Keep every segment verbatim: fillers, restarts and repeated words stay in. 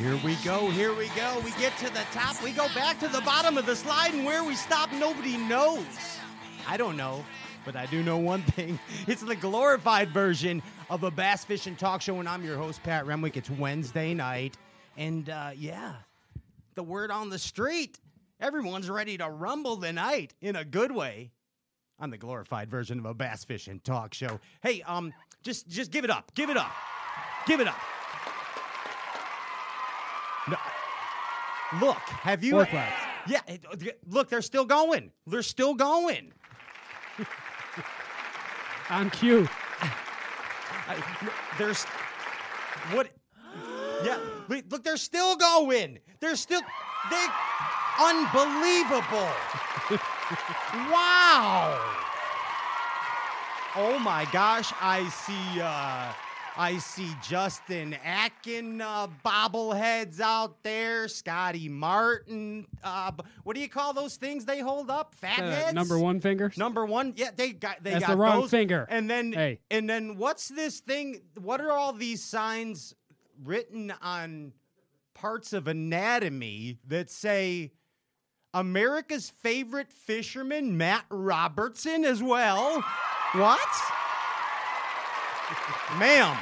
Here we go, here we go. We get to the top. We go back to the bottom of the slide, and where we stop, nobody knows. I don't know, but I do know one thing. It's the glorified version of a bass fishing talk show, and I'm your host, Pat Renwick. It's Wednesday night, and uh, yeah, the word on the street. Everyone's ready to rumble the night in a good way. I'm the glorified version of a bass fishing talk show. Hey, um, just just give it up. Give it up. Give it up. No. Look, have you... Yeah, look, they're still going. They're still going. On cue. I, there's... What... Yeah, wait, look, they're still going. They're still... They... Unbelievable. Wow. Oh, my gosh. I see uh, I see Justin Atkin uh, bobbleheads out there, Scotty Martin. Uh, what do you call those things they hold up? Fatheads? Uh, number one fingers? Number one. Yeah, they got they That's got the wrong those. Finger. And then, hey. and then what's this thing? What are all these signs written on parts of anatomy that say... America's favorite fisherman, Matt Robertson, as well. What? Ma'am.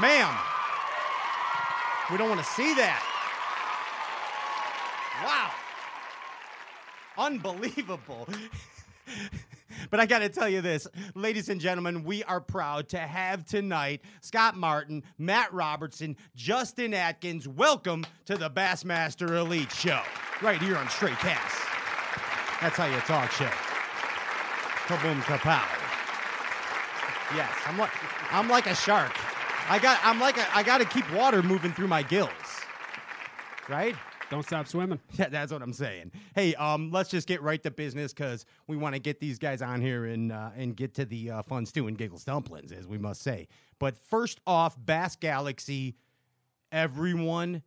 Ma'am. We don't want to see that. Wow. Unbelievable. But I got to tell you this, ladies and gentlemen, we are proud to have tonight Scott Martin, Matt Robertson, Justin Atkins. Welcome to the Bassmaster Elite Show, right here on Straight Cast. That's how you talk show. Kaboom, kapow. Yes, I'm like I'm like a shark. I got I'm like a, I got to keep water moving through my gills, right? Don't stop swimming. Yeah, that's what I'm saying. Hey, um, let's just get right to business because we want to get these guys on here and uh, and get to the uh, fun stew and giggles dumplings, as we must say. But first off, Bass Galaxy, everyone,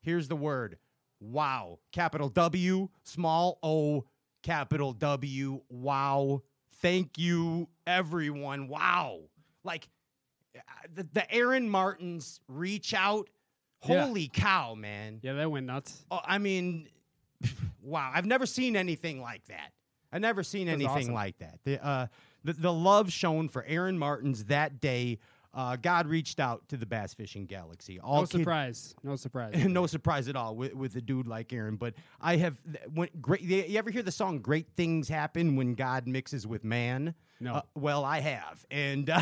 here's the word. Wow. Capital W, small O, capital W. Wow. Thank you, everyone. Wow. Like, the, the Aaron Martens reach out. Holy yeah. cow, man. Yeah, that went nuts. Oh, I mean, wow. I've never seen anything like that. I've never seen anything awesome. like that. The, uh, the the love shown for Aaron Martens that day, uh, God reached out to the Bass Fishing Galaxy. All no kid- surprise. No surprise. No surprise at all with, with a dude like Aaron. But I have, when, great. You ever hear the song, Great Things Happen When God Mixes With Man? No. Uh, well, I have, and uh,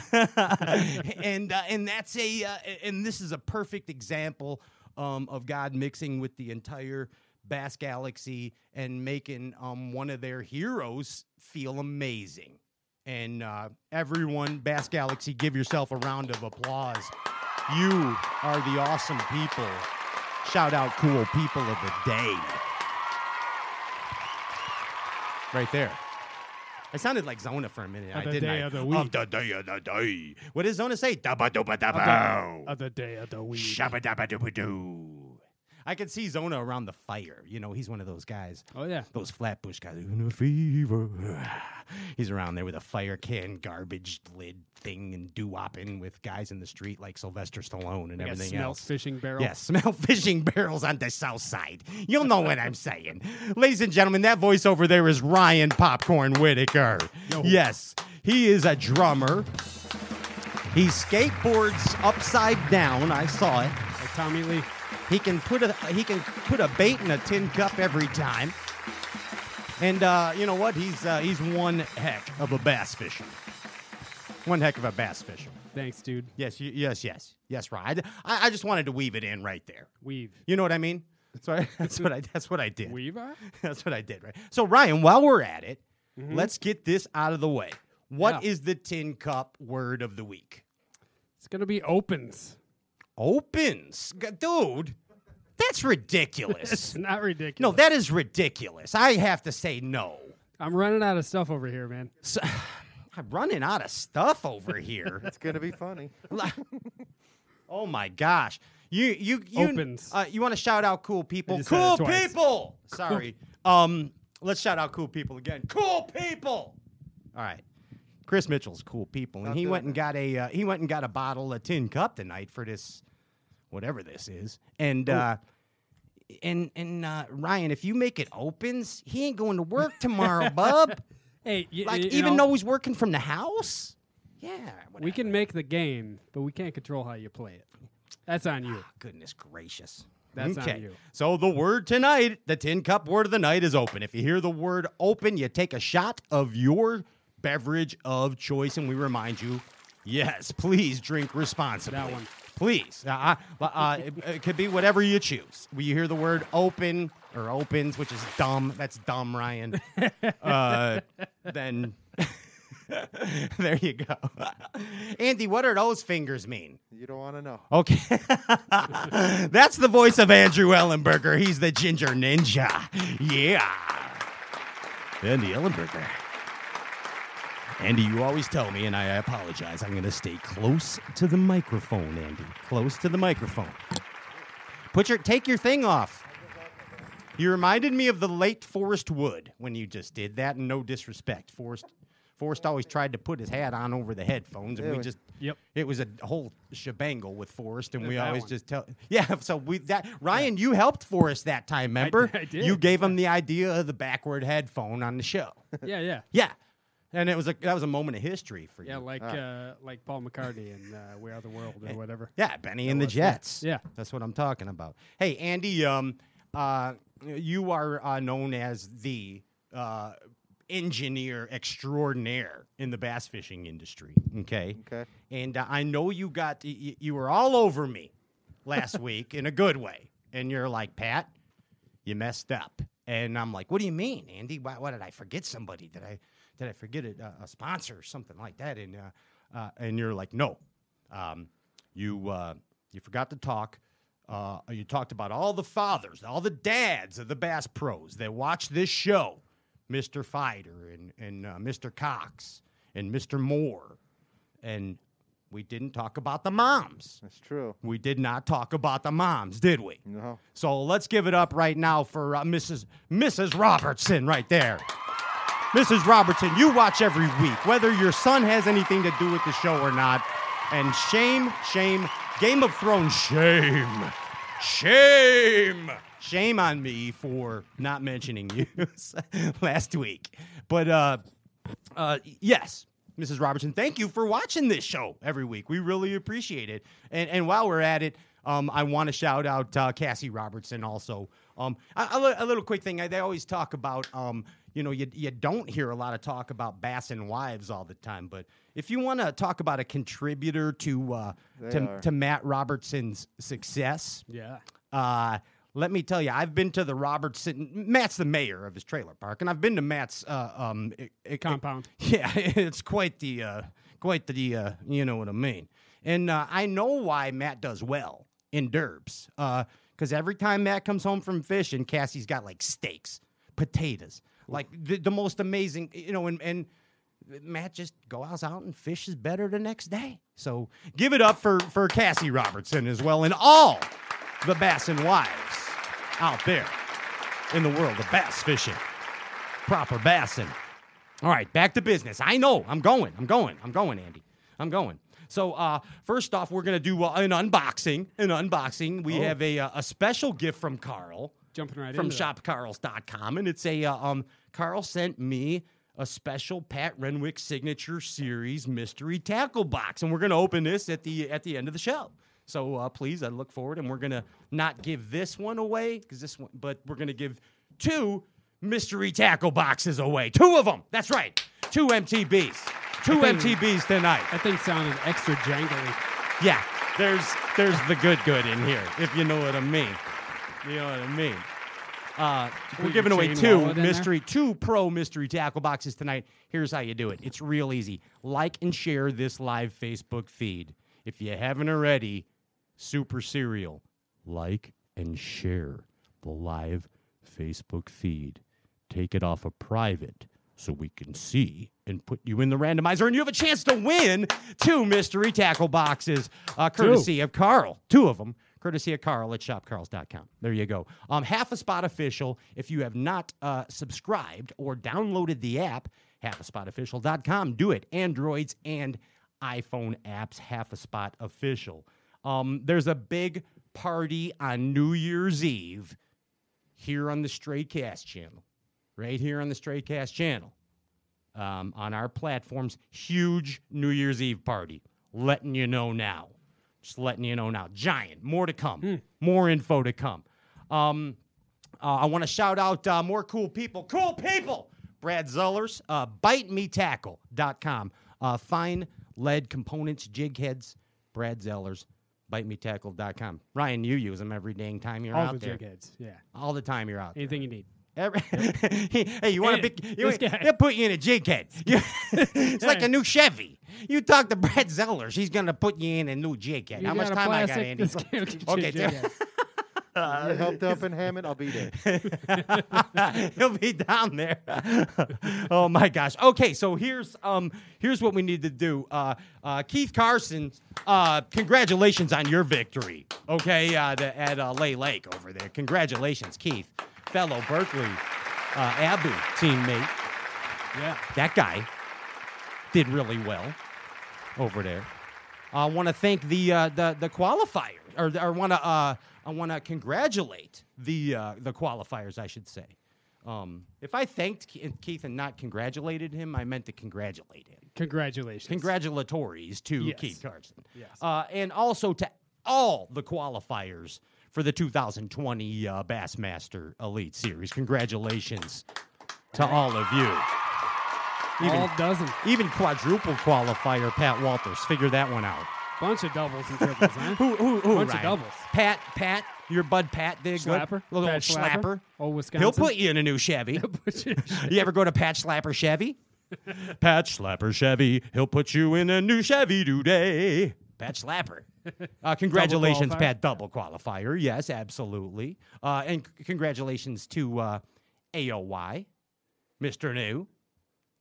and uh, and that's a uh, and this is a perfect example um, of God mixing with the entire Bass Galaxy and making um, one of their heroes feel amazing. And uh, everyone, Bass Galaxy, give yourself a round of applause. You are the awesome people. Shout out, cool people of the day. Right there. I sounded like Zona for a minute. Of the I didn't. Day I, of the week. Of the day of the day. What does Zona say? Dabba dabba dabba. Of the day of the week. Shabba dabba dabba doo. I could see Zona around the fire. You know, he's one of those guys. Oh, yeah. Those Flatbush guys. In a fever. He's around there with a fire can, garbage lid thing, and doo-wopping with guys in the street like Sylvester Stallone and like everything smell else. Smell fishing barrels. Yeah, smell fishing barrels on the south side. You'll know what I'm saying. Ladies and gentlemen, that voice over there is Ryan Popcorn Whitaker. Yo. Yes, he is a drummer. He skateboards upside down. I saw it. Like Tommy Lee. He can put a he can put a bait in a tin cup every time. And uh, you know what? He's uh, he's one heck of a bass fisher. One heck of a bass fisher. Thanks, dude. Yes, you, yes, yes, yes, Ryan. I, I just wanted to weave it in right there. Weave. You know what I mean? That's what I, that's what I that's what I did. Weaver? That's what I did, right? So Ryan, while we're at it, mm-hmm. let's get this out of the way. What yeah. is the tin cup word of the week? It's gonna be opens. Opens, dude. That's ridiculous. It's not ridiculous. No, that is ridiculous. I have to say no. I'm running out of stuff over here, man. So, I'm running out of stuff over here. It's gonna be funny. Oh my gosh! You you you Opens. Uh, you want to shout out cool people? Cool people. Sorry. um, let's shout out cool people again. Cool people. All right. Chris Mitchell's cool people, and he went and got a uh, he went and got a bottle, a tin cup tonight for this. whatever this is. And uh, and and uh, Ryan, if you make it opens, he ain't going to work tomorrow, bub. Hey, y- like y- even know, though he's working from the house. Yeah, whatever. We can make the game, but we can't control how you play it. That's on you. Oh, goodness gracious. That's okay. On you. So the word tonight, the tin cup word of the night is open. If you hear the word open, you take a shot of your beverage of choice, and we remind you, yes, please drink responsibly. That one. Please. Uh, uh, uh, it, it could be whatever you choose. When you hear the word open or opens, which is dumb. That's dumb, Ryan. uh, then... There you go. Andy, what are those fingers mean? You don't want to know. Okay. That's the voice of Andrew Ellenberger. He's the ginger ninja. Yeah. Andy Ellenberger. Andy, you always tell me, and I apologize. I'm going to stay close to the microphone, Andy. Close to the microphone. Put your, take your thing off. You reminded me of the late Forrest Wood when you just did that, and no disrespect. Forrest Forrest always tried to put his hat on over the headphones, and we just, yep. It was a whole shebangle with Forrest, and There's we always one. just tell, yeah, so we, that, Ryan, yeah. You helped Forrest that time, remember? I, I did. You gave him the idea of the backward headphone on the show. Yeah, yeah. Yeah, and it was a, that was a moment of history for yeah, you. Yeah, like uh, like Paul McCartney and uh, We Are the World or whatever. Yeah, Benny that and the Jets. That. Yeah. That's what I'm talking about. Hey, Andy, um, uh, you are uh, known as the... Uh, engineer extraordinaire in the bass fishing industry, okay? Okay. And uh, I know you got, to, y- you were all over me last week in a good way, and you're like, Pat, you messed up. And I'm like, what do you mean, Andy? Why, why did I forget somebody? Did I did I forget a, a sponsor or something like that? And uh, uh, and you're like, no, um, you uh, you forgot to talk. Uh, you talked about all the fathers, all the dads of the bass pros that watch this show. Mister Fighter and, and uh, Mister Cox and Mister Moore. And we didn't talk about the moms. That's true. We did not talk about the moms, did we? No. So let's give it up right now for uh, Missus Missus Robertson right there. Missus Robertson, you watch every week, whether your son has anything to do with the show or not. And shame, shame, Game of Thrones, shame, shame. Shame on me for not mentioning you last week. But, uh, uh, yes, Missus Robertson, thank you for watching this show every week. We really appreciate it. And and while we're at it, um, I want to shout out uh, Cassie Robertson also. Um, a, a little quick thing. They always talk about, um, you know, you, you don't hear a lot of talk about bass and wives all the time. But if you want to talk about a contributor to uh, to, to Matt Robertson's success. Yeah. Uh, Let me tell you, I've been to the Robertson... Matt's the mayor of his trailer park, and I've been to Matt's... Uh, um, it, it, Compound. It, yeah, it's quite the... Uh, quite the... Uh, you know what I mean. And uh, I know why Matt does well in derbs. Because uh, every time Matt comes home from fishing, Cassie's got, like, steaks, potatoes. Like, the, the most amazing... You know, and... and Matt just goes out and fishes better the next day. So, give it up for, for Cassie Robertson as well, and all the bass and wives out there in the world of bass fishing. Proper bassin'. All right, back to business. I know. I'm going. I'm going. I'm going, Andy. I'm going. So uh, first off, we're going to do uh, an unboxing. An unboxing. We oh. have a uh, a special gift from Carl. Jumping right in. From shop carls dot com. And it's a, uh, um, Carl sent me a special Pat Renwick Signature Series Mystery Tackle Box. And we're going to open this at the at the end of the show. So uh, please, I look forward, and we're going to not give this one away, because this one, but we're going to give two mystery tackle boxes away. Two of them. That's right. Two M T Bs. Two think, M T Bs tonight. That thing sounded extra jangly. Yeah. There's there's the good good in here, if you know what I mean. You know what I mean. Uh, we're giving away two mystery, two pro mystery tackle boxes tonight. Here's how you do it. It's real easy. Like and share this live Facebook feed. If you haven't already, Super Serial. Like and share the live Facebook feed. Take it off of private so we can see and put you in the randomizer. And you have a chance to win two mystery tackle boxes, uh, courtesy two. of Carl. Two of them, courtesy of Carl at shop carls dot com. There you go. Um, Half a Spot Official. If you have not uh, subscribed or downloaded the app, half a spot official dot com. Do it. Androids and iPhone apps, Half a Spot Official. Um, there's a big party on New Year's Eve here on the Straight Cast channel, right here on the Straight Cast channel, um, on our platforms. Huge New Year's Eve party. Letting you know now. Just letting you know now. Giant. More to come. Mm. More info to come. Um, uh, I want to shout out uh, more cool people. Cool people! Brad Zellers, uh, bite me tackle dot com. Uh, fine lead components, jig heads. Brad Zellers, bite me tackle dot com. Ryan, you use them every dang time you're all out the there. All the jig heads, yeah. All the time you're out Anything there. Anything you need. Every, hey, you want to be, you, they'll put you in a jig head. It's like a new Chevy. You talk to Brad Zellers, he's going to put you in a new jig head. You How much time I got, Andy? Okay, jig Uh, you helped up in Hammond, I'll be there. He'll be down there. Oh my gosh. Okay, so here's um here's what we need to do. Uh, uh, Keith Carson, uh, congratulations on your victory. Okay, uh, the, at uh, Lay Lake over there. Congratulations, Keith, fellow Berkeley uh, Abu teammate. Yeah, that guy did really well over there. I want to thank the uh, the the qualifiers, or I want to. Uh, I want to congratulate the uh, the qualifiers, I should say. Um, if I thanked Keith and not congratulated him, I meant to congratulate him. Congratulations. Congratulatories to yes. Keith Carson. Yes. Uh, and also to all the qualifiers for the two thousand twenty uh, Bassmaster Elite Series. Congratulations to all of you. Even, all dozen. Even quadruple qualifier Pat Walters. Figure that one out. Bunch of doubles and triples, huh? who, who, who, Bunch Ryan. of doubles. Pat, Pat, your bud Pat did Slapper. Good. Little Pat Slapper. Slapper. Old Wisconsin. He'll put you in a new Chevy. He'll put you in a Chevy. You ever go to Pat Slapper Chevy? Pat Slapper Chevy. He'll put you in a new Chevy today. Pat Slapper. Uh, congratulations, double Pat. Double qualifier. Yes, absolutely. Uh, and c- congratulations to uh, A O Y, Mister New.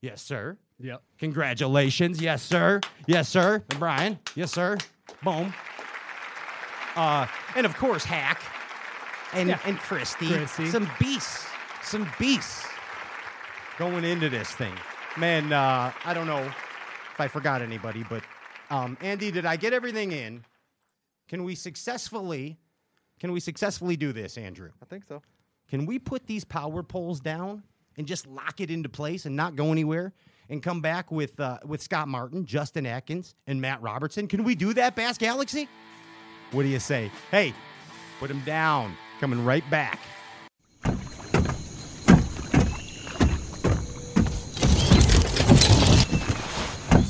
Yes, sir. Yep. Congratulations. Yes, sir. Yes, sir. And Brian. Yes, sir. Boom. Uh, and, of course, Hack and, yeah. and Christie. Christie. Some beasts. Some beasts going into this thing. Man, uh, I don't know if I forgot anybody, but, um, Andy, did I get everything in? Can we successfully, can we successfully do this, Andrew? I think so. Can we put these power poles down and just lock it into place and not go anywhere? And come back with uh, with Scott Martin, Justin Atkins, and Matt Robertson. Can we do that, Bass Galaxy? What do you say? Hey, put them down. Coming right back.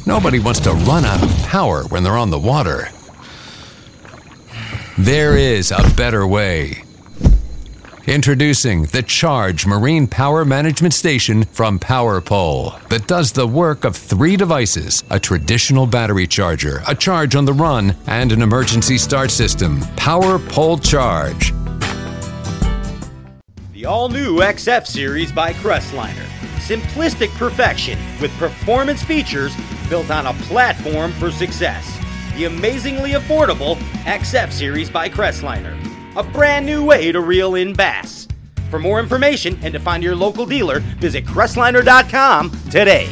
Nobody wants to run out of power when they're on the water. There is a better way. Introducing the Charge Marine Power Management Station from PowerPole that does the work of three devices: a traditional battery charger, a charge on the run, and an emergency start system. PowerPole Charge. The all-new X F Series by Crestliner. Simplistic perfection with performance features built on a platform for success. The amazingly affordable X F Series by Crestliner. A brand new way to reel in bass. For more information and to find your local dealer, visit Crestliner dot com today.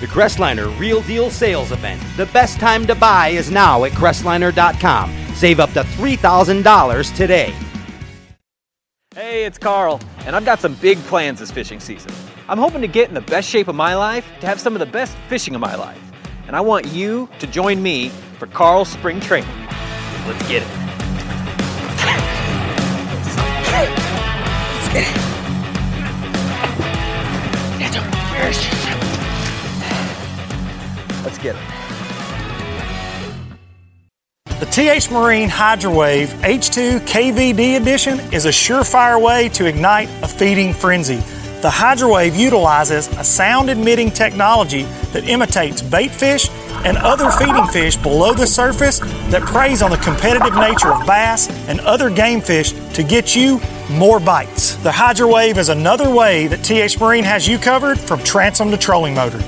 The Crestliner Real Deal Sales Event. The best time to buy is now at Crestliner dot com. Save up to three thousand dollars today. Hey, it's Carl, and I've got some big plans this fishing season. I'm hoping to get in the best shape of my life to have some of the best fishing of my life. And I want you to join me for Carl's Spring Training. Let's get it. Let's get it. The T H Marine Hydrowave H two K V D Edition is a surefire way to ignite a feeding frenzy. The Hydrowave utilizes a sound-emitting technology that imitates bait fish and other feeding fish below the surface that preys on the competitive nature of bass and other game fish to get you more bites. The Hydrowave is another way that T H Marine has you covered from transom to trolling motor.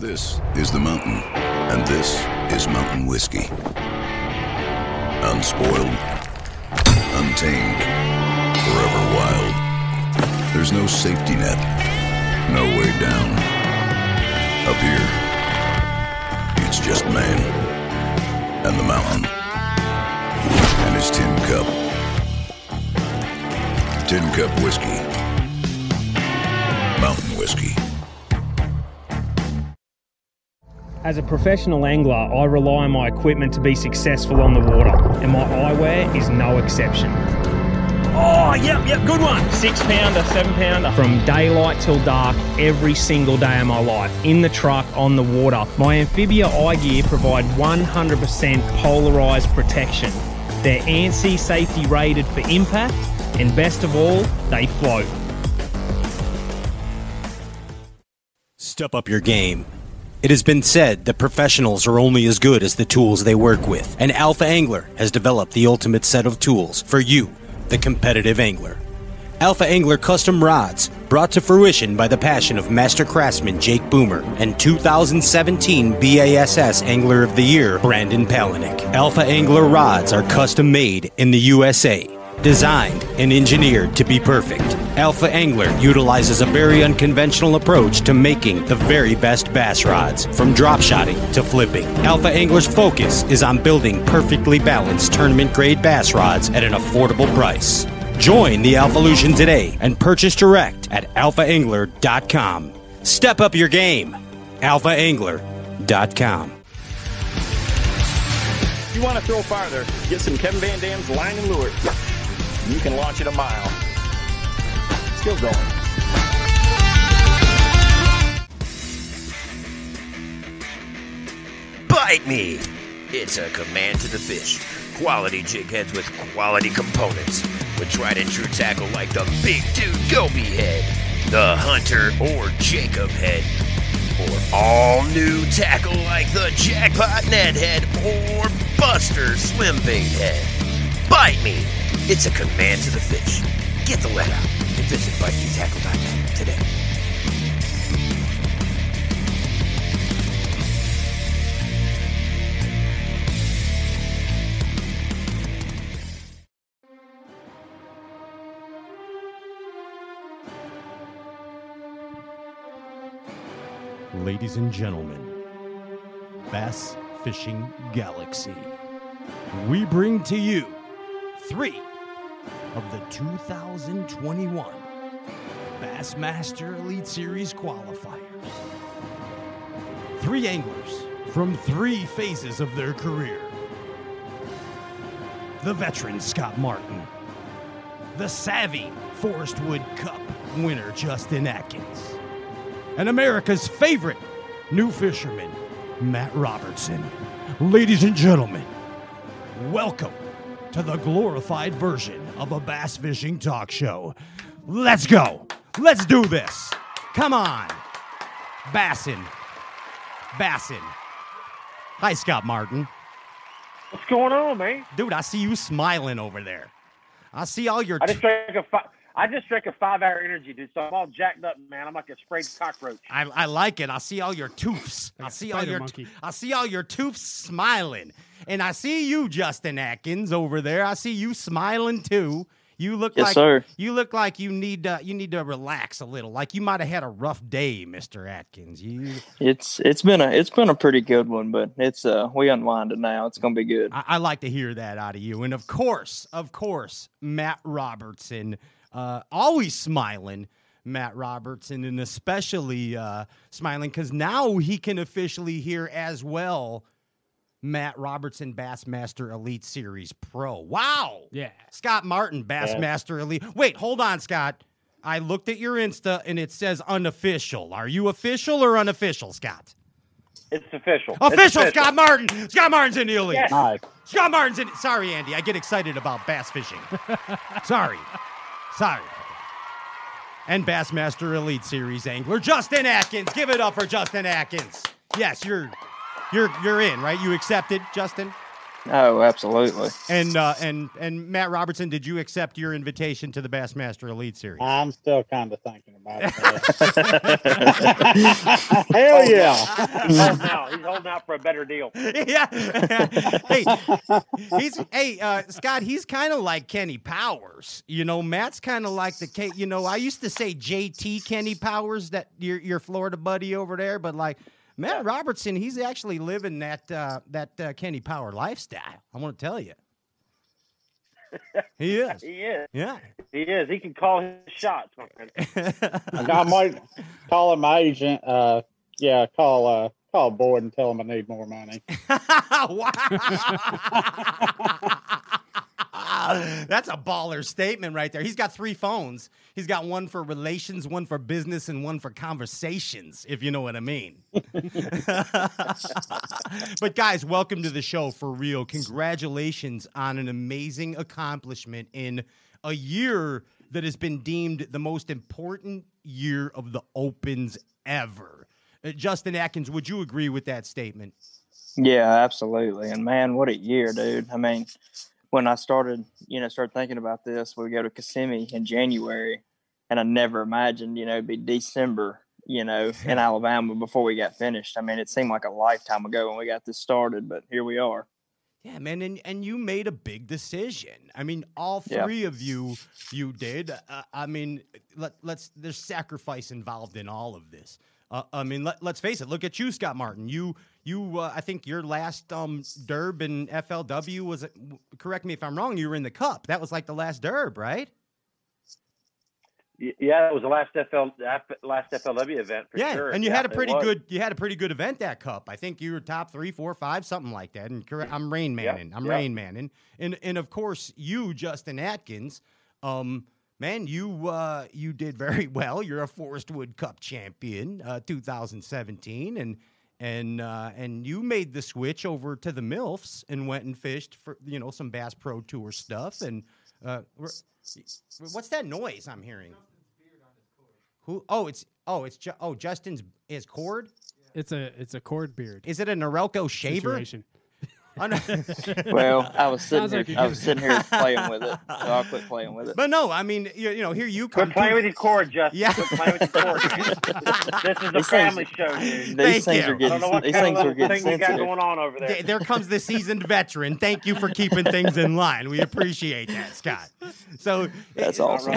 This is the mountain, and this is mountain whiskey. Unspoiled, untamed, forever wild. There's no safety net, no way down. Up here, It's just man and the mountain and his tin cup. Tin Cup Whiskey. Mountain Whiskey. As a professional angler, I rely on my equipment to be successful on the water, and my eyewear is no exception. Oh, yep, yep, good one. Six pounder, seven pounder. From daylight till dark, every single day of my life, in the truck, on the water, my amphibia eye gear provide one hundred percent polarised protection. They're ANSI safety rated for impact, and best of all, they float. Step up your game. It has been said that professionals are only as good as the tools they work with, and Alpha Angler has developed the ultimate set of tools for you, the competitive angler. Alpha Angler custom rods, brought to fruition by the passion of master craftsman Jake Boomer and two thousand seventeen B A S S Angler of the Year Brandon Palinick. Alpha Angler rods are custom made in the U S A, designed and engineered to be perfect. Alpha Angler utilizes a very unconventional approach to making the very best bass rods, from drop shotting to flipping. Alpha Angler's focus is on building perfectly balanced tournament-grade bass rods at an affordable price. Join the Alphalution today and purchase direct at alpha angler dot com. Step up your game, alpha angler dot com. If you want to throw farther, get some Kevin Van Dam's line and lure. You can launch it a mile. Still going. Bite me! It's a command to the fish. Quality jig heads with quality components. With tried and true tackle like the Big Dude Goby head, the Hunter or Jacob head, or all new tackle like the Jackpot Net head or Buster Swim Bait head. Bite me! It's a command to the fish. Get the lead out and visit bite me tackle dot com today. Ladies and gentlemen, Bass Fishing Galaxy, we bring to you three of the two thousand twenty-one Bassmaster Elite Series qualifiers. Three anglers from three phases of their career. The veteran Scott Martin, the savvy Forrest Wood Cup winner Justin Atkin, and America's favorite new fisherman, Matt Robertson. Ladies and gentlemen, welcome to the glorified version of a bass fishing talk show. Let's go. Let's do this. Come on. Bassin. Bassin. Hi, Scott Martin. What's going on, man? Dude, I see you smiling over there. I see all your... T- I just drank a fi- I just drank a five-hour energy, dude, so I'm all jacked up, man. I'm like a sprayed cockroach. I, I like it. I see all your toofs. Like I see all your t- I see all your toofs smiling. And I see you, Justin Atkin, over there. I see you smiling too. You look yes, like sir. you look like you need uh, you need to relax a little. Like you might have had a rough day, Mister Atkin. You It's it's been a it's been a pretty good one, but it's uh we unwinded now. It's gonna be good. I, I like to hear that out of you. And of course, of course, Matt Robertson. Uh, always smiling, Matt Robertson, and especially uh, smiling because now he can officially hear as well, Matt Robertson, Bassmaster Elite Series Pro. Wow. Yeah. Scott Martin, Bassmaster yeah. Elite. Wait, hold on, Scott. I looked at your Insta, and it says unofficial. Are you official or unofficial, Scott? It's official. Official, it's official. Scott Martin. Scott Martin's in the elite. Yes. Nice. Scott Martin's in. Sorry, Andy. I get excited about bass fishing. Sorry. Sorry. And Bassmaster Elite Series angler Justin Atkin. Give it up for Justin Atkin. Yes, you're you're you're in, right? You accepted, Justin? Oh, absolutely. And uh, and and Matt Robertson, did you accept your invitation to the Bassmaster Elite Series? I'm still kind of thinking about it. Hell yeah! Wow, he's holding out for a better deal. Yeah. Hey, he's hey uh, Scott. He's kind of like Kenny Powers. You know, Matt's kind of like the K. You know, I used to say J T Kenny Powers, that your your Florida buddy over there, but like. Matt Robertson, he's actually living that uh, that uh, Kenny Power lifestyle. I want to tell you. He is. He is. Yeah. He is. He can call his shots, my friend. I might call him my agent. Uh, yeah, call uh, call Boyd and tell him I need more money. Wow. That's a baller statement right there. He's got three phones. He's got one for relations, one for business, and one for conversations, if you know what I mean. But, guys, welcome to the show for real. Congratulations on an amazing accomplishment in a year that has been deemed the most important year of the Opens ever. Uh, Justin Atkins, would you agree with that statement? Yeah, absolutely. And, man, what a year, dude. I mean – when I started, you know, started thinking about this, we go to Kissimmee in January, and I never imagined, you know, it'd be December, you know, in Alabama before we got finished. I mean, it seemed like a lifetime ago when we got this started, but here we are. Yeah, man, and, and you made a big decision. I mean, all three yeah. of you, you did. Uh, I mean, let, let's there's sacrifice involved in all of this. Uh, I mean, let, let's face it. Look at you, Scott Martin. You, you. Uh, I think your last um, derb in F L W was. Correct me if I'm wrong. You were in the Cup. That was like the last derb, right? Yeah, it was the last F L last F L W event for yeah, sure. And you yeah, had a pretty good. You had a pretty good event that Cup. I think you were top three, four, five, something like that. And correct, I'm Rain Manning. Yeah, I'm yeah. Rain Manning. And and of course you, Justin Atkins. Um, Man, you uh, you did very well. You're a Forrest Wood Cup champion, uh, two thousand seventeen, and and uh, and you made the switch over to the M I L Fs and went and fished for you know some Bass Pro Tour stuff. And uh, what's that noise I'm hearing? Who? Oh, it's oh it's ju- oh Justin's his cord. It's a it's a cord beard. Is it a Norelco shaver? Situation. Well, I was sitting here, I was sitting here playing with it, so I'll quit playing with it. But no, I mean, you, you know, here you come. Quit playing with your cord, Justin. Yeah. Quit playing with your cord. This is a these family things, show, dude. These Thank things you. Are getting, I don't know what these kind of things, things you got going on over there. There comes the seasoned veteran. Thank you for keeping things in line. We appreciate that, Scott. So that's awesome.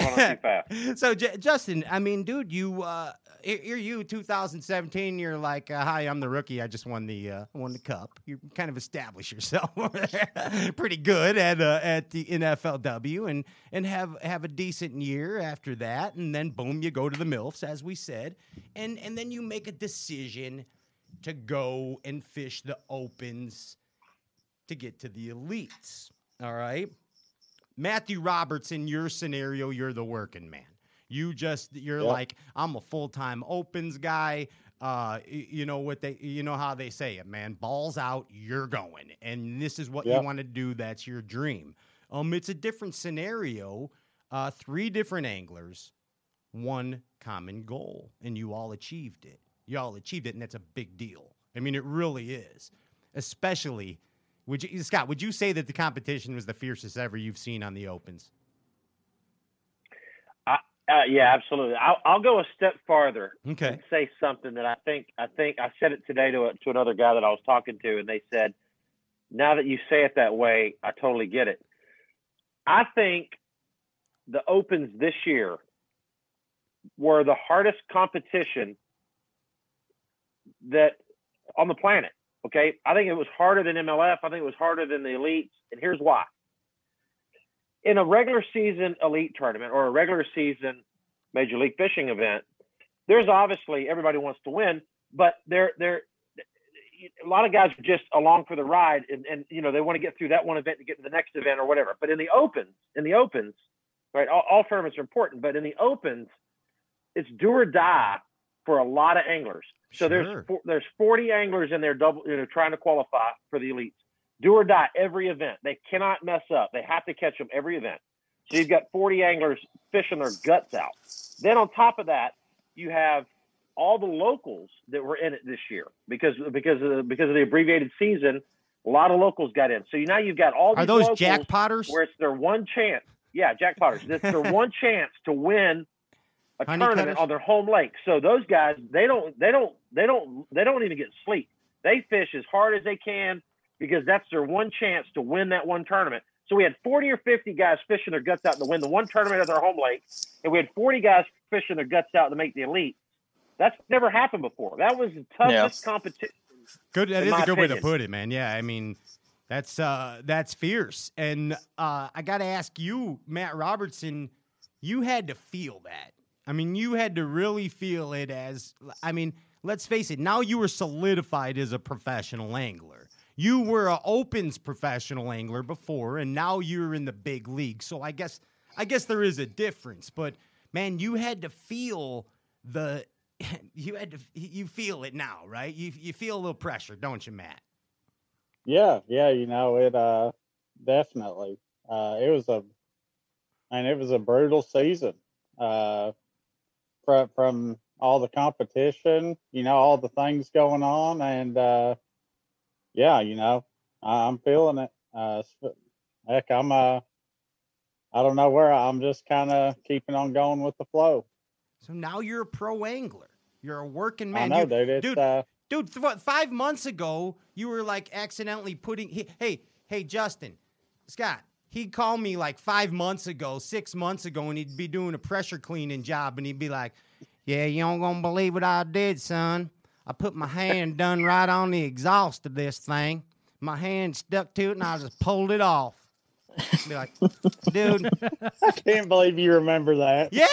So, J- Justin, I mean, dude, you, uh, here you, two thousand seventeen, you're like, uh, hi, I'm the rookie. I just won the uh, won the Cup. You're kind of established yourself pretty good at uh, at the N F L W and and have have a decent year after that, and then boom, you go to the M I L Fs, as we said, and and then you make a decision to go and fish the Opens to get to the Elites. All right, Matthew Robertson, your scenario, you're the working man. You just you're yep. like, I'm a full-time Opens guy. Uh, you know what they, you know how they say it, man. Balls out, you're going, and this is what yeah. you want to do. That's your dream. Um, it's a different scenario. Uh, three different anglers, one common goal, and you all achieved it. You all achieved it, and that's a big deal. I mean, it really is. Especially, would you, Scott? Would you say that the competition was the fiercest ever you've seen on the Opens? Uh, yeah, absolutely. I'll, I'll go a step farther. Okay. And say something that I think I think I said it today to a, to another guy that I was talking to, and they said, "Now that you say it that way, I totally get it." I think the Opens this year were the hardest competition that on the planet. Okay, I think it was harder than M L F. I think it was harder than the Elites, and here's why. In a regular season elite tournament or a regular season major league fishing event, there's obviously everybody wants to win, but there, there, a lot of guys are just along for the ride, and, and you know they want to get through that one event to get to the next event or whatever. But in the opens, in the opens, right? All, all tournaments are important, but in the opens, it's do or die for a lot of anglers. So sure. there's there's forty anglers in there double, you know, trying to qualify for the elites. Do or die every event. They cannot mess up. They have to catch them every event. So you've got forty anglers fishing their guts out. Then on top of that, you have all the locals that were in it this year because because of the, because of the abbreviated season. A lot of locals got in. So you, now you've got all these Are those locals jackpotters? Where it's their one chance. Yeah, jackpotters. It's their one chance to win a Honey tournament cutters? On their home lake. So those guys, they don't they don't they don't they don't even get sleep. They fish as hard as they can, because that's their one chance to win that one tournament. So we had forty or fifty guys fishing their guts out to win the one tournament at their home lake, and we had forty guys fishing their guts out to make the elite. That's never happened before. That was the toughest yeah. competition. Good. That is a good opinion. way to put it, man. Yeah, I mean, that's uh, that's fierce. And uh, I got to ask you, Matt Robertson, you had to feel that. I mean, you had to really feel it as, I mean, let's face it, now you were solidified as a professional angler. You were an opens professional angler before, and now you're in the big league. So I guess I guess there is a difference. But, man, you had to feel the – You had to, you feel it now, right? You you feel a little pressure, don't you, Matt? Yeah, yeah, you know it. Uh, definitely, uh, it was a, and it was a brutal season. Uh, from from all the competition, you know, all the things going on, and uh, yeah, you know, I'm feeling it. Uh, heck, I'm uh, I don't know where I'm just kind of keeping on going with the flow. So now you're a pro angler. You're a working man. I know, dude. Dude, dude, uh... dude th- five months ago, you were like accidentally putting... He, hey, hey, Justin, Scott, he'd call me like five months ago, six months ago, and he'd be doing a pressure cleaning job, and he'd be like, yeah, you don't gonna believe what I did, son. I put my hand done right on the exhaust of this thing. My hand stuck to it, and I just pulled it off. Be like, dude, I can't believe you remember that. Yeah,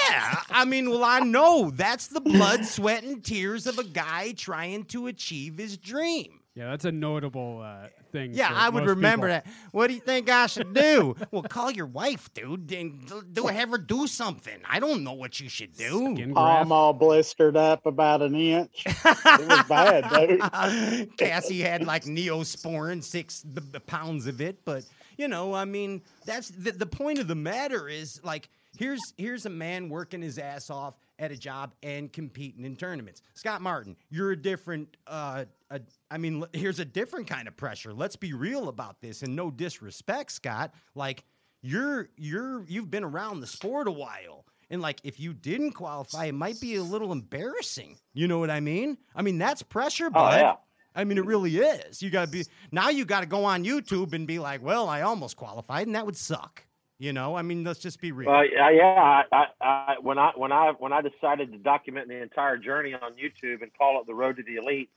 I mean, well, I know that's the blood, sweat, and tears of a guy trying to achieve his dream. Yeah, that's a notable uh, thing. Yeah, I would remember people. that. What do you think I should do? Well, call your wife, dude, and do have her do something. I don't know what you should do. I'm all blistered up about an inch. It was bad, dude. Cassie had like neosporin, six the, the pounds of it, but. You know, I mean, that's the, the point of the matter is, like, here's here's a man working his ass off at a job and competing in tournaments. Scott Martin, you're a different, uh, a, I mean, l- here's a different kind of pressure. Let's be real about this, and no disrespect, Scott. Like, you're you're you've been around the sport a while, and like, if you didn't qualify, it might be a little embarrassing. You know what I mean? I mean, that's pressure, bud. Oh, yeah. I mean, it really is. You got to be now. You got to go on YouTube and be like, "Well, I almost qualified," and that would suck. You know, I mean, let's just be real. Uh, yeah, I, I, when I when I when I decided to document the entire journey on YouTube and call it the Road to the Elite,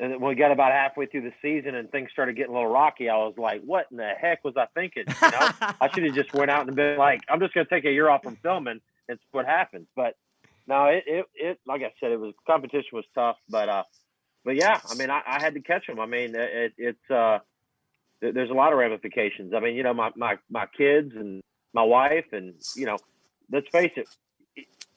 and we got about halfway through the season and things started getting a little rocky. I was like, "What in the heck was I thinking?" You know, I should have just went out and been like, "I'm just going to take a year off from filming." It's what happens. But no, it it, it like I said, it was competition was tough, but. uh But yeah, I mean, I, I had to catch them. I mean, it, it's uh, there's a lot of ramifications. I mean, you know, my, my, my kids and my wife, and you know, let's face it,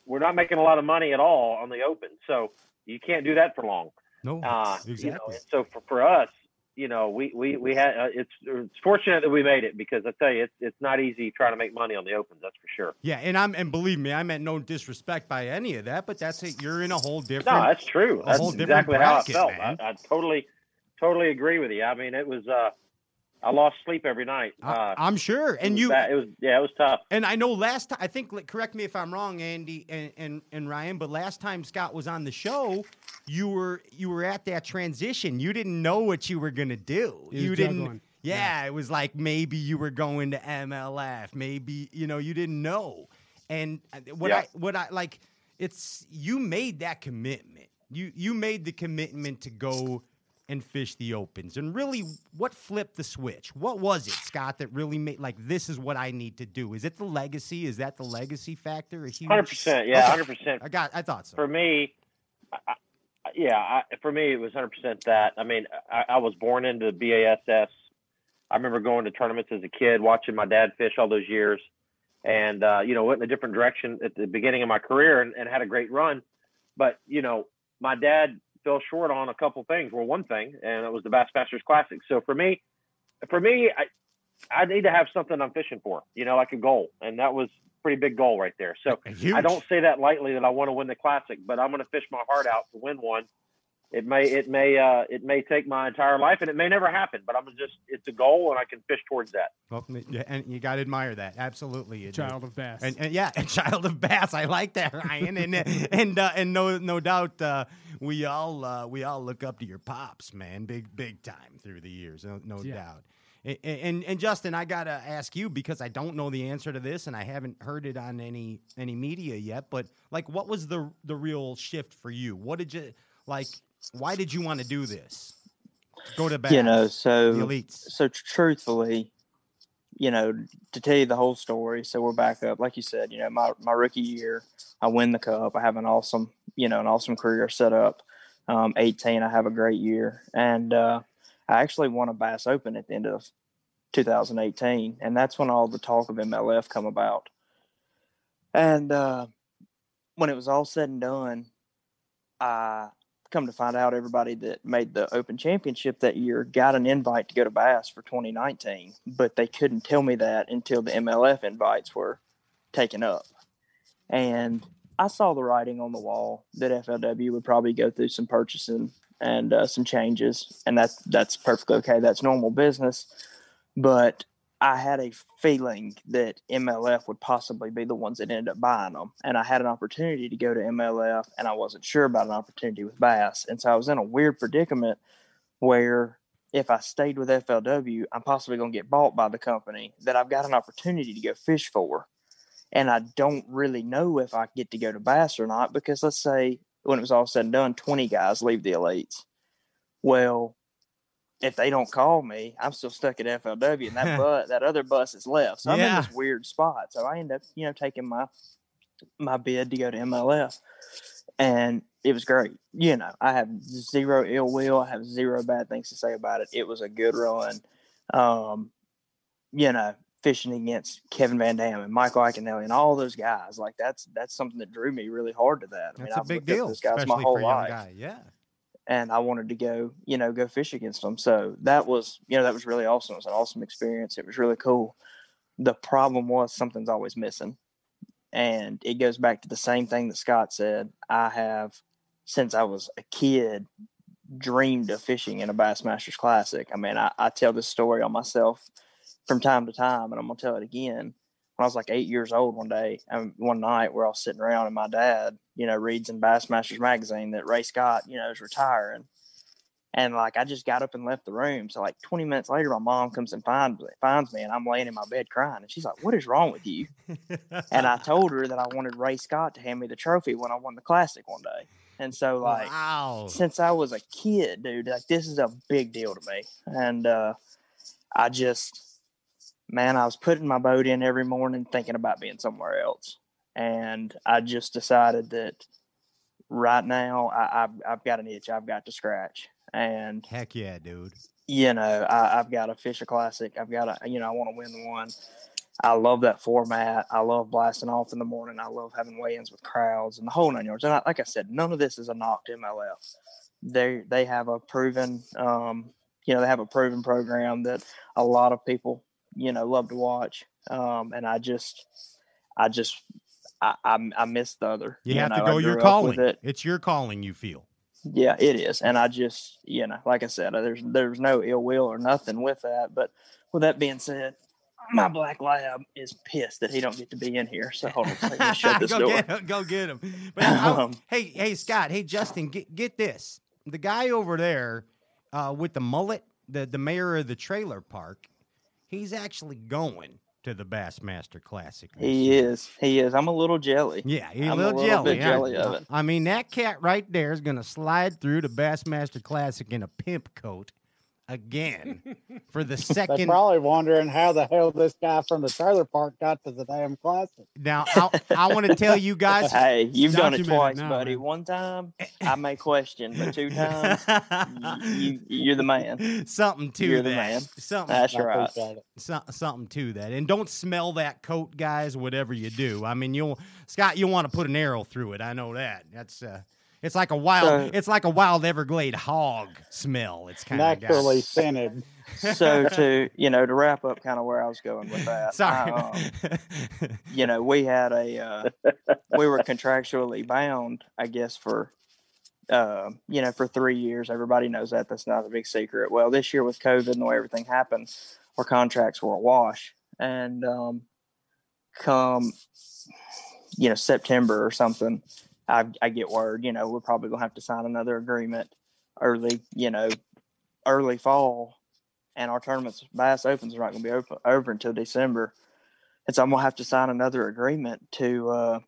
we're not making a lot of money at all on the open, so you can't do that for long. No, uh, exactly. You know, so for, for us, you know, we we we had uh, it's, it's fortunate that we made it, because I tell you, it's it's not easy trying to make money on the opens. That's for sure. Yeah, and I'm and believe me, I meant no disrespect by any of that, but that's it. You're in a whole different. No, that's true. That's exactly bracket, how I felt. I, I totally, totally agree with you. I mean, it was. Uh, I lost sleep every night. Uh, I'm sure, and it you. Bad. It was yeah, it was tough. And I know last time, I think, like, correct me if I'm wrong, Andy and, and and Ryan, but last time Scott was on the show, you were you were at that transition. You didn't know what you were gonna do. You didn't. Yeah, yeah, it was like maybe you were going to M L F. Maybe you know you didn't know. And what yeah. I what I like, it's you made that commitment. You you made the commitment to go and fish the opens, and really, what flipped the switch? What was it, Scott, that really made like this is what I need to do? Is it the legacy? Is that the legacy factor? Hundred percent, yeah, hundred okay. percent. I got, I thought so. For me, I, yeah, I, for me it was hundred percent that. I mean, I, I was born into B A S S. I remember going to tournaments as a kid, watching my dad fish all those years, and uh, you know, went in a different direction at the beginning of my career, and, and had a great run. But you know, my dad fell short on a couple things. Well, one thing, and it was the Bassmasters Classic. So for me, for me, I I need to have something I'm fishing for, you know, like a goal. And that was a pretty big goal right there. So huge. I don't say that lightly that I want to win the Classic, but I'm going to fish my heart out to win one. It may, it may, uh, it may take my entire life, and it may never happen. But I'm just, it's a goal, and I can fish towards that. Well, and you got to admire that, absolutely. Child of bass, and, and yeah, child of bass. I like that, Ryan, and and uh, and no, no doubt, uh, we all uh, we all look up to your pops, man, big big time through the years, no, no yeah. doubt. And, and and Justin, I gotta ask you, because I don't know the answer to this, and I haven't heard it on any any media yet. But like, what was the the real shift for you? What did you like? Why did you want to do this? Go to bat, you know. So the elites. So truthfully, you know, to tell you the whole story. So we're back up, like you said. You know, my my rookie year, I win the cup. I have an awesome, you know, an awesome career set up. Um, eighteen, I have a great year, and uh, I actually won a Bass Open at the end of two thousand eighteen, and that's when all the talk of M L F come about. And uh, when it was all said and done, I come to find out everybody that made the Open Championship that year got an invite to go to Bass for twenty nineteen, but they couldn't tell me that until the M L F invites were taken up. And I saw the writing on the wall that F L W would probably go through some purchasing and uh, some changes, and that's that's perfectly okay. That's normal business. But I had a feeling that M L F would possibly be the ones that ended up buying them, and I had an opportunity to go to M L F, and I wasn't sure about an opportunity with Bass. And so I was in a weird predicament where if I stayed with F L W, I'm possibly going to get bought by the company that I've got an opportunity to go fish for. And I don't really know if I get to go to Bass or not, because let's say when it was all said and done, twenty guys leave the elites. Well, if they don't call me, I'm still stuck at F L W, and that bus, that other bus is left. So I'm yeah. in this weird spot. So I end up, you know, taking my my bid to go to M L F, and it was great. You know, I have zero ill will. I have zero bad things to say about it. It was a good run. Um, you know, fishing against Kevin Van Dam and Michael Iaconelli and all those guys, like that's that's something that drew me really hard to that. I mean, I've looked up those guys my whole life. Guy. Yeah. And I wanted to go, you know, go fish against them. So that was, you know, that was really awesome. It was an awesome experience. It was really cool. The problem was something's always missing. And it goes back to the same thing that Scott said. I have, since I was a kid, dreamed of fishing in a Bassmasters Classic. I mean, I, I tell this story on myself from time to time, and I'm going to tell it again. When I was like eight years old one day, um, one night we're all sitting around, and my dad, you know, reads in Bassmasters magazine that Ray Scott, you know, is retiring. And like, I just got up and left the room. So like twenty minutes later, my mom comes and finds me, finds me and I'm laying in my bed crying. And she's like, "What is wrong with you?" And I told her that I wanted Ray Scott to hand me the trophy when I won the Classic one day. And so like, wow. Since I was a kid, dude, like this is a big deal to me. And uh, I just... man, I was putting my boat in every morning thinking about being somewhere else. And I just decided that right now I, I've, I've got an itch I've got to scratch. And heck yeah, dude. You know, I, I've got to fish a classic. I've got to, you know, I want to win one. I love that format. I love blasting off in the morning. I love having weigh-ins with crowds and the whole nine yards. And I, like I said, none of this is a knock to M L F. They, they have a proven, um, you know, they have a proven program that a lot of people, you know, love to watch. Um, and I just, I just, I, I, I miss the other. You, you have know, to go your calling. It. It's your calling, you feel. Yeah, it is. And I just, you know, like I said, there's, there's no ill will or nothing with that. But with that being said, my black lab is pissed that he don't get to be in here. So hold on, let me shut this go door. Get him, go get him. But um, hey, hey, Scott, hey, Justin, get, get this. The guy over there uh, with the mullet, the, the mayor of the trailer park, he's actually going to the Bassmaster Classic. He is. He is. I'm a little jelly. Yeah, he's a little jelly. I'm a little bit jelly of it. I mean, that cat right there is going to slide through the Bassmaster Classic in a pimp coat again for the second. They're probably wondering how the hell this guy from the trailer park got to the damn Classic. Now, I, I want to tell you guys. Hey, you've done it twice, no, buddy. Man. One time, I may question, but two times, you, you're the man. Something to you're that. The man. Something, That's right. So, something to that. And don't smell that coat, guys, whatever you do. I mean, you'll, Scott, you'll want to put an arrow through it. I know that. That's, uh, It's like a wild, so, it's like a wild Everglade hog smell. It's kind of naturally scented. So to you know to wrap up, kind of where I was going with that. Sorry, I, um, you know we had a uh, we were contractually bound, I guess for uh, you know for three years. Everybody knows that. That's not a big secret. Well, this year with COVID and the way everything happened, our contracts were awash, and um, come you know September or something. I, I get word, you know, we're probably going to have to sign another agreement early, you know, early fall. and our tournaments, Bass Opens, are not going to be open, over until December. And so I'm going to have to sign another agreement to uh,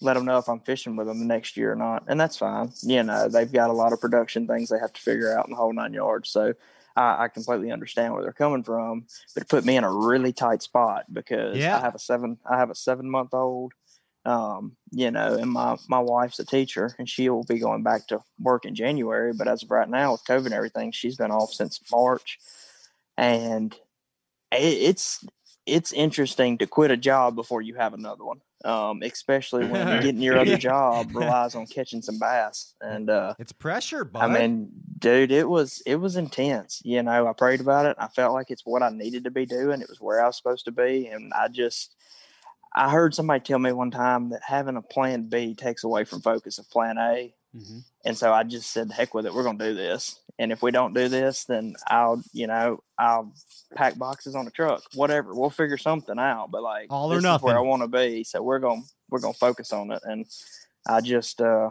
let them know if I'm fishing with them the next year or not. And that's fine. You know, they've got a lot of production things they have to figure out in the whole nine yards. So I, I completely understand where they're coming from, but it put me in a really tight spot because yeah. I have a seven, I have a seven month old, um, you know, and my, my wife's a teacher and she will be going back to work in January. But as of right now with COVID and everything, she's been off since March, and it, it's, it's interesting to quit a job before you have another one, um, especially when getting your other job relies on catching some bass. And uh, it's pressure, bud. I mean, dude, it was it was intense. You know, I prayed about it. I felt like it's what I needed to be doing. It was where I was supposed to be. And I just, I heard somebody tell me one time that having a plan B takes away from focus of plan A. Mm-hmm. And so I just said, heck with it. We're going to do this. And if we don't do this, then I'll, you know, I'll pack boxes on a truck, whatever. We'll figure something out, but like all or nothing. Is where I want to be. So we're going, we're going to focus on it. And I just, uh,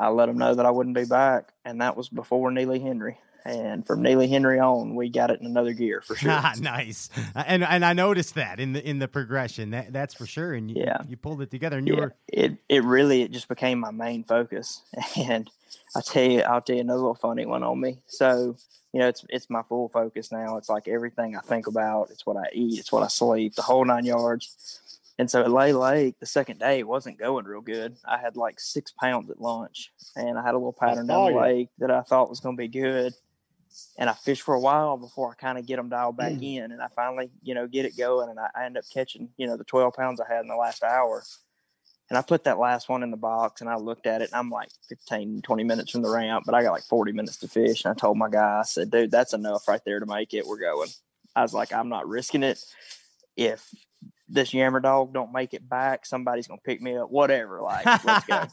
I let them know that I wouldn't be back. And that was before Neely Henry. And from Neely Henry on, we got it in another gear for sure. Ah, nice. And and I noticed that in the in the progression. That that's for sure. And you, yeah. you pulled it together, and you yeah. were it it really it just became my main focus. And I tell you, I'll tell you another little funny one on me. So, you know, it's it's my full focus now. It's like everything I think about, it's what I eat, it's what I sleep, the whole nine yards. And so at Lay Lake, the second day, it wasn't going real good. I had like six pounds at lunch, and I had a little pattern down the lake that I thought was gonna be good. And I fished for a while before I kind of get them dialed back mm. in. And I finally, you know, get it going. And I, I end up catching, you know, the twelve pounds I had in the last hour. And I put that last one in the box and I looked at it. And I'm like fifteen, twenty minutes from the ramp, but I got like forty minutes to fish. And I told my guy, I said, dude, that's enough right there to make it. We're going. I was like, I'm not risking it. If this yammer dog don't make it back, somebody's going to pick me up, whatever. Like, let's go.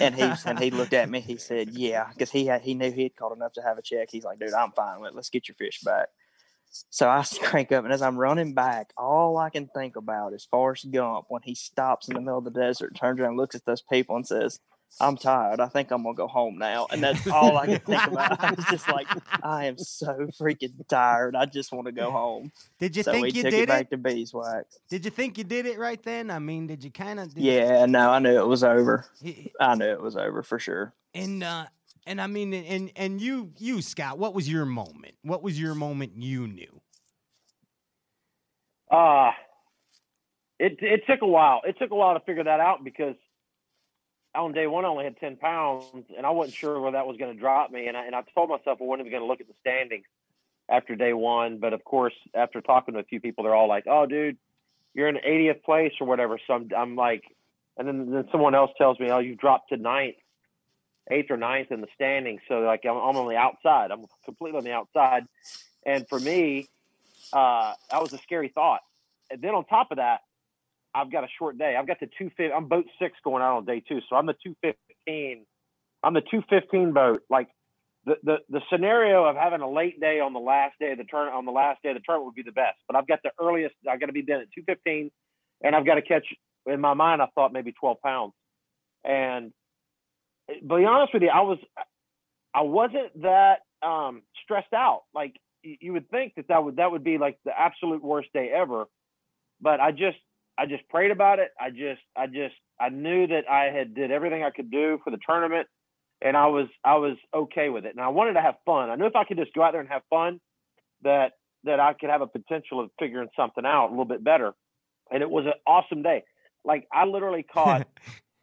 and he, and he looked at me, he said, yeah, cause he had, he knew he had caught enough to have a check. He's like, dude, I'm fine with it. Let's get your fish back. So I crank up, and as I'm running back, all I can think about is Forrest Gump when he stops in the middle of the desert, turns around, looks at those people and says, I'm tired. I think I'm going to go home now. And that's all I could think about. I was just like, I am so freaking tired. I just want to go home. Did you so think you did it? Back to beeswax. Did you think you did it right then? I mean, did you kind of? Yeah, you... no, I knew it was over. I knew it was over for sure. And, uh, and I mean, and, and you, you, Scott, what was your moment? What was your moment you knew? Uh, it, it took a while. It took a while to figure that out because on day one, I only had ten pounds, and I wasn't sure where that was going to drop me. And I, and I told myself I wasn't even going to look at the standings after day one. But, of course, after talking to a few people, they're all like, oh, dude, you're in eightieth place or whatever. So I'm, I'm like – and then, then someone else tells me, oh, you dropped to ninth, eighth or ninth in the standings. So, like, I'm, I'm on the outside. I'm completely on the outside. And for me, uh, that was a scary thought. And then on top of that, I've got a short day. I've got the two fifty. I'm boat six going out on day two. So I'm the two fifteen. I'm the two fifteen boat. Like the, the, the scenario of having a late day on the last day of the turn on the last day of the tournament would be the best, but I've got the earliest. I got to be done at two fifteen, and I've got to catch, in my mind, I thought maybe twelve pounds. And to be honest with you, I was, I wasn't that um, stressed out. Like you would think that that would, that would be like the absolute worst day ever. But I just, I just prayed about it. I just, I just, I knew that I had did everything I could do for the tournament, and I was, I was okay with it. And I wanted to have fun. I knew if I could just go out there and have fun, that, that I could have a potential of figuring something out a little bit better. And it was an awesome day. Like I literally caught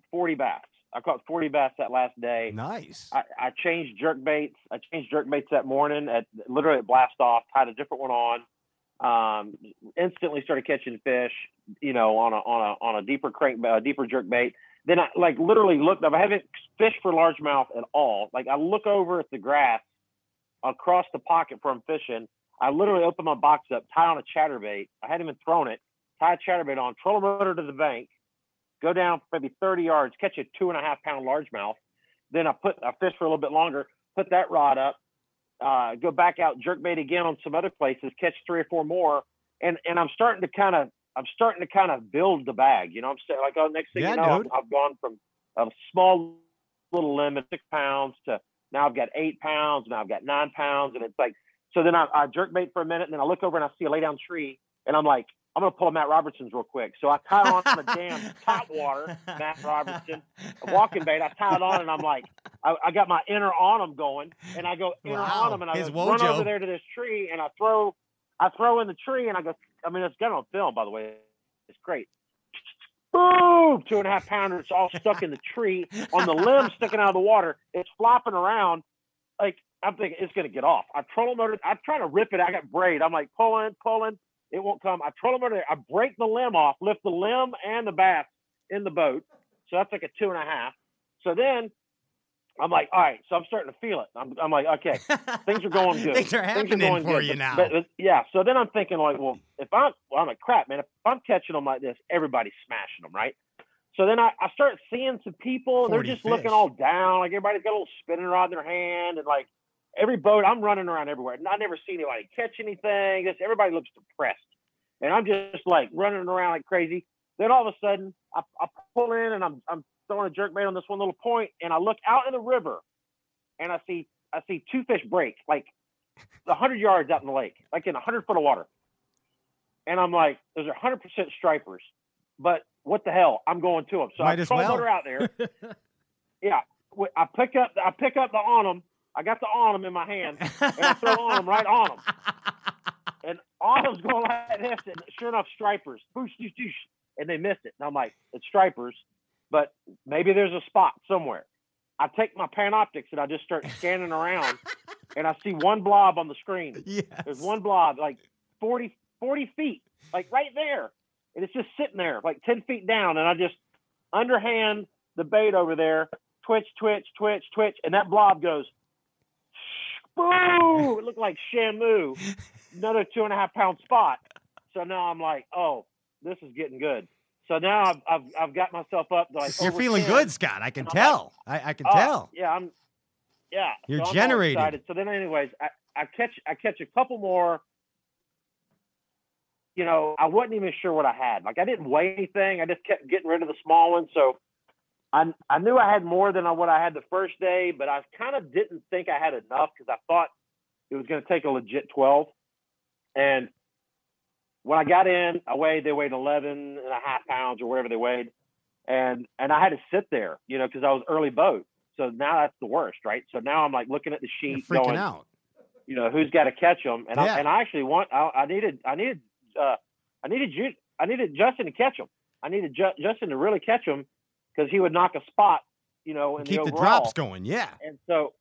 forty bass. I caught forty bass that last day. Nice. I, I changed jerk baits. I changed jerk baits that morning at literally at blast off, tied a different one on. Um, instantly started catching fish, you know, on a, on a, on a deeper crank, a deeper jerk bait. Then I like literally looked up, I haven't fished for largemouth at all. Like I look over at the grass across the pocket from fishing. I literally open my box up, tie on a chatterbait. I hadn't even thrown it, tie a chatterbait on, troll a motor to the bank, go down maybe thirty yards, catch a two and a half pound largemouth. Then I put, I fished for a little bit longer, put that rod up, Uh, go back out, jerkbait again on some other places, catch three or four more, and and I'm starting to kind of I'm starting to kind of build the bag, you know. I'm saying like, oh, next thing yeah, you know, dude. I've gone from a small little limit six pounds to now I've got eight pounds, now I've got nine pounds, and it's like So then I, I jerk bait for a minute, and then I look over and I see a lay down tree, and I'm like, I'm going to pull a Matt Robertson's real quick. So I tied on the damn top water, Matt Robertson, a walking bait. I tied on, and I'm like, I, I got my inner on him going, and I go inner wow. on him, and I go, run over there to this tree, and I throw, I throw in the tree, and I go, I mean, it's got on film, by the way. It's great. Boom! Two and a half pounder. It's all stuck in the tree, on the limb sticking out of the water. It's flopping around. Like, I'm thinking, it's going to get off. I trolling motor. I try to rip it. I got braid. I'm like, pulling, pulling. It won't come. I troll them over there. I break the limb off, lift the limb and the bass in the boat. So that's like a two and a half. So then I'm like, all right. So I'm starting to feel it. I'm, I'm like, okay, things are going good. things are happening things are going for good. you now. But, but, yeah. So then I'm thinking like, well, if I'm, well, I'm like, crap, man. If I'm catching them like this, everybody's smashing them, right? So then I, I start seeing some people, and they're just fish. looking all down. Like everybody's got a little spinning rod in their hand, and like, every boat, I'm running around everywhere, and I never see anybody catch anything. Just everybody looks depressed, and I'm just like running around like crazy. Then all of a sudden, I, I pull in, and I'm I'm throwing a jerkbait on this one little point, and I look out in the river, and I see I see two fish break like a hundred yards out in the lake, like in a hundred foot of water, and I'm like, those are hundred percent stripers, but what the hell? I'm going to them, so Might I throw well. motor out there. yeah, I pick up I pick up the on them. I got the on them in my hand, and I throw on them right on them. And on them's going like this, and sure enough, stripers. Boosh, doosh, doosh, and they missed it. And I'm like, it's stripers, but maybe there's a spot somewhere. I take my Panoptics, and I just start scanning around, and I see one blob on the screen. Yes. There's one blob, like forty, forty feet, like right there. And it's just sitting there, like ten feet down, and I just underhand the bait over there, twitch, twitch, twitch, twitch, and that blob goes, boo! It looked like Shamu, another two and a half pound spot. So now I'm like, oh, this is getting good. So now I've I've, I've got myself up to like. You're feeling ten. Good, Scott. I can tell. Like, I, I can oh, tell. Yeah, I'm. Yeah, you're so generating. So then, anyways, I, I catch I catch a couple more. You know, I wasn't even sure what I had. Like I didn't weigh anything. I just kept getting rid of the small ones. So. I, I knew I had more than what I had the first day, but I kind of didn't think I had enough because I thought it was going to take a legit twelve. And when I got in, I weighed, they weighed eleven and a half pounds or whatever they weighed. And, and I had to sit there, you know, because I was early boat. So now that's the worst, right? So now I'm like looking at the sheet. You're freaking going out. You know, who's got to catch them. And, yeah. I, and I actually want, I, I needed, I needed, uh, I needed you, I needed Justin to catch them. I needed Ju- Justin to really catch them. Because he would knock a spot, you know, and keep the, overall. the drops going, yeah. And so,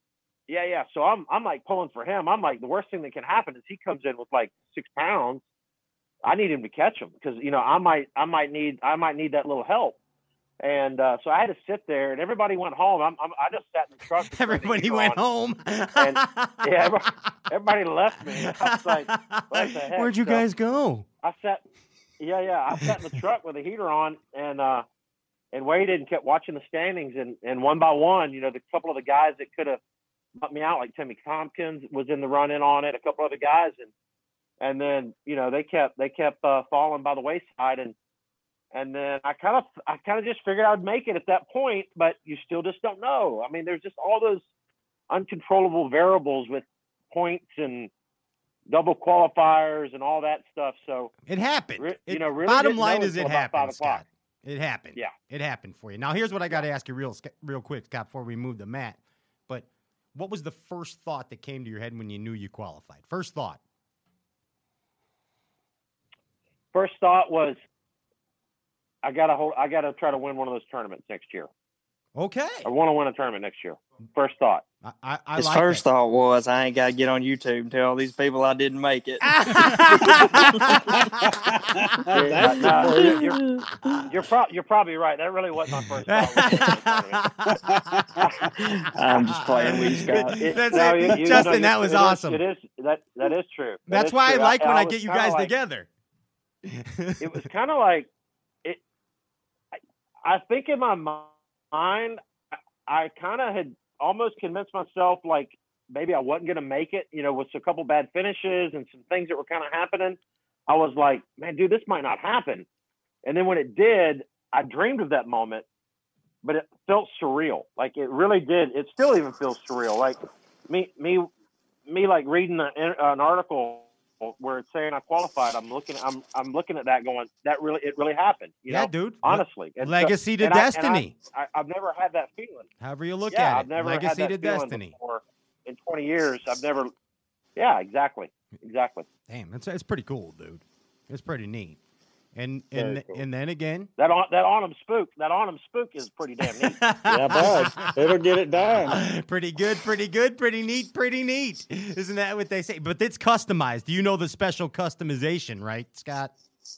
yeah, yeah. So I'm, I'm like pulling for him. I'm like, the worst thing that can happen is he comes in with like six pounds. I need him to catch him because you know I might, I might need, I might need that little help. And uh, so I had to sit there, and everybody went home. I'm, I'm I just sat in the truck. Everybody went on. home. And, yeah, everybody, everybody left me. I was like, what the heck? Where'd you so guys go? I sat, yeah, yeah. I sat in the truck with a heater on, and. uh And waited and kept watching the standings, and, and one by one, you know, the couple of the guys that could have bumped me out, like Timmy Tompkins was in the run in on it, a couple other guys, and and then you know they kept they kept uh, falling by the wayside, and and then I kind of I kind of just figured I would make it at that point, but you still just don't know. I mean, there's just all those uncontrollable variables with points and double qualifiers and all that stuff. So it happened. Re- you it, know, really bottom line is it happened. Scott. It happened. Yeah. It happened for you. Now, here's what I got to ask you real real quick, Scott, before we move to Matt. But what was the first thought that came to your head when you knew you qualified? First thought. First thought was, I got to hold. I got to try to win one of those tournaments next year. Okay. I want to win a tournament next year. First thought. I, I, I His like first that. thought was, I ain't got to get on YouTube and tell all these people I didn't make it. That's no, you're, you're, you're, pro- you're probably right. That really was my first thought. I'm just playing with you, Scott. It, That's no, it. You, you, Justin, you know, that was it awesome. Is, it is. That, that is true. That That's is why true. I like I, when I, I get you guys like, together. It was kind of like, it. I, I think in my mind, I, I kind of had almost convinced myself like maybe I wasn't going to make it, you know, with a couple bad finishes and some things that were kind of happening. I was like, man, dude, this might not happen. And then when it did, I dreamed of that moment, but it felt surreal. Like it really did. It still even feels surreal. Like me, me, me like reading a, an article where it's saying I qualified, I'm looking, I'm, I'm looking at that going, that really, it really happened. You yeah, know? Dude. Honestly, and legacy so, to and destiny. I, I, I've never had that feeling. However you look yeah, at I've it, never legacy had that to destiny. Before. In twenty years, I've never. Yeah, exactly, exactly. Damn, that's it's pretty cool, dude. It's pretty neat. And and cool. and then again, that on that Autumn spook, that Autumn spook is pretty damn neat. Yeah, bud, it'll get it done. Pretty good, pretty good, pretty neat, pretty neat. Isn't that what they say? But it's customized. You know the special customization, right, Scott?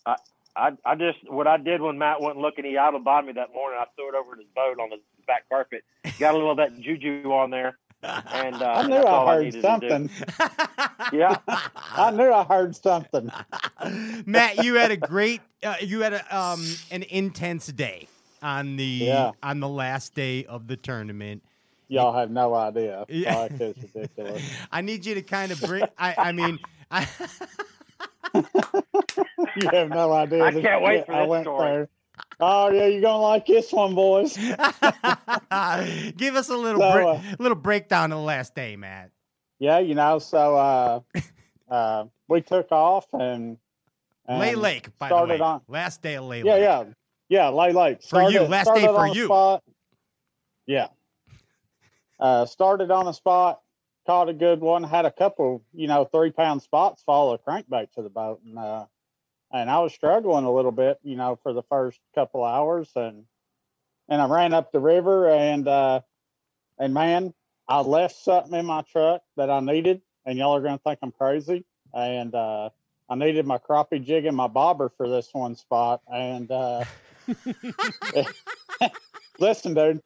I I, I just what I did when Matt wasn't looking, he idled by me that morning. I threw it over to his boat on the back carpet. Got a little of that juju on there. And, uh, I knew I heard I something. Yeah, I knew I heard something. Matt, you had a great, uh, you had a, um, an intense day on the yeah. on the last day of the tournament. Y'all have no idea. Yeah. Oh, it's ridiculous. I need you to kind of bring. I, I mean, I you have no idea. I can't wait for I this went story. There. Oh yeah, you're gonna like this one, boys. Give us a little so, bre- uh, little breakdown of the last day, Matt. Yeah, you know, so uh, uh, we took off and, and Lay Lake by started the way. On last day of Lay Lake. Yeah, yeah, yeah, Lay Lake started, for you. Last day for you. Spot. Yeah, uh, started on a spot, caught a good one, had a couple, you know, three pound spots follow a crankbait to the boat, and. Uh, And I was struggling a little bit, you know, for the first couple hours. And and I ran up the river and, uh, and man, I left something in my truck that I needed. And y'all are going to think I'm crazy. And uh, I needed my crappie jig and my bobber for this one spot. And uh, listen, dude,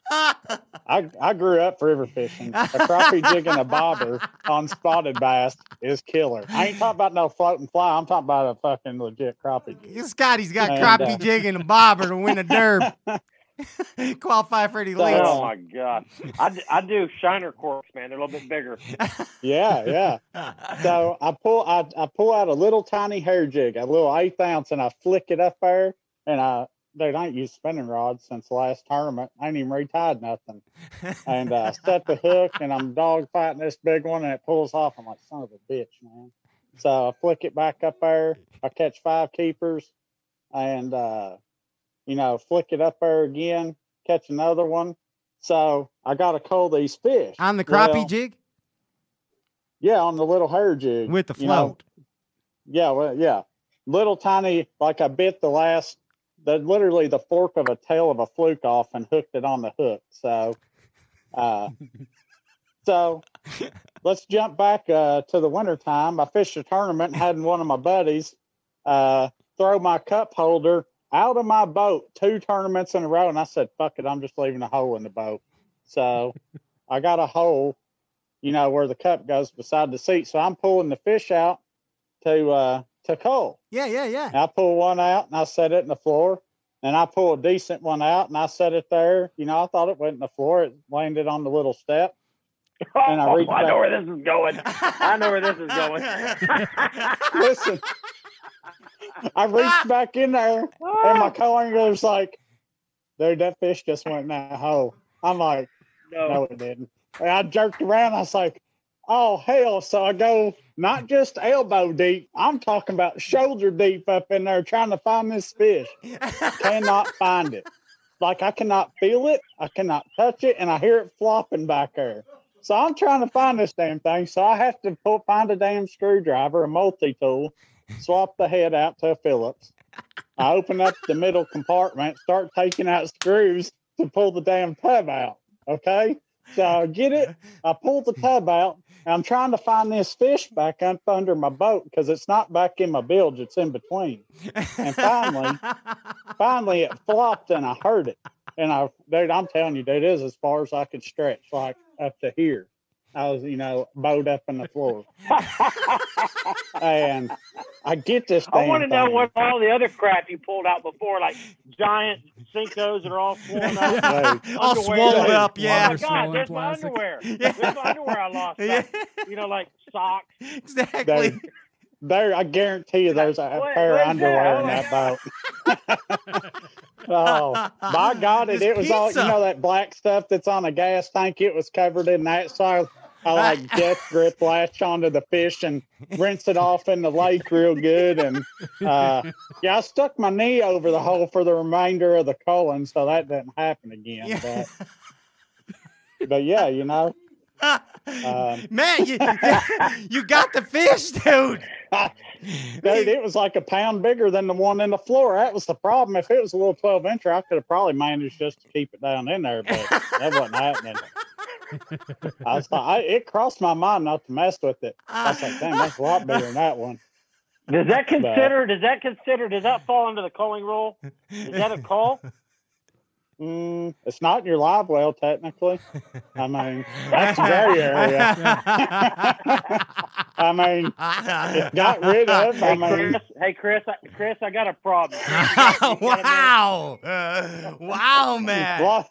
I, I grew up river fishing. A crappie jig and a bobber on spotted bass is killer. I ain't talking about no floating fly. I'm talking about a fucking legit crappie jig. Scotty's got and, crappie uh, jig and a bobber to win a derb. Qualify for any so, leads. Oh, my God. I, I do shiner corks, man. They're a little bit bigger. Yeah, yeah. So I pull I, I pull out a little tiny hair jig, a little eighth ounce, and I flick it up there, and I Dude, I ain't used spinning rods since the last tournament. I ain't even retied nothing. And I uh, set the hook, and I'm dog fighting this big one, and it pulls off. I'm like, son of a bitch, man. So I flick it back up there. I catch five keepers, and, uh, you know, flick it up there again, catch another one. So I got to cull these fish. On the crappie well, jig? Yeah, on the little hair jig. With the float. You know? Yeah, well, yeah. Little tiny, like I bit the last. That literally the fork of a tail of a fluke off and hooked it on the hook. So, uh, so let's jump back, uh, to the winter time. I fished a tournament, had one of my buddies, uh, throw my cup holder out of my boat, two tournaments in a row. And I said, fuck it. I'm just leaving a hole in the boat. So I got a hole, you know, where the cup goes beside the seat. So I'm pulling the fish out to, uh, to coal. Yeah, yeah, yeah. And I pull one out and I set it in the floor, and I pull a decent one out and I set it there. You know, I thought it went in the floor. It landed on the little step. And I reached oh, I know where this is going. I know where this is going. Listen, I reached back in there and my co-angler's like, dude, that fish just went in that hole. I'm like, no, no it didn't. And I jerked around. I was like, oh, hell. So I go not just elbow deep. I'm talking about shoulder deep up in there trying to find this fish. Cannot find it. Like, I cannot feel it. I cannot touch it. And I hear it flopping back there. So I'm trying to find this damn thing. So I have to pull, find a damn screwdriver, a multi-tool, swap the head out to a Phillips. I open up the middle compartment, start taking out screws to pull the damn tub out. Okay? So I get it. I pull the tub out. I'm trying to find this fish back up under my boat because it's not back in my bilge. It's in between. And finally, finally it flopped and I heard it. And I, dude, I'm telling you, dude, it is as far as I could stretch, like up to here. I was, you know, bowed up in the floor. And I get this damn I want to know thing. What all the other crap you pulled out before, like giant Cinco's that are all swollen up. Hey, all swollen up, yeah. Oh, my God, there's my underwear. Yeah. There's my underwear I lost. Yeah. Like, you know, like socks. Exactly. There, there I guarantee you there's a what, pair of underwear in that boat. Oh, by God, it, it was all, you know, that black stuff that's on a gas tank. It was covered in that. So I like death grip latch onto the fish and rinse it off in the lake real good. And uh, yeah, I stuck my knee over the hole for the remainder of the culling, so that didn't happen again. Yeah. But, but yeah, you know. Uh, um, Matt, you, you got the fish, dude. I, dude, it was like a pound bigger than the one in the floor. That was the problem. If it was a little twelve-incher, I could have probably managed just to keep it down in there, but that wasn't happening. I was like, I, it crossed my mind not to mess with it. I was like, damn, that's a lot bigger than that one. Does that consider, but, does that consider, does that fall under the culling rule? Is that a call? Mm, it's not in your live well, technically. I mean, that's a gray area. I mean, it got rid of. Hey, I mean, Chris, hey Chris, I, Chris, I got a problem. Wow, uh, wow, man! Lost,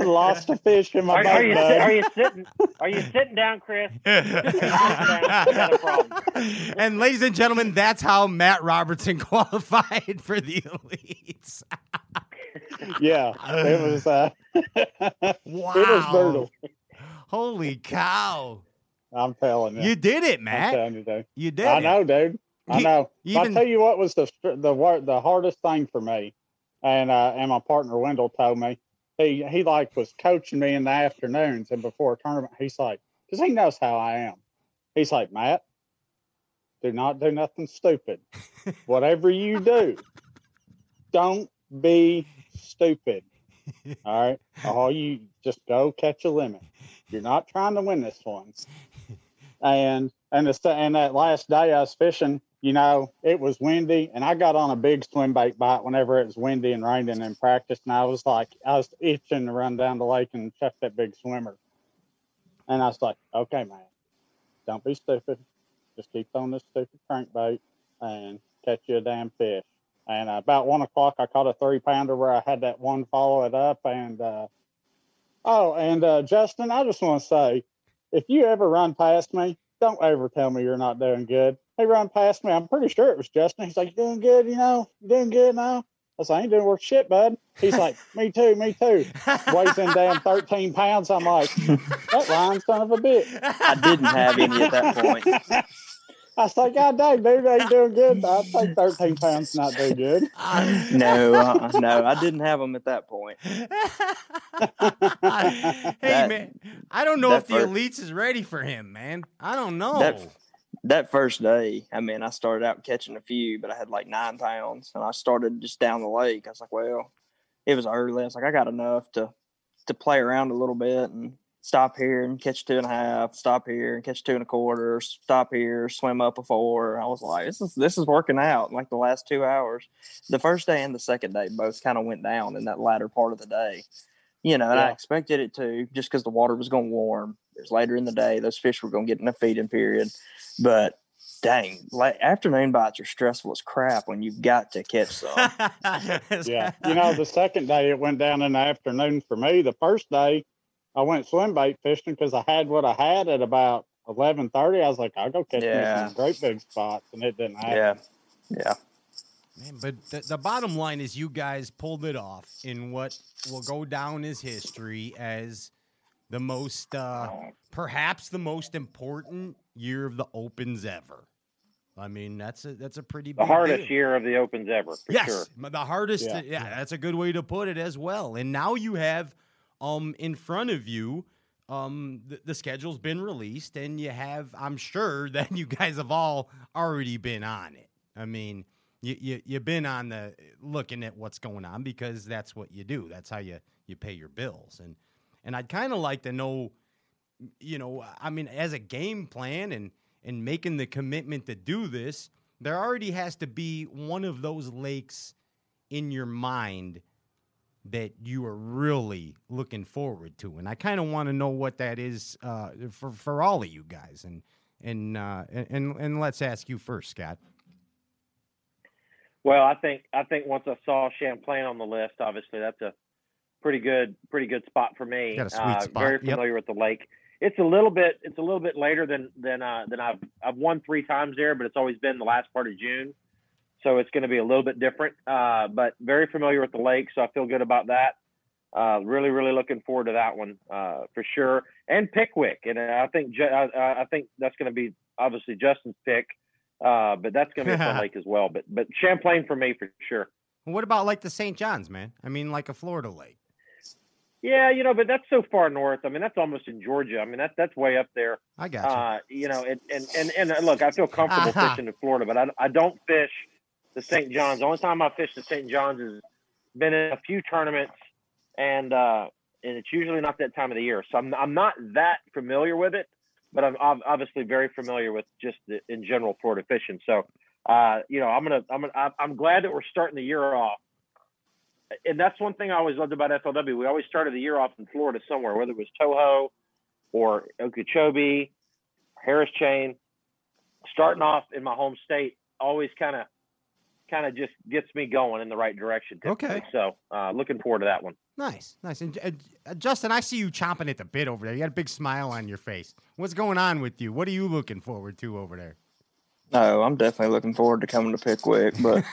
lost a fish in my boat. Are, are you sitting? Are you sitting down, Chris? I got a problem. And ladies and gentlemen, that's how Matt Robertson qualified for the elites. Yeah, it was. Uh, wow, it was brutal. Holy cow! I'm telling you, you did it, Matt. I'm telling you, dude. You did. I it. know, dude. I you, know. Even... I tell you what was the the the hardest thing for me, and uh, and my partner Wendell told me he he like was coaching me in the afternoons and before a tournament. He's like, because he knows how I am. He's like, Matt, do not do nothing stupid. Whatever you do, don't be stupid. All right. Oh, you just go catch a limit. You're not trying to win this one. And and the, and that last day I was fishing, you know, it was windy, and I got on a big swim bait bite whenever it was windy and raining in practice. And I was like, I was itching to run down the lake and check that big swimmer. And I was like, okay, man, don't be stupid. Just keep throwing this stupid crankbait and catch you a damn fish. And about one o'clock, I caught a three-pounder where I had that one follow it up. And, uh, oh, and uh, Justin, I just want to say, if you ever run past me, don't ever tell me you're not doing good. He run past me. I'm pretty sure it was Justin. He's like, you doing good, you know? You doing good now? I was like, I ain't doing worth shit, bud. He's like, me too, me too. Weighs in damn thirteen pounds. I'm like, that lying son of a bitch. I didn't have any at that point. I was like, God dang, dude, I ain't doing good. I think thirteen pounds not do good. No, uh, no, I didn't have them at that point. Hey, that, man, I don't know if the first, elites is ready for him, man. I don't know. That, that first day, I mean, I started out catching a few, but I had like nine pounds, and I started just down the lake. I was like, well, it was early. I was like, I got enough to, to play around a little bit and stop here and catch two and a half, stop here and catch two and a quarter, stop here, swim up a four. I was like, this is this is working out. Like the last two hours, the first day and the second day both kind of went down in that latter part of the day, you know, and yeah. I expected it to just because the water was going to warm. It was later in the day. Those fish were going to get in a feeding period, but dang, like afternoon bites are stressful as crap when you've got to catch some. Yeah. You know, the second day it went down in the afternoon for me. The first day, I went swim bait fishing because I had what I had at about eleven thirty. I was like, I'll go catch yeah. some great big spots, and it didn't happen. Yeah, yeah. Man, but the, the bottom line is, you guys pulled it off in what will go down as history as the most, uh, perhaps the most important year of the Opens ever. I mean, that's a that's a pretty the big hardest deal. year of the Opens ever. For yes, sure. the hardest. Yeah. yeah, that's a good way to put it as well. And now you have. Um, in front of you, um, the, the schedule's been released, and you have, I'm sure that you guys have all already been on it. I mean, you, you, you've been on the, looking at what's going on because that's what you do. That's how you, you pay your bills. And, and I'd kind of like to know, you know, I mean, as a game plan and, and making the commitment to do this, there already has to be one of those lakes in your mind that you are really looking forward to, and I kind of want to know what that is uh, for for all of you guys. And and uh, and and let's ask you first, Scott. Well, I think I think once I saw Champlain on the list, obviously that's a pretty good pretty good spot for me. Got a sweet uh, spot. Very familiar yep. with the lake. It's a little bit it's a little bit later than than uh, than I've I've won three times there, but it's always been the last part of June. So it's going to be a little bit different, uh, but very familiar with the lake, so I feel good about that. Uh, really, really looking forward to that one uh, for sure. And Pickwick, and I think uh, I think that's going to be obviously Justin's pick, uh, but that's going to be a fun lake as well. But but Champlain for me for sure. What about like the Saint John's, man? I mean, like a Florida lake. Yeah, you know, but that's so far north. I mean, that's almost in Georgia. I mean, that's that's way up there. I got you. Uh, you know, and, and and and look, I feel comfortable uh-huh. fishing in Florida, but I I don't fish the Saint John's. The only time I fished the Saint John's has been in a few tournaments. And uh, and it's usually not that time of the year, so I'm I'm not that familiar with it, but I'm, I'm obviously very familiar with just the, in general Florida fishing. So, uh, you know, I'm gonna I'm gonna, I'm glad that we're starting the year off, and that's one thing I always loved about F L W. We always started the year off in Florida somewhere, whether it was Toho or Okeechobee, Harris Chain. Starting off in my home state always kind of kind of just gets me going in the right direction. Okay, so uh, looking forward to that one. Nice, nice. And uh, Justin, I see you chomping at the bit over there. You got a big smile on your face. What's going on with you? What are you looking forward to over there? No, I'm definitely looking forward to coming to Pickwick, but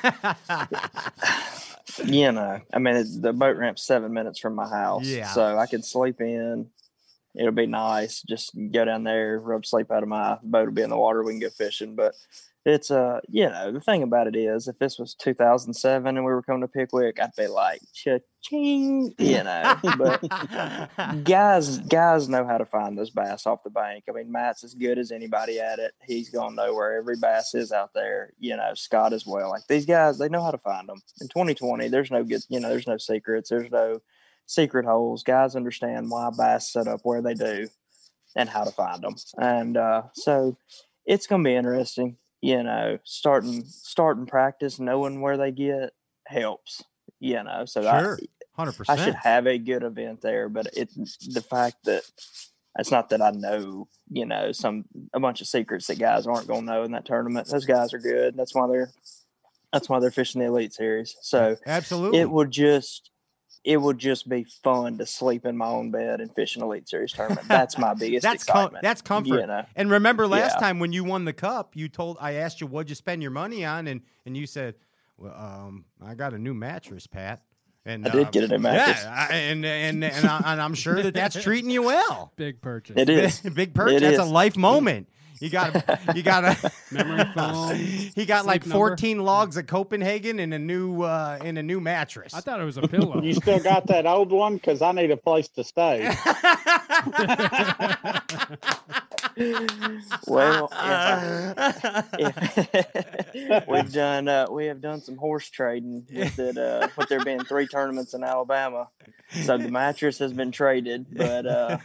you know, I mean, it's, the boat ramp's seven minutes from my house, yeah. So I can sleep in. It'll be nice. Just go down there, rub sleep out of my boat. Will be in the water. We can go fishing, but. It's, uh, you know, the thing about it is, if this was two thousand seven and we were coming to Pickwick, I'd be like, cha-ching, you know. But guys guys know how to find those bass off the bank. I mean, Matt's as good as anybody at it. He's going to know where every bass is out there, you know, Scott as well. Like, these guys, they know how to find them. In twenty twenty, there's no good, you know, there's no secrets. There's no secret holes. Guys understand why bass set up where they do and how to find them. And uh, so it's going to be interesting. You know, starting starting practice, knowing where they get helps. You know, so sure. I, one hundred percent. I should have a good event there. But it the fact that it's not that I know, you know, some a bunch of secrets that guys aren't going to know in that tournament. Those guys are good. That's why they're that's why they're fishing the Elite Series. So absolutely, it would just it would just be fun to sleep in my own bed and fish an Elite Series tournament. That's my biggest that's excitement. Com- that's comfort. You know? And remember last yeah. time when you won the cup, you told I asked you what'd you spend your money on, and, and you said, "Well, um, I got a new mattress, Pat." And I did uh, get a new mattress. Yeah, I, and and and, I, and I'm sure that that's treating you well. Big purchase. It is big purchase. It that's is. a life moment. You got you got a memory foam. He got like fourteen number. Logs of Copenhagen and a new uh, and a new mattress. I thought it was a pillow. You still got that old one? Because I need a place to stay. Well, I, if, we've done uh, we have done some horse trading with it. Uh, with there being three tournaments in Alabama, so the mattress has been traded. But uh,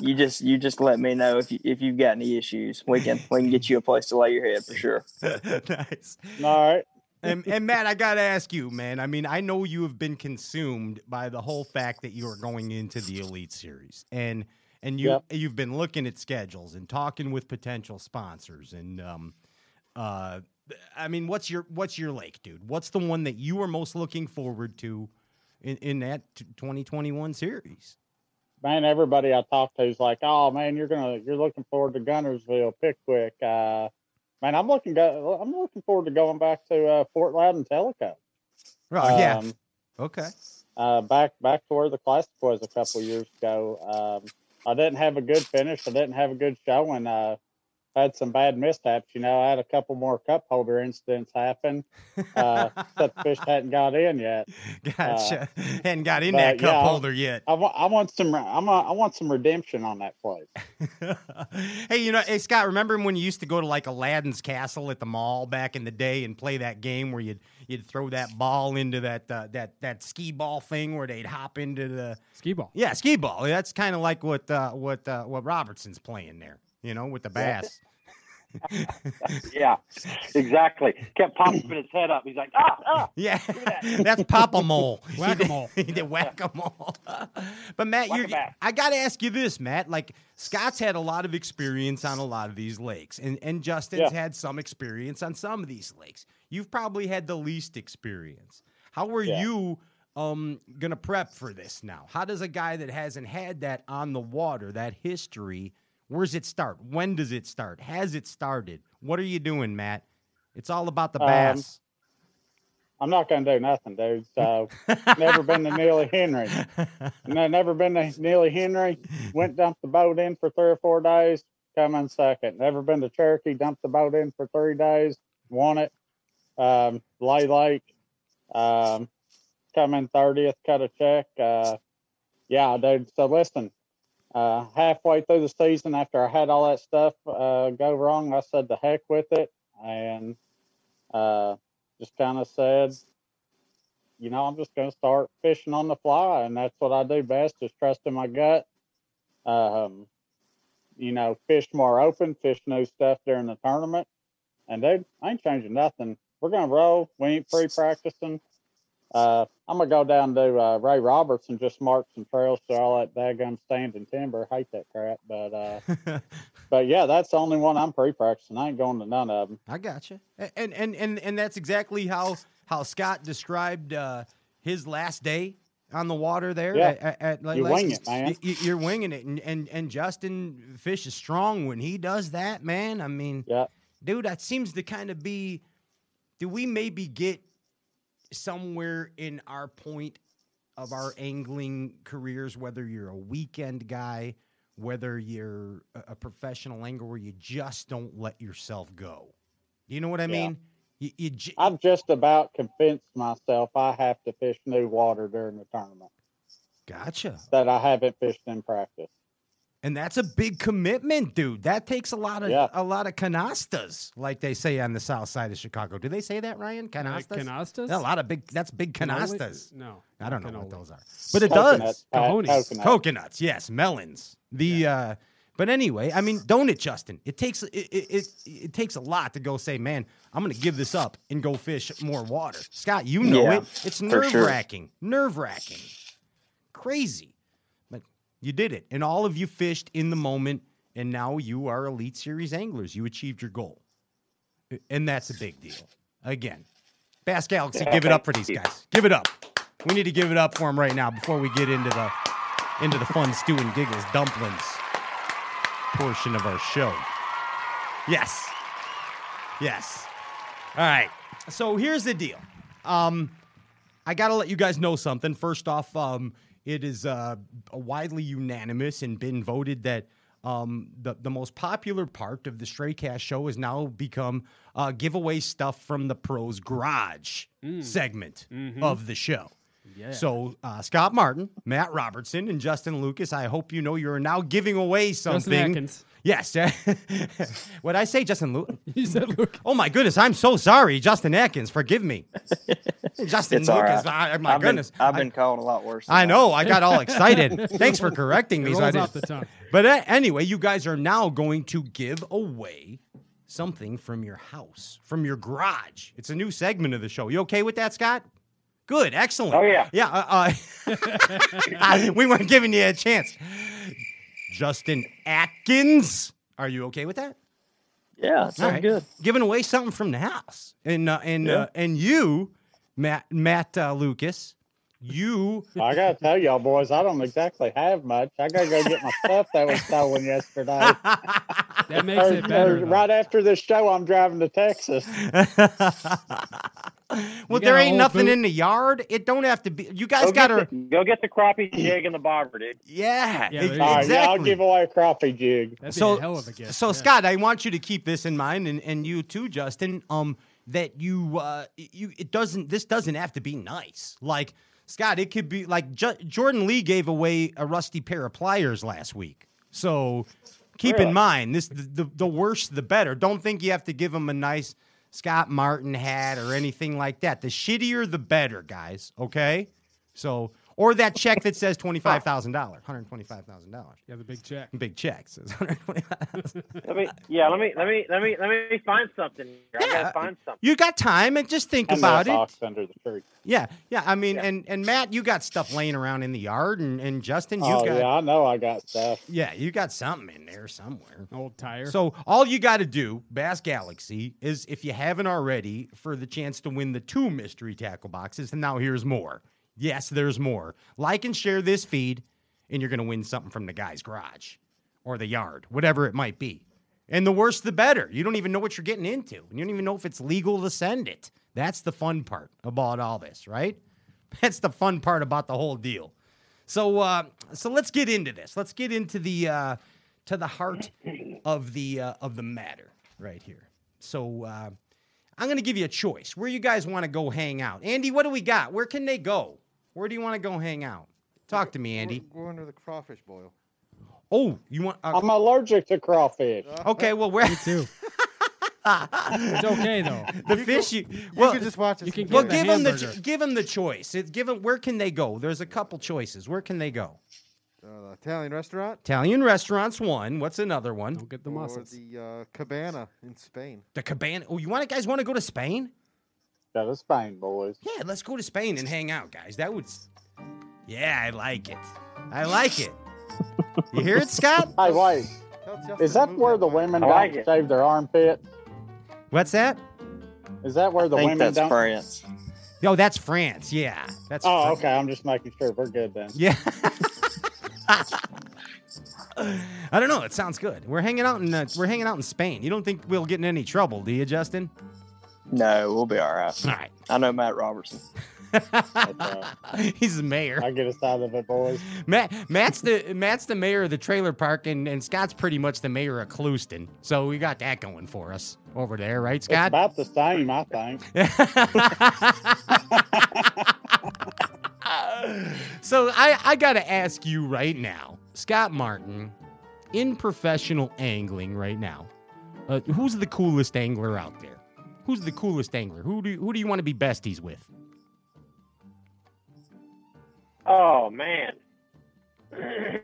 you just you just let me know if you, if you've got any issues. We can we can get you a place to lay your head for sure. Nice. All right. And, and Matt, I gotta ask you, man. I mean, I know you have been consumed by the whole fact that you are going into the Elite Series, and. And you, yep. you've been looking at schedules and talking with potential sponsors. And, um, uh, I mean, what's your what's your lake, dude? What's the one that you are most looking forward to in, in that twenty twenty-one series? Man, everybody I talk to is like, oh, man, you're gonna you're looking forward to Gunnersville, Pickwick. Uh, man, I'm looking go- I'm looking forward to going back to uh, Fort Loudon, Tellico. Right? Um, yeah. Okay. Uh, back back to where the Classic was a couple years ago. Um, I didn't have a good finish. I didn't have a good showing. Uh, I had some bad mishaps. You know, I had a couple more cup holder incidents happen. Uh, except the fish hadn't got in yet. Gotcha. Uh, hadn't got in that cup yeah, holder yet. I, w- I want some. I'm a, I want some redemption on that place. Hey, you know, hey Scott, remember when you used to go to like Aladdin's Castle at the mall back in the day and play that game where you'd. You'd throw that ball into that uh, that that skee ball thing where they'd hop into the skee ball. Yeah, skee ball. That's kind of like what uh, what uh, what Robertson's playing there, you know, with the bass. Yeah, exactly. Kept popping his head up. He's like, ah, ah. Yeah, that. That's pop-a-mole. Whack-a-mole. He did, he did whack-a-mole. But, Matt, you're, I got to ask you this, Matt. Like, Scott's had a lot of experience on a lot of these lakes, and, and Justin's yeah. had some experience on some of these lakes. You've probably had the least experience. How are yeah. you um, going to prep for this now? How does a guy that hasn't had that on the water, that history, where's it start? When does it start? Has it started? What are you doing, Matt? It's all about the bass. Um, I'm not going to do nothing, dude. So never been to Neely Henry. No, never been to Neely Henry. Went, dumped the boat in for three or four days. Come in second. Never been to Cherokee. Dumped the boat in for three days. Won it. Um, Lay Lake. Um, come in thirtieth. Cut a check. Uh, yeah, dude. So listen, uh, halfway through the season, after I had all that stuff uh, go wrong, I said the heck with it. And, uh, just kind of said, you know, I'm just going to start fishing on the fly. And that's what I do best, is trust in my gut. Um, you know, fish more open, fish new stuff during the tournament. And, dude, I ain't changing nothing. We're going to roll. We ain't pre-practicing. Uh, I'm going to go down to uh, Ray Robertson, just mark some trails to all that daggum standing timber. Hate that crap. But, uh, but yeah, that's the only one I'm pre-practicing. I ain't going to none of them. I got you. And, and, and, and that's exactly how, how Scott described uh, his last day on the water there. Yeah. At, at, at, you're winging it, man. You, you're winging it. And, and, and Justin Fish is strong when he does that, man. I mean, yeah. Dude, that seems to kind of be, do we maybe get somewhere in our point of our angling careers, whether you're a weekend guy, whether you're a professional angler, where you just don't let yourself go? Do you know what I yeah. mean? You, you j- I've just about convinced myself I have to fish new water during the tournament. Gotcha. That I haven't fished in practice. And that's a big commitment, dude. That takes a lot of yeah. a lot of canastas, like they say on the south side of Chicago. Do they say that, Ryan? Canastas? Like canastas? That's a lot of big. That's big canastas. No, I don't know canola. What those are, but it coconuts, does. Cojones. Coconuts. Coconuts, yes, melons. The yeah. uh, but anyway, I mean, don't it, Justin? It takes it, it it it takes a lot to go say, man, I'm gonna give this up and go fish more water. Scott, you know yeah, it. It's nerve wracking, sure. nerve wracking, crazy. You did it, and all of you fished in the moment, and now you are Elite Series anglers. You achieved your goal, and that's a big deal. Again, Bass Galaxy, give it up for these guys. Give it up. We need to give it up for them right now before we get into the into the fun stew and giggles dumplings portion of our show. Yes, yes. All right. So here's the deal. Um, I gotta let you guys know something. First off, um. It is uh, widely unanimous and been voted that um, the, the most popular part of the Straight Cast show has now become uh, giveaway stuff from the Pros Garage mm. segment mm-hmm. of the show. Yeah. So uh, Scott Martin, Matt Robertson, and Justin Lucas, I hope you know you're now giving away something. Justin Atkins. Yes. What I say, Justin Lucas? You said Lucas. Oh, my goodness. I'm so sorry, Justin Atkins. Forgive me. Justin it's Lucas. Right. I, my I've goodness. Been, I've been I, called a lot worse. I that. know. I got all excited. Thanks for correcting me. It rolls so off the tongue. But uh, anyway, you guys are now going to give away something from your house, from your garage. It's a new segment of the show. You okay with that, Scott? Good. Excellent. Oh, yeah. Yeah. Uh, uh, we weren't giving you a chance. Justin Atkins, are you okay with that? Yeah, sounds right. good. Giving away something from the house, and uh, and yeah. uh, and you, Matt Matt uh, Lucas, you. I gotta tell y'all boys, I don't exactly have much. I gotta go get my stuff that was stolen yesterday. That makes or, it better. Right after this show, I'm driving to Texas. Well, there ain't nothing boot. in the yard. It don't have to be. You guys got to go get the crappie jig and the bobber, dude. Yeah, yeah exactly. Right, yeah, I'll give away a crappie jig. That'd be so, a hell of a gift. So, yeah. Scott, I want you to keep this in mind, and, and you too, Justin. Um, that you, uh, you, it doesn't. This doesn't have to be nice. Like Scott, it could be like J- Jordan Lee gave away a rusty pair of pliers last week. So keep really? in mind this. The, the the worse, the better. Don't think you have to give him a nice Scott Martin hat or anything like that. The shittier, the better, guys. Okay? So, or that check that says twenty-five thousand dollars, one hundred twenty-five thousand dollars. Yeah, the big check. Big check says one hundred twenty-five thousand dollars. Let me, yeah, let me, let me, let me, let me find something. Here. Yeah, I gotta find something. You got time, and just think I'm about it. Box under the tree. Yeah, yeah. I mean, yeah. and and Matt, you got stuff laying around in the yard, and, and Justin, you oh, got. Oh yeah, I know I got stuff. Yeah, you got something in there somewhere. Old tire. So all you got to do, Bass Galaxy, is if you haven't already, for the chance to win the two mystery tackle boxes, and now here's more. Yes, there's more. Like and share this feed, and you're going to win something from the guy's garage or the yard, whatever it might be. And the worse, the better. You don't even know what you're getting into. And you don't even know if it's legal to send it. That's the fun part about all this, right? That's the fun part about the whole deal. So, uh, so let's get into this. Let's get into the uh, to the heart of the uh, of the matter right here. So, uh, I'm going to give you a choice where you guys want to go hang out. Andy, what do we got? Where can they go? Where do you want to go hang out? Talk to me, Andy. We're, we're under the crawfish boil. Oh, you want? Uh, I'm allergic to crawfish. Okay, well, we're me too. It's okay though. The you fish, go, you, well, you can just watch. You can well, give them the cho- give them the choice. It, give them where can they go? There's a couple choices. Where can they go? Uh, the Italian restaurant. Italian restaurant's one. What's another one? Don't get the mussels. Or the uh, cabana in Spain. The cabana. Oh, you want guys want to go to Spain? Go to Spain, boys. Yeah, let's go to Spain and hang out, guys. That would. Yeah, I like it. I like it. You hear it, Scott? Hey, wait. Is that where the women like don't it. shave their armpit? What's that? Is that where the I think women that's don't? France. No, oh, that's France. Yeah. That's. Oh, France. Okay. I'm just making sure we're good then. Yeah. I don't know. It sounds good. We're hanging out in uh, we're hanging out in Spain. You don't think we'll get in any trouble, do you, Justin? No, we'll be all right. All right. I know Matt Robertson. He's the mayor. I get a side of it, boys. Matt, Matt's the Matt's the mayor of the trailer park, and, and Scott's pretty much the mayor of Clouston. So we got that going for us over there, right, Scott? It's about the same, I think. So I, I got to ask you right now, Scott Martin, in professional angling right now, uh, who's the coolest angler out there? Who's the coolest angler? Who do who do you want to be besties with? Oh man, man!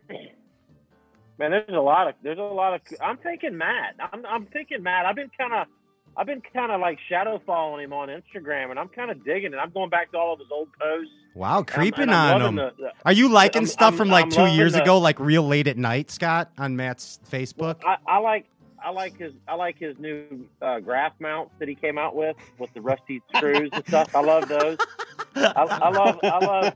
There's a lot of there's a lot of. I'm thinking Matt. I'm I'm thinking Matt. I've been kind of, I've been kind of like shadow following him on Instagram, and I'm kind of digging it. I'm going back to all of his old posts. Wow, creeping and I'm, and I'm on him. The, the, Are you liking I'm, stuff I'm, from like I'm two years the, ago, like real late at night, Scott, on Matt's Facebook? I, I like I like his I like his new uh, graph mounts that he came out with with the rusty screws and stuff. I love those. I, I love I love.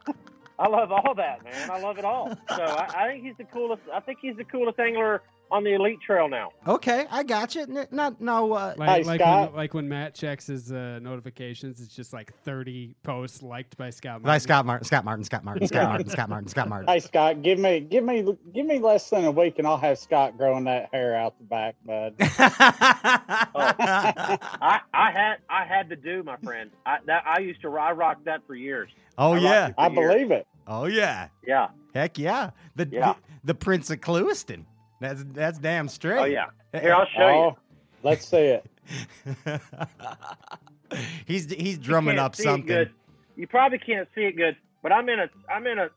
I love all that, man. I love it all. So I, I think he's the coolest. I think he's the coolest angler on the elite trail now. Okay, I got you. N- not no. Uh, like hey, like, Scott. When, like when Matt checks his uh, notifications, it's just like thirty posts liked by Scott Martin. By Scott Martin. Scott Martin. Scott Martin. Scott Martin. Scott Martin. Scott Martin. Hey Scott, give me, give me, give me less than a week, and I'll have Scott growing that hair out the back, bud. oh, I, I had, I had to do, my friend. I, that, I used to, I rocked that for years. Oh I yeah, I years. believe it. Oh yeah, yeah. Heck yeah, the yeah. The, the Prince of Clewiston. That's that's damn straight. Oh yeah, here I'll show oh, you. Let's see it. he's he's drumming up something. You probably can't see it good, but I'm in a I'm in a.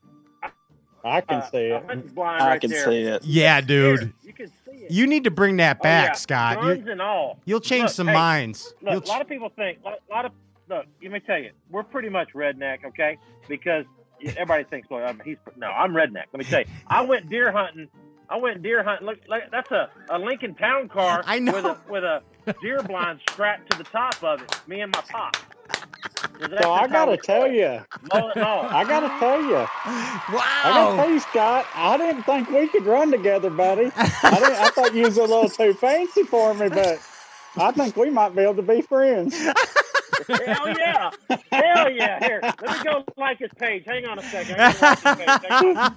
I can uh, see it. Blind I right can there. see it. Yeah, dude. Here, you can see it. You need to bring that back, oh, yeah. Scott. Guns and all. You'll change look, some hey, minds. Look, you'll a ch- lot of people think. A lot of look. Let me tell you, we're pretty much redneck, okay? Because everybody thinks, well, I'm, he's no, I'm redneck. Let me tell you, I went deer hunting. I went deer hunting. Look, look that's a, a Lincoln Town Car I know. with a with a deer blind strapped to the top of it. Me and my pop. So I gotta tell going? you. No, no. I gotta tell you. Wow. I gotta tell you, Scott. I didn't think we could run together, buddy. I didn't, I thought you was a little too fancy for me, but I think we might be able to be friends. Hell yeah! Hell yeah! Here, let me go like his page. Hang on a second. Like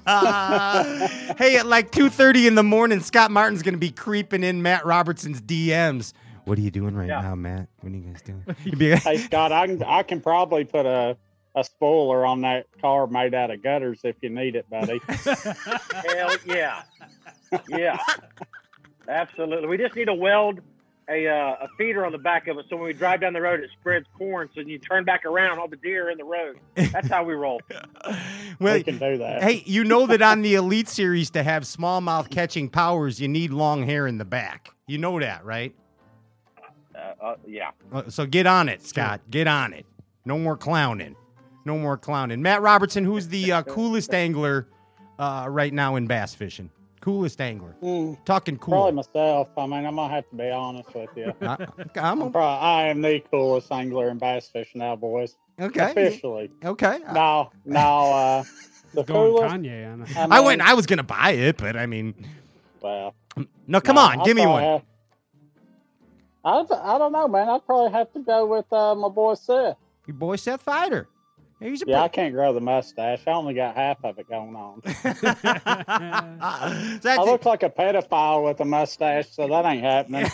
uh, hey, at like two thirty in the morning, Scott Martin's gonna be creeping in Matt Robertson's D Ms. What are you doing right yeah. now, Matt? What are you guys doing? Hey, Scott, I can I can probably put a a spoiler on that car made out of gutters if you need it, buddy. Hell yeah! Yeah, absolutely. We just need to weld A, uh, a feeder on the back of it, so when we drive down the road, it spreads corn. So you turn back around, all the deer are in the road. That's how we roll. Well, we can do that. Hey, you know that on the Elite Series to have smallmouth catching powers, you need long hair in the back. You know that, right? Uh, uh, yeah. Uh, so get on it, Scott. Sure. Get on it. No more clowning. No more clowning. Matt Robertson, who's the uh, coolest angler uh, right now in bass fishing? Coolest angler. Mm, Talking cool. Probably myself. I mean, I'm going to have to be honest with you. I, I'm a... I'm probably, I am the coolest angler in bass fishing now, boys. Okay. Officially. Okay. No, no. Uh, the coolest. Kanye, I, know. I, mean, I went, I was going to buy it, but I mean. Well. No, come no, on. I'll give me one. Have, I, I don't know, man. I'd probably have to go with uh, my boy Seth. Your boy Seth Fighter. He's a yeah, pro- I can't grow the mustache. I only got half of it going on. I look like a pedophile with a mustache, so that ain't happening.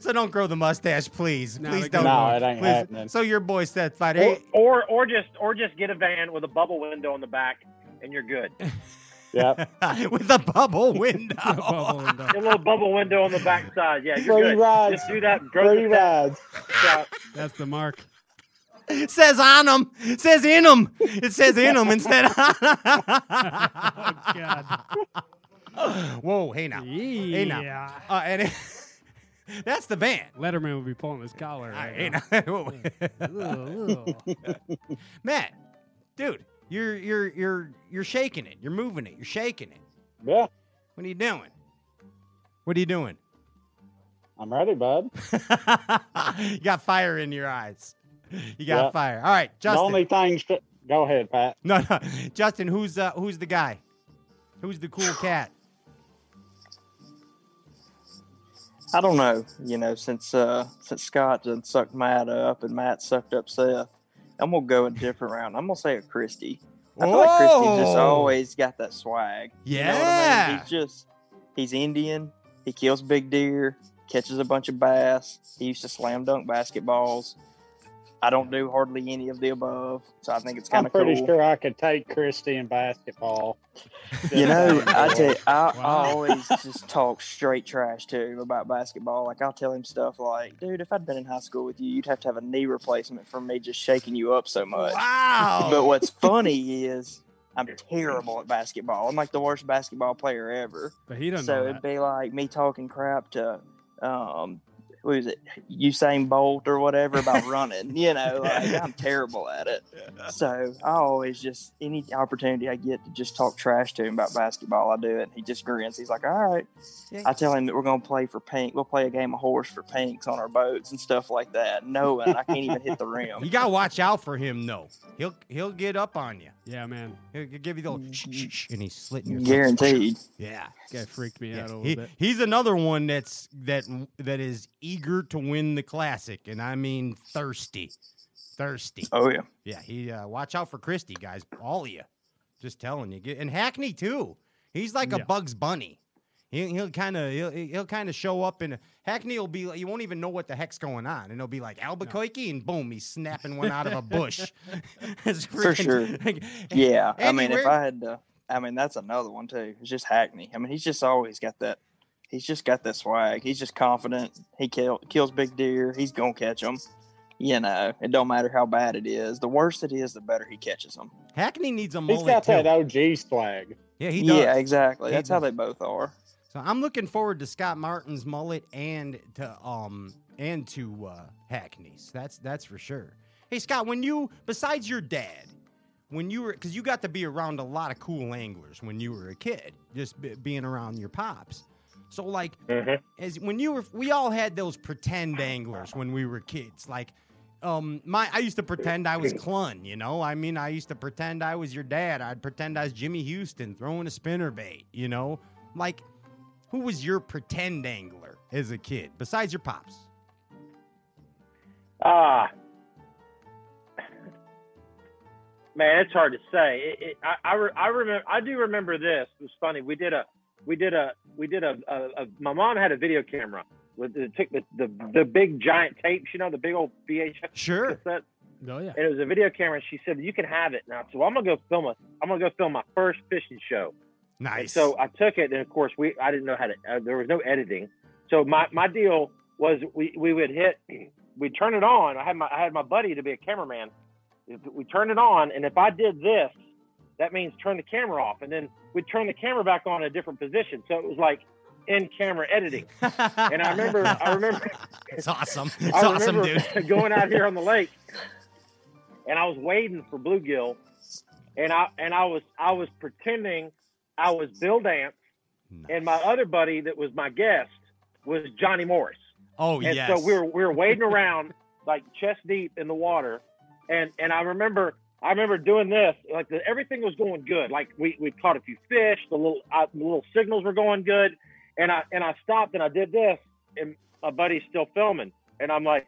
So don't grow the mustache, please. No, please don't. No, it ain't please. happening. So your boy Seth Fighter. Or, or or just or just get a van with a bubble window in the back, and you're good. Yeah, with a bubble window. a, bubble window. a little bubble window on the backside. Yeah, you're Free good. Rides. Just do that. Free rides. That. That's the mark. It says on them. It says in them. It says in them instead of... Oh, God. Whoa, hey now. Yeah. Hey now. Uh, and it, that's the band. Letterman would be pulling his collar. Right now. Matt, dude, you're you're you're you're shaking it. You're moving it. You're shaking it. Yeah. What are you doing? What are you doing? I'm ready, bud. You got fire in your eyes. You got yep. fire. All right, Justin. The only thing. Stri- Go ahead, Pat. No, no, Justin. Who's uh, who's the guy? Who's the cool cat? I don't know. You know, since uh, since Scott done sucked Matt up and Matt sucked up Seth, I'm gonna go a different round. I'm gonna say a Christie. I feel oh. like Christie just always got that swag. Yeah. You know what I mean? He's just he's Indian. He kills big deer. Catches a bunch of bass. He used to slam dunk basketballs. I don't do hardly any of the above, so I think it's kind of cool. I'm pretty cool. sure I could take Christie in basketball. You know, I tell you, I, wow. I always just talk straight trash to him about basketball. Like, I'll tell him stuff like, dude, if I'd been in high school with you, you'd have to have a knee replacement for me just shaking you up so much. Wow. But what's funny is I'm terrible at basketball. I'm like the worst basketball player ever. But he doesn't know that. So it'd be like me talking crap to um, – what is it, Usain Bolt or whatever about running, you know, like I'm terrible at it. Yeah. So I always just, any opportunity I get to just talk trash to him about basketball, I do it. He just grins. He's like, all right. Yeah. I tell him that we're going to play for pink. We'll play a game of horse for pinks on our boats and stuff like that. Knowing I can't even hit the rim. You got to watch out for him though. He'll, he'll get up on you. Yeah, man. He'll give you the old shh, shh, shh, and he's slitting your guaranteed. Lips. Yeah. That freaked me yeah. out a little he, bit. He's another one that's, that, that is easy. Eager to win the classic, and I mean thirsty, thirsty. Oh yeah, yeah. He uh, watch out for Christie, guys. All of you, just telling you. And Hackney too. He's like yeah. a Bugs Bunny. He, he'll kind of he'll, he'll kind of show up, and Hackney will be. You won't even know what the heck's going on, and he'll be like Albuquerque, no. and boom, he's snapping one out of a bush. It's freaking, for sure. Like, yeah, I mean, if I had to, I mean, that's another one too. It's just Hackney. I mean, he's just always got that. He's just got that swag. He's just confident. He kill, kills big deer. He's going to catch them. You know, it don't matter how bad it is. The worse it is, the better he catches them. Hackney needs a mullet. He's got too. That O G swag. Yeah, he does. Yeah, exactly. He That's does. How they both are. So I'm looking forward to Scott Martin's mullet and to um and to uh, Hackney's. That's that's for sure. Hey Scott, when you besides your dad, when you were because you got to be around a lot of cool anglers when you were a kid, just b- being around your pops. So like, mm-hmm. as when you were, we all had those pretend anglers when we were kids. Like, um, my I used to pretend I was Clun, you know. I mean, I used to pretend I was your dad. I'd pretend I was Jimmy Houston throwing a spinnerbait, you know. Like, who was your pretend angler as a kid besides your pops? Ah, uh, man, it's hard to say. It, it, I I, re, I remember. I do remember this. It was funny. We did a. We did a, we did a, a, a, my mom had a video camera with the, the, the, the big giant tapes, you know, the big old V H S. Sure. Cassette. Oh, yeah. And it was a video camera. And she said, you can have it now. So I'm going to go film a, I'm going to go film my first fishing show. Nice. And so I took it. And of course we, I didn't know how to, uh, there was no editing. So my, my deal was we, we would hit, we'd turn it on. I had my, I had my buddy to be a cameraman. We turned it on. And if I did this, that means turn the camera off. And then we'd turn the camera back on in a different position. So it was like in camera editing. And I remember, I remember. It's awesome. It's I awesome, dude. Going out here on the lake and I was wading for bluegill and I, and I was, I was pretending I was Bill Dance nice. And my other buddy that was my guest was Johnny Morris. Oh and yes. So we were, we were wading around like chest deep in the water. And, and I remember, I remember doing this, like the, everything was going good. Like we, we caught a few fish, the little I, the little signals were going good, and I and I stopped and I did this, and my buddy's still filming. And I'm like,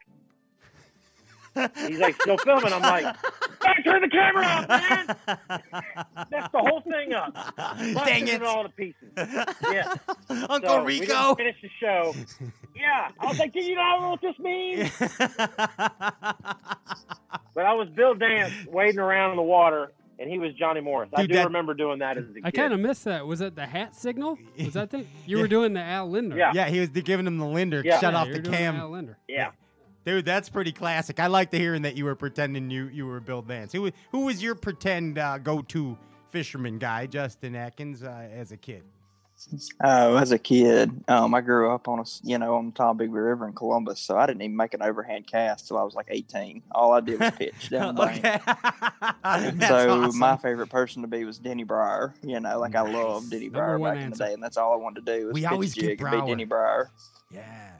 he's like, still filming. I'm like, hey, turn the camera off, man. That's the whole thing up. Dang it. All to pieces. Yeah. Uncle so Rico. We didn't finish the show. Yeah. I was like, do you know what this means? But I was Bill Dance wading around in the water, and he was Johnny Morris. Dude, I do that, remember doing that as a kid. I kind of missed that. Was that the hat signal? Was that the you yeah. were doing the Al Linder? Yeah, yeah, he was giving him the Linder. Yeah. Shut yeah, off the cam. Al Linder. Yeah, dude, that's pretty classic. I liked hearing that you were pretending you, you were Bill Dance. Who who was your pretend uh, go to fisherman guy, Justin Atkins, uh, as a kid? Oh, as a kid, um, I grew up on a you know on the Tom Big River in Columbus, so I didn't even make an overhand cast till I was like eighteen. All I did was pitch down the okay. lane. So awesome. My favorite person to be was Denny Brauer. You know, like nice. I loved Denny Brauer back answer. in the day, and that's all I wanted to do was we pitch always jig and be Denny Brauer. Yeah,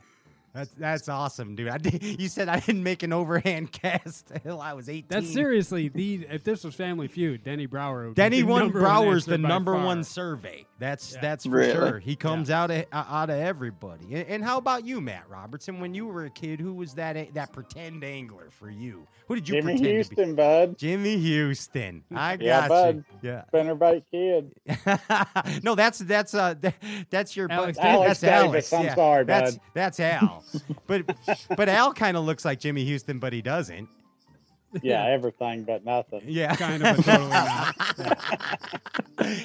that's that's awesome, dude. I did, you said I didn't make an overhand cast till I was eighteen. That's seriously the if this was Family Feud, Denny Brauer. Denny one Brauer's the number far. one survey. That's yeah. that's for really? sure. He comes yeah. out of uh, out of everybody. And, and how about you, Matt Robertson? When you were a kid, who was that that pretend angler for you? Who did you Jimmy pretend Houston, to be? Bud. Jimmy Houston. I got yeah, bud. you. Yeah, spinnerbait kid. No, that's that's uh that, that's your Alex. Bud. Alex that's Davis. Alex. I'm yeah. sorry, that's, bud. That's Al. but but Al kind of looks like Jimmy Houston, but he doesn't. Yeah, everything but nothing. Yeah, kind of. Totally not.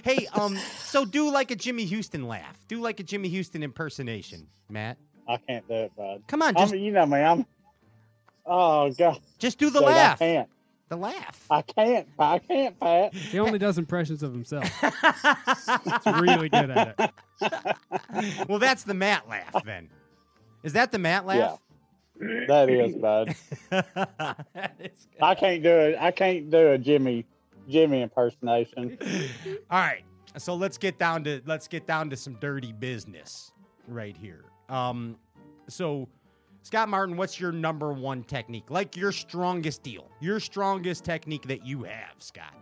Hey, um, so do like a Jimmy Houston laugh. Do like a Jimmy Houston impersonation, Matt. I can't do it, bud. Come on, just I'm, you know me. I'm. Oh God. Just do the Dude, laugh. I can't. The laugh. I can't. I can't, Pat. He only does impressions of himself. He's really good at it. Well, that's the Matt laugh then. Is that the Matt laugh? Yeah. That is, bud. I can't do it. I can't do a Jimmy, Jimmy impersonation. All right, so let's get down to let's get down to some dirty business right here. Um, so Scott Martin, what's your number one technique? Like your strongest deal, your strongest technique that you have, Scott.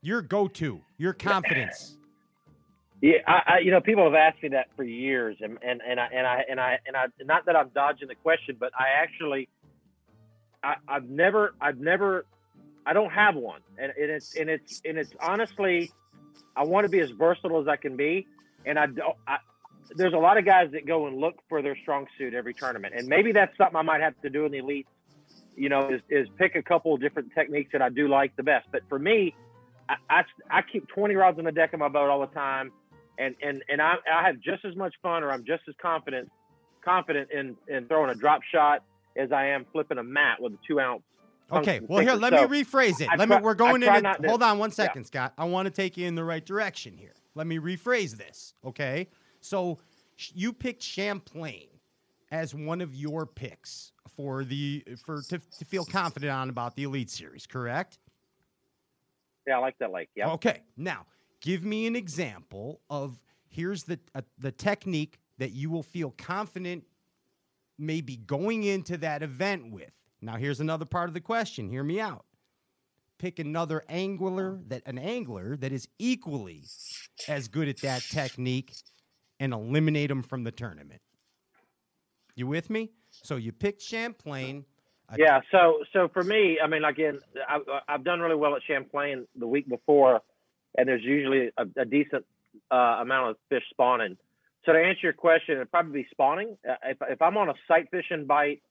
Your go-to, your confidence. Yeah, I, I, you know, people have asked me that for years, and, and, and I and I and I and I not that I'm dodging the question, but I actually, I, I've never, I've never, I don't have one, and, and it's and it's and it's honestly, I want to be as versatile as I can be, and I don't. I, there's a lot of guys that go and look for their strong suit every tournament, and maybe that's something I might have to do in the elite. You know, is is pick a couple of different techniques that I do like the best, but for me, I I, I keep twenty rods on the deck of my boat all the time. And and and I, I have just as much fun, or I'm just as confident, confident in, in throwing a drop shot as I am flipping a mat with a two ounce. Okay, well here, let so me rephrase it. I let try, me. We're going in. Hold to, on one second, yeah. Scott. I want to take you in the right direction here. Let me rephrase this. Okay, so you picked Champlain as one of your picks for the for to, to feel confident on about the Elite Series, correct? Yeah, I like that lake. Yeah. Okay, now. Give me an example of here's the uh, the technique that you will feel confident maybe going into that event with. Now, here's another part of the question. Hear me out. Pick another angler that an angler that is equally as good at that technique and eliminate them from the tournament. You with me? So you picked Champlain. Yeah. So so for me, I mean, again, I, I've done really well at Champlain the week before. And there's usually a, a decent uh, amount of fish spawning. So to answer your question, it'd probably be spawning. Uh, if, if I'm on a sight fishing bite,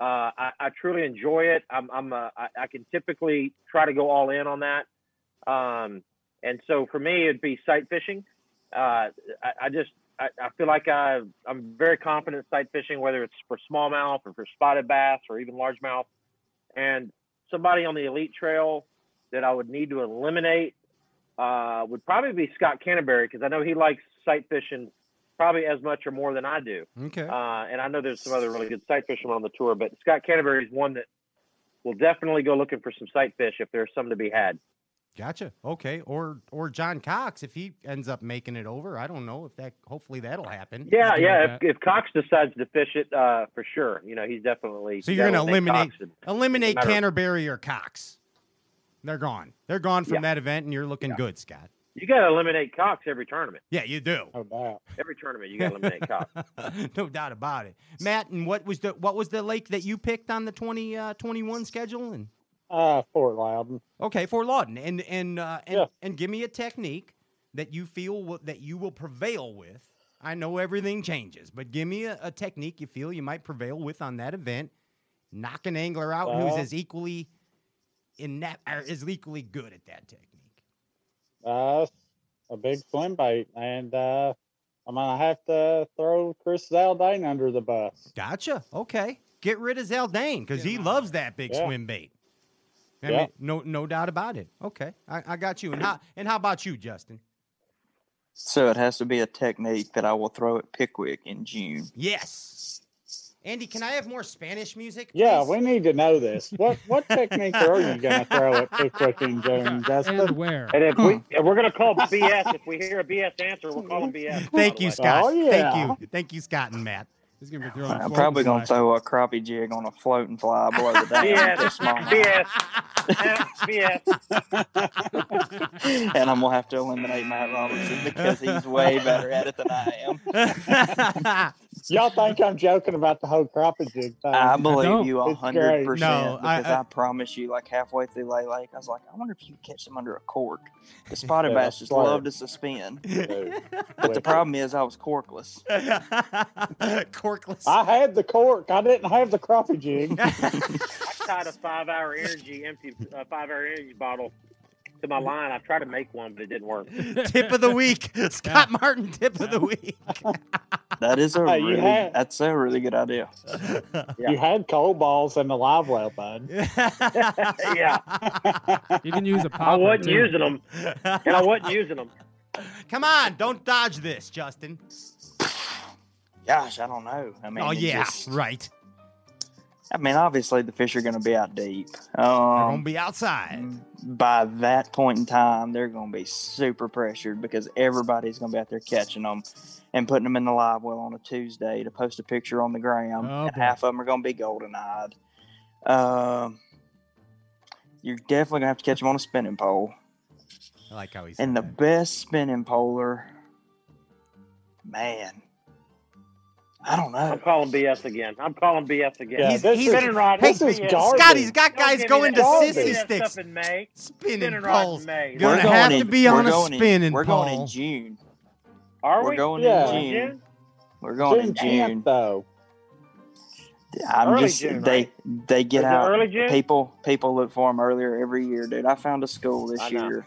uh, I, I truly enjoy it. I'm, I'm a, I, I can typically try to go all in on that. Um, and so for me, it'd be sight fishing. Uh, I, I just I, I feel like I, I'm very confident sight fishing, whether it's for smallmouth or for spotted bass or even largemouth. And somebody on the elite trail that I would need to eliminate Uh, would probably be Scott Canterbury, because I know he likes sight fishing probably as much or more than I do. Okay. Uh, and I know there's some other really good sight fishermen on the tour, but Scott Canterbury is one that will definitely go looking for some sight fish if there's some to be had. Gotcha. Okay. Or or John Cox, if he ends up making it over. I don't know if that. Hopefully that'll happen. Yeah, yeah. If, if Cox decides to fish it, uh, for sure. You know, he's definitely. So you're going to eliminate and, eliminate Canterbury or Cox. They're gone. They're gone from yeah. that event, and you're looking yeah. good, Scott. You got to eliminate cocks every tournament. Yeah, you do. Oh, wow. Every tournament, you got to eliminate cocks. No doubt about it. Matt, and what was the what was the lake that you picked on the twenty uh, twenty-one schedule? And uh, Fort Loudon. Okay, Fort Loudon, and and uh, and, yeah. and give me a technique that you feel w- that you will prevail with. I know everything changes, but give me a, a technique you feel you might prevail with on that event. Knock an angler out well, who's as equally in that or is equally good at that technique. Uh, a big swim bait, and uh, I'm gonna have to throw Chris Zaldane under the bus. Gotcha. Okay, get rid of Zaldane because he loves that big yeah. swim bait. I yeah. mean, no, no doubt about it. Okay, I, I got you. And how and how about you, Justin? So it has to be a technique that I will throw at Pickwick in June. Yes. Andy, can I have more Spanish music, please? Yeah, we need to know this. What what technique are you going to throw at Pickwick and June, Justin? And where? And if we, if we're going to call B S. If we hear a B S answer, we'll call them B S. Thank you, Scott. Oh, yeah. Thank you. Thank you, Scott and Matt. He's gonna be I'm probably going to throw a crappie jig on a floating fly below the down. B S. B S. And I'm going to have to eliminate Matt Robertson because he's way better at it than I am. Y'all think I'm joking about the whole crappie jig thing? I believe I you one hundred percent because no, I, I, I promise you, like halfway through Lay Lake, I was like, I wonder if you could catch them under a cork. The spotted bass just flirt. love to suspend. But the problem is I was corkless. Corkless. I had the cork. I didn't have the crappie jig. I tied a five-hour energy empty uh, five-hour energy bottle to my line. I tried to make one, but it didn't work. Tip of the week, Scott yeah. Martin. Tip yeah. of the week. That is a hey, really, had, that's a really good idea. Yeah. You had cold balls in the live well, bud. Yeah. You can use a popper. I wasn't too. using them, and I wasn't using them. Come on, don't dodge this, Justin. Gosh, I don't know. I mean, oh yeah, just, right. I mean, obviously the fish are going to be out deep. Um, they're going to be outside. By that point in time, they're going to be super pressured because everybody's going to be out there catching them and putting them in the live well on a Tuesday to post a picture on the gram. Oh, and boy. Half of them are going to be golden-eyed. Um, you're definitely going to have to catch them on a spinning pole. I like how he's. And the that. best spinning poler, man. I don't know. I'm calling B S again. I'm calling B S again. Yeah, he's he's spinning rod. Hey, Scotty's got guys going to sissy sticks. In May. Spinning, spinning poles. We're going to have in, to be on a spinning in, we're pole. We're going in June. Are we? We're going yeah. in June. We're going June in June. Camp, though. I'm early just June, they right? they get Is out. Early June? People people look for them earlier every year, dude. I found a school this I year, know.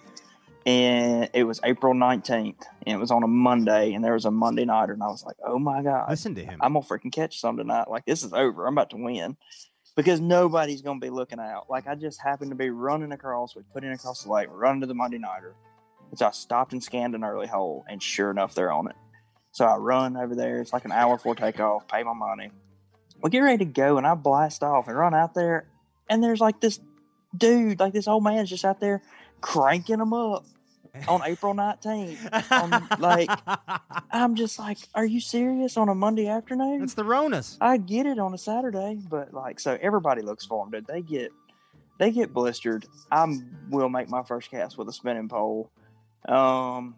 and it was April nineteenth, and it was on a Monday, and there was a Monday nighter, and I was like, oh my God, listen to him, I'm gonna freaking catch some tonight. Like, this is over, I'm about to win, because nobody's gonna be looking out. Like, I just happened to be running across, we put in across the lake, we're running to the Monday nighter, and so I stopped and scanned an early hole, and sure enough, they're on it. So I run over there, it's like an hour before takeoff, pay my money, we get ready to go, and I blast off and run out there, and there's like this dude, like this old man's just out there cranking them up on April nineteenth. On, like, I'm just like, are you serious on a Monday afternoon? It's the Ronas. I get it on a Saturday, but like, so everybody looks for them, dude. They get, they get blistered. I will make my first cast with a spinning pole. Um,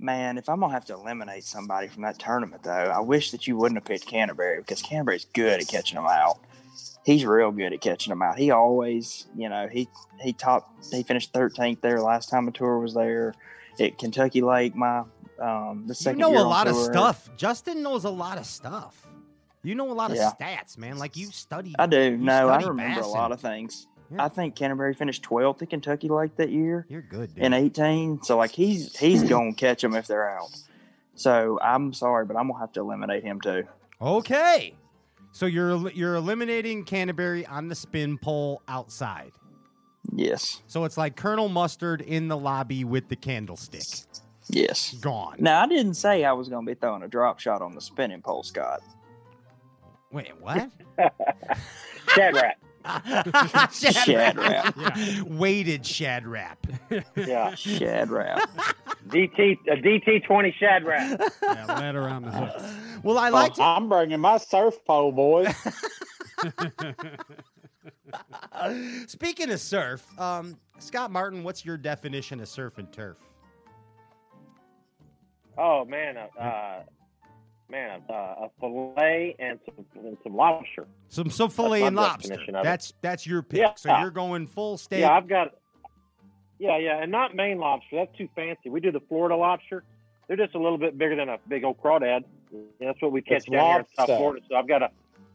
man, if I'm going to have to eliminate somebody from that tournament, though, I wish that you wouldn't have picked Canterbury, because Canterbury's good at catching them out. He's real good at catching them out. He always, you know, he he topped, he finished thirteenth there last time a tour was there at Kentucky Lake. My um, the second. You know year a lot of stuff. Justin knows a lot of stuff. You know a lot yeah. of stats, man. Like, you studied. I do. No, I remember Bass a lot of things. Yeah. I think Canterbury finished twelfth at Kentucky Lake that year. You're good, dude. In eighteen, so like he's he's gonna catch them if they're out. So I'm sorry, but I'm gonna have to eliminate him too. Okay. So you're you're eliminating Canterbury on the spin pole outside. Yes. So it's like Colonel Mustard in the lobby with the candlestick. Yes. Gone. Now, I didn't say I was going to be throwing a drop shot on the spinning pole, Scott. Wait, what? Shad wrap. Shad, shad wrap. wrap. Yeah. Weighted shad wrap. Yeah. Shad wrap. D T a D T twenty shad wrap. Yeah, ladder on the hook. Well, I like. Oh, I'm bringing my surf pole, boys. Speaking of surf, um, Scott Martin, what's your definition of surf and turf? Oh man, uh, man, uh, a fillet and some, and some lobster. Some some fillet and lobster. That's that's your pick. Yeah. So you're going full steak. Yeah, I've got. Yeah, yeah, and not Maine lobster. That's too fancy. We do the Florida lobster. They're just a little bit bigger than a big old crawdad. And that's what we catch it's down lobster. Here in South Florida. So I've got a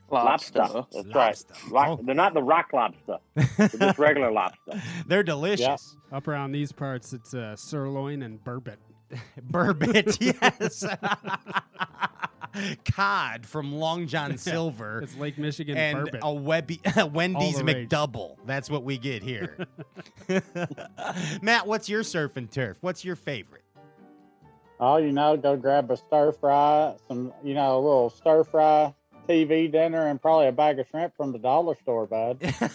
lobster. lobster. That's lobster. Right. Lock, oh. They're not the rock lobster. They're just regular lobster. They're delicious. Yeah. Up around these parts, it's uh, sirloin and burbot. Burbot, yes. Cod from Long John Silver. It's Lake Michigan and bourbon. A Webby, a Wendy's McDouble. Rage. That's what we get here. Matt, what's your surf and turf? What's your favorite? Oh, you know, go grab a stir fry, some, you know, a little stir fry T V dinner, and probably a bag of shrimp from the dollar store, bud. Okay.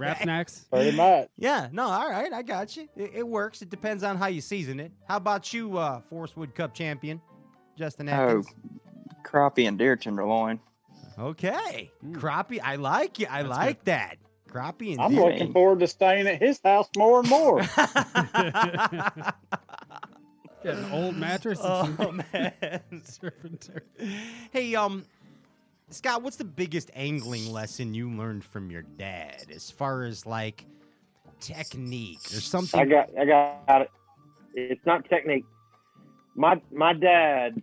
Wrap snacks. Pretty much. Yeah, no, all right, I got you. It, it works. It depends on how you season it. How about you, uh, Forrest Wood Cup champion? Justin Atkin. Oh, crappie and deer tenderloin. Okay. Mm. Crappie. I like you. I That's like good. That. Crappie and I'm deer. I'm looking forward to staying at his house more and more. Got an old mattress. Oh, man. Hey, um, Scott, what's the biggest angling lesson you learned from your dad as far as, like, technique or something? I got, I got it. It's not technique. My my dad,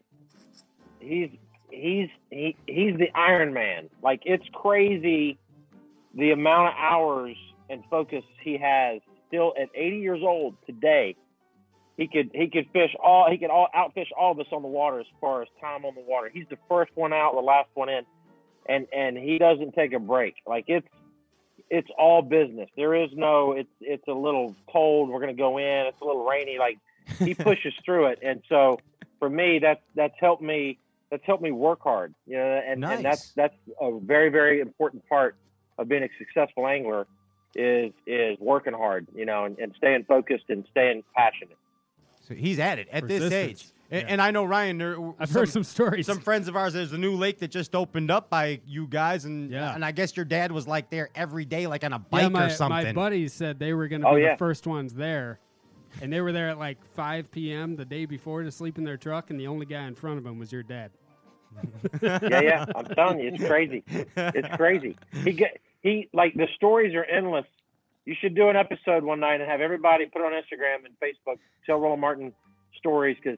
he's he's he, he's the Iron Man. Like, it's crazy the amount of hours and focus he has. Still at eighty years old today, he could he could fish all he could all outfish all of us on the water as far as time on the water. He's the first one out, the last one in, and and he doesn't take a break. Like, it's it's all business. There is no it's it's a little cold. We're gonna go in. It's a little rainy. Like. He pushes through it, and so for me, that's that's helped me that's helped me work hard, you know, and, nice. and that's that's a very very important part of being a successful angler is is working hard, you know, and, and staying focused and staying passionate. So he's at it at this age, and, yeah. and I know Ryan. There, I've some, heard some stories. Some friends of ours. There's a new lake that just opened up by you guys, and yeah. and I guess your dad was like there every day, like on a bike yeah, my, or something. My buddies said they were going to oh, be yeah. the first ones there. And they were there at like five p.m. the day before to sleep in their truck, and the only guy in front of them was your dad. yeah, yeah, I'm telling you, it's crazy. It's crazy. He get, he like the stories are endless. You should do an episode one night and have everybody put it on Instagram and Facebook. Tell Roland Martin stories because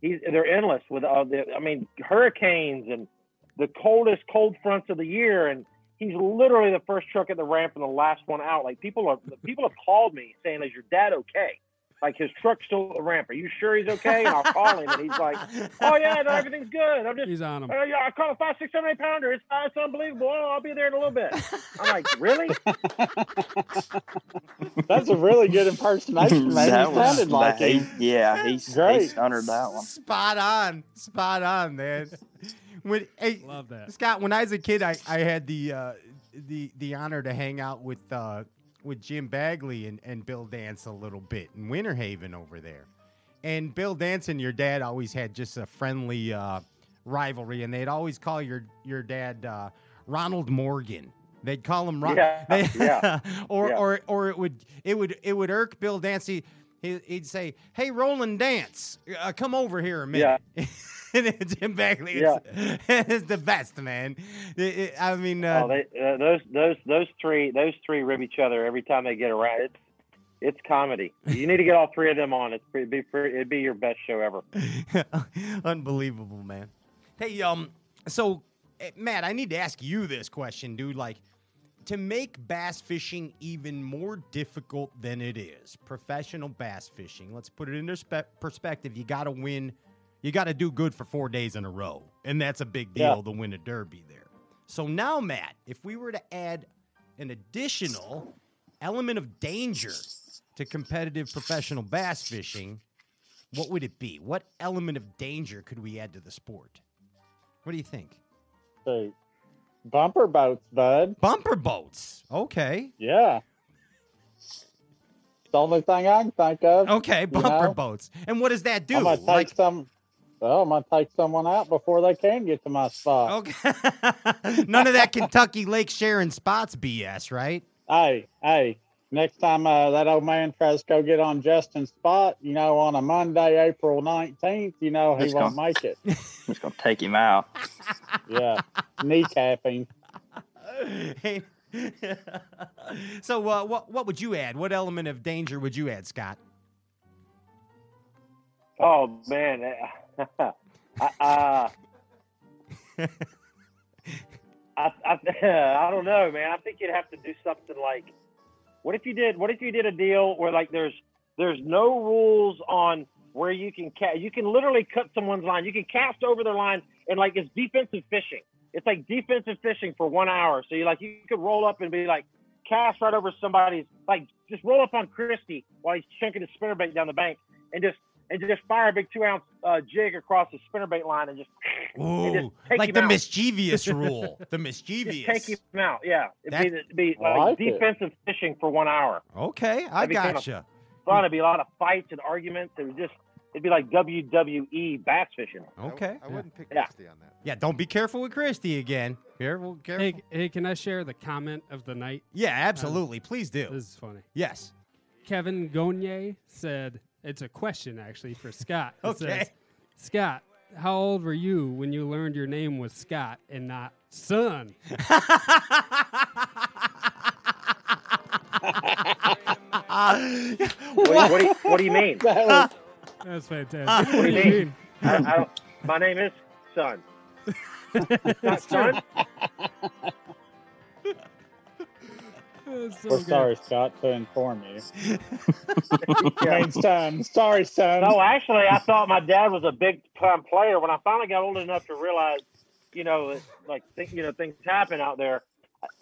he's they're endless with all the. I mean, hurricanes and the coldest cold fronts of the year, and he's literally the first truck at the ramp and the last one out. Like people are people have called me saying, "Is your dad okay?" Like, his truck's still at the ramp. Are you sure he's okay? And I'll call him, and he's like, oh, yeah, no, everything's good. I'm just, he's on him. Uh, yeah, I call a five, six, seven, eight pounder. It's, it's unbelievable. Oh, I'll be there in a little bit. I'm like, really? That's a really good impersonation, man. That he was, sounded like he, him. Yeah, he's, he's under that one. Spot on. Spot on, man. When, hey, love that. Scott, when I was a kid, I, I had the, uh, the, the honor to hang out with uh, – with Jim Bagley and, and Bill Dance a little bit in Winter Haven over there. And Bill Dance and your dad always had just a friendly uh, rivalry, and they'd always call your, your dad uh, Ronald Morgan. They'd call him Ron- yeah, they- yeah, or, yeah. or or it would it would it would irk Bill Dance. He, he'd say, "Hey, Roland Dance, uh, come over here a minute." Yeah. And Jim Bagley yeah. is, is the best, man. It, it, I mean, uh, oh, they, uh, those those those three those three rib each other every time they get around. It's it's comedy. You need to get all three of them on. It's it'd be it'd be your best show ever. Unbelievable, man. Hey, um, so Matt, I need to ask you this question, dude. Like, to make bass fishing even more difficult than it is, professional bass fishing. Let's put it into spe- perspective. You got to win. You got to do good for four days in a row, and that's a big deal yeah. to win a derby there. So now, Matt, if we were to add an additional element of danger to competitive professional bass fishing, what would it be? What element of danger could we add to the sport? What do you think? Hey, bumper boats, bud. Bumper boats. Okay. Yeah. It's the only thing I can think of. Okay, bumper know? boats. And what does that do? I'm gonna take like some... Well, I'm going to take someone out before they can get to my spot. Okay. None of that Kentucky Lake sharing spots B S, right? Hey, hey, next time uh, that old man tries to go get on Justin's spot, you know, on a Monday, April nineteenth, you know, he it's won't gonna, make it. It's going to take him out. Yeah. Kneecapping. Hey. So uh, what what would you add? What element of danger would you add, Scott? Oh, man. I, uh, I, I, I don't know, man. I think you'd have to do something like, what if you did, what if you did a deal where like there's, there's no rules on where you can cast, you can literally cut someone's line. You can cast over their line and like it's defensive fishing. It's like defensive fishing for one hour. So you like, you could roll up and be like, cast right over somebody's, like just roll up on Christie while he's chunking his spinnerbait down the bank and just, and just fire a big two ounce uh, jig across the spinnerbait line and just, Ooh, and just take like him the out. Mischievous rule, the mischievous. Just take him out, yeah. It'd that, be, it'd be like, like defensive it. fishing for one hour. Okay, I That'd gotcha. Kind of fun. It'd be a lot of fights and arguments. It would just, it'd be like W W E bass fishing. Okay, I, I wouldn't pick yeah. Christie on that. Yeah, don't be careful with Christie again. Careful, careful. Hey, hey, can I share the comment of the night? Yeah, absolutely. Um, Please do. This is funny. Yes, Kevin Gagne said. It's a question, actually, for Scott. Okay. It says, Scott, how old were you when you learned your name was Scott and not Son? what, what, do you, what do you mean? That was, That's fantastic. What do you mean? I, I, my name is Son. Not Son? So We're good. sorry, Scott, to inform you. Son. Sorry, son. No, actually, I thought my dad was a big-time player. When I finally got old enough to realize, you know, like, think, you know, things happen out there,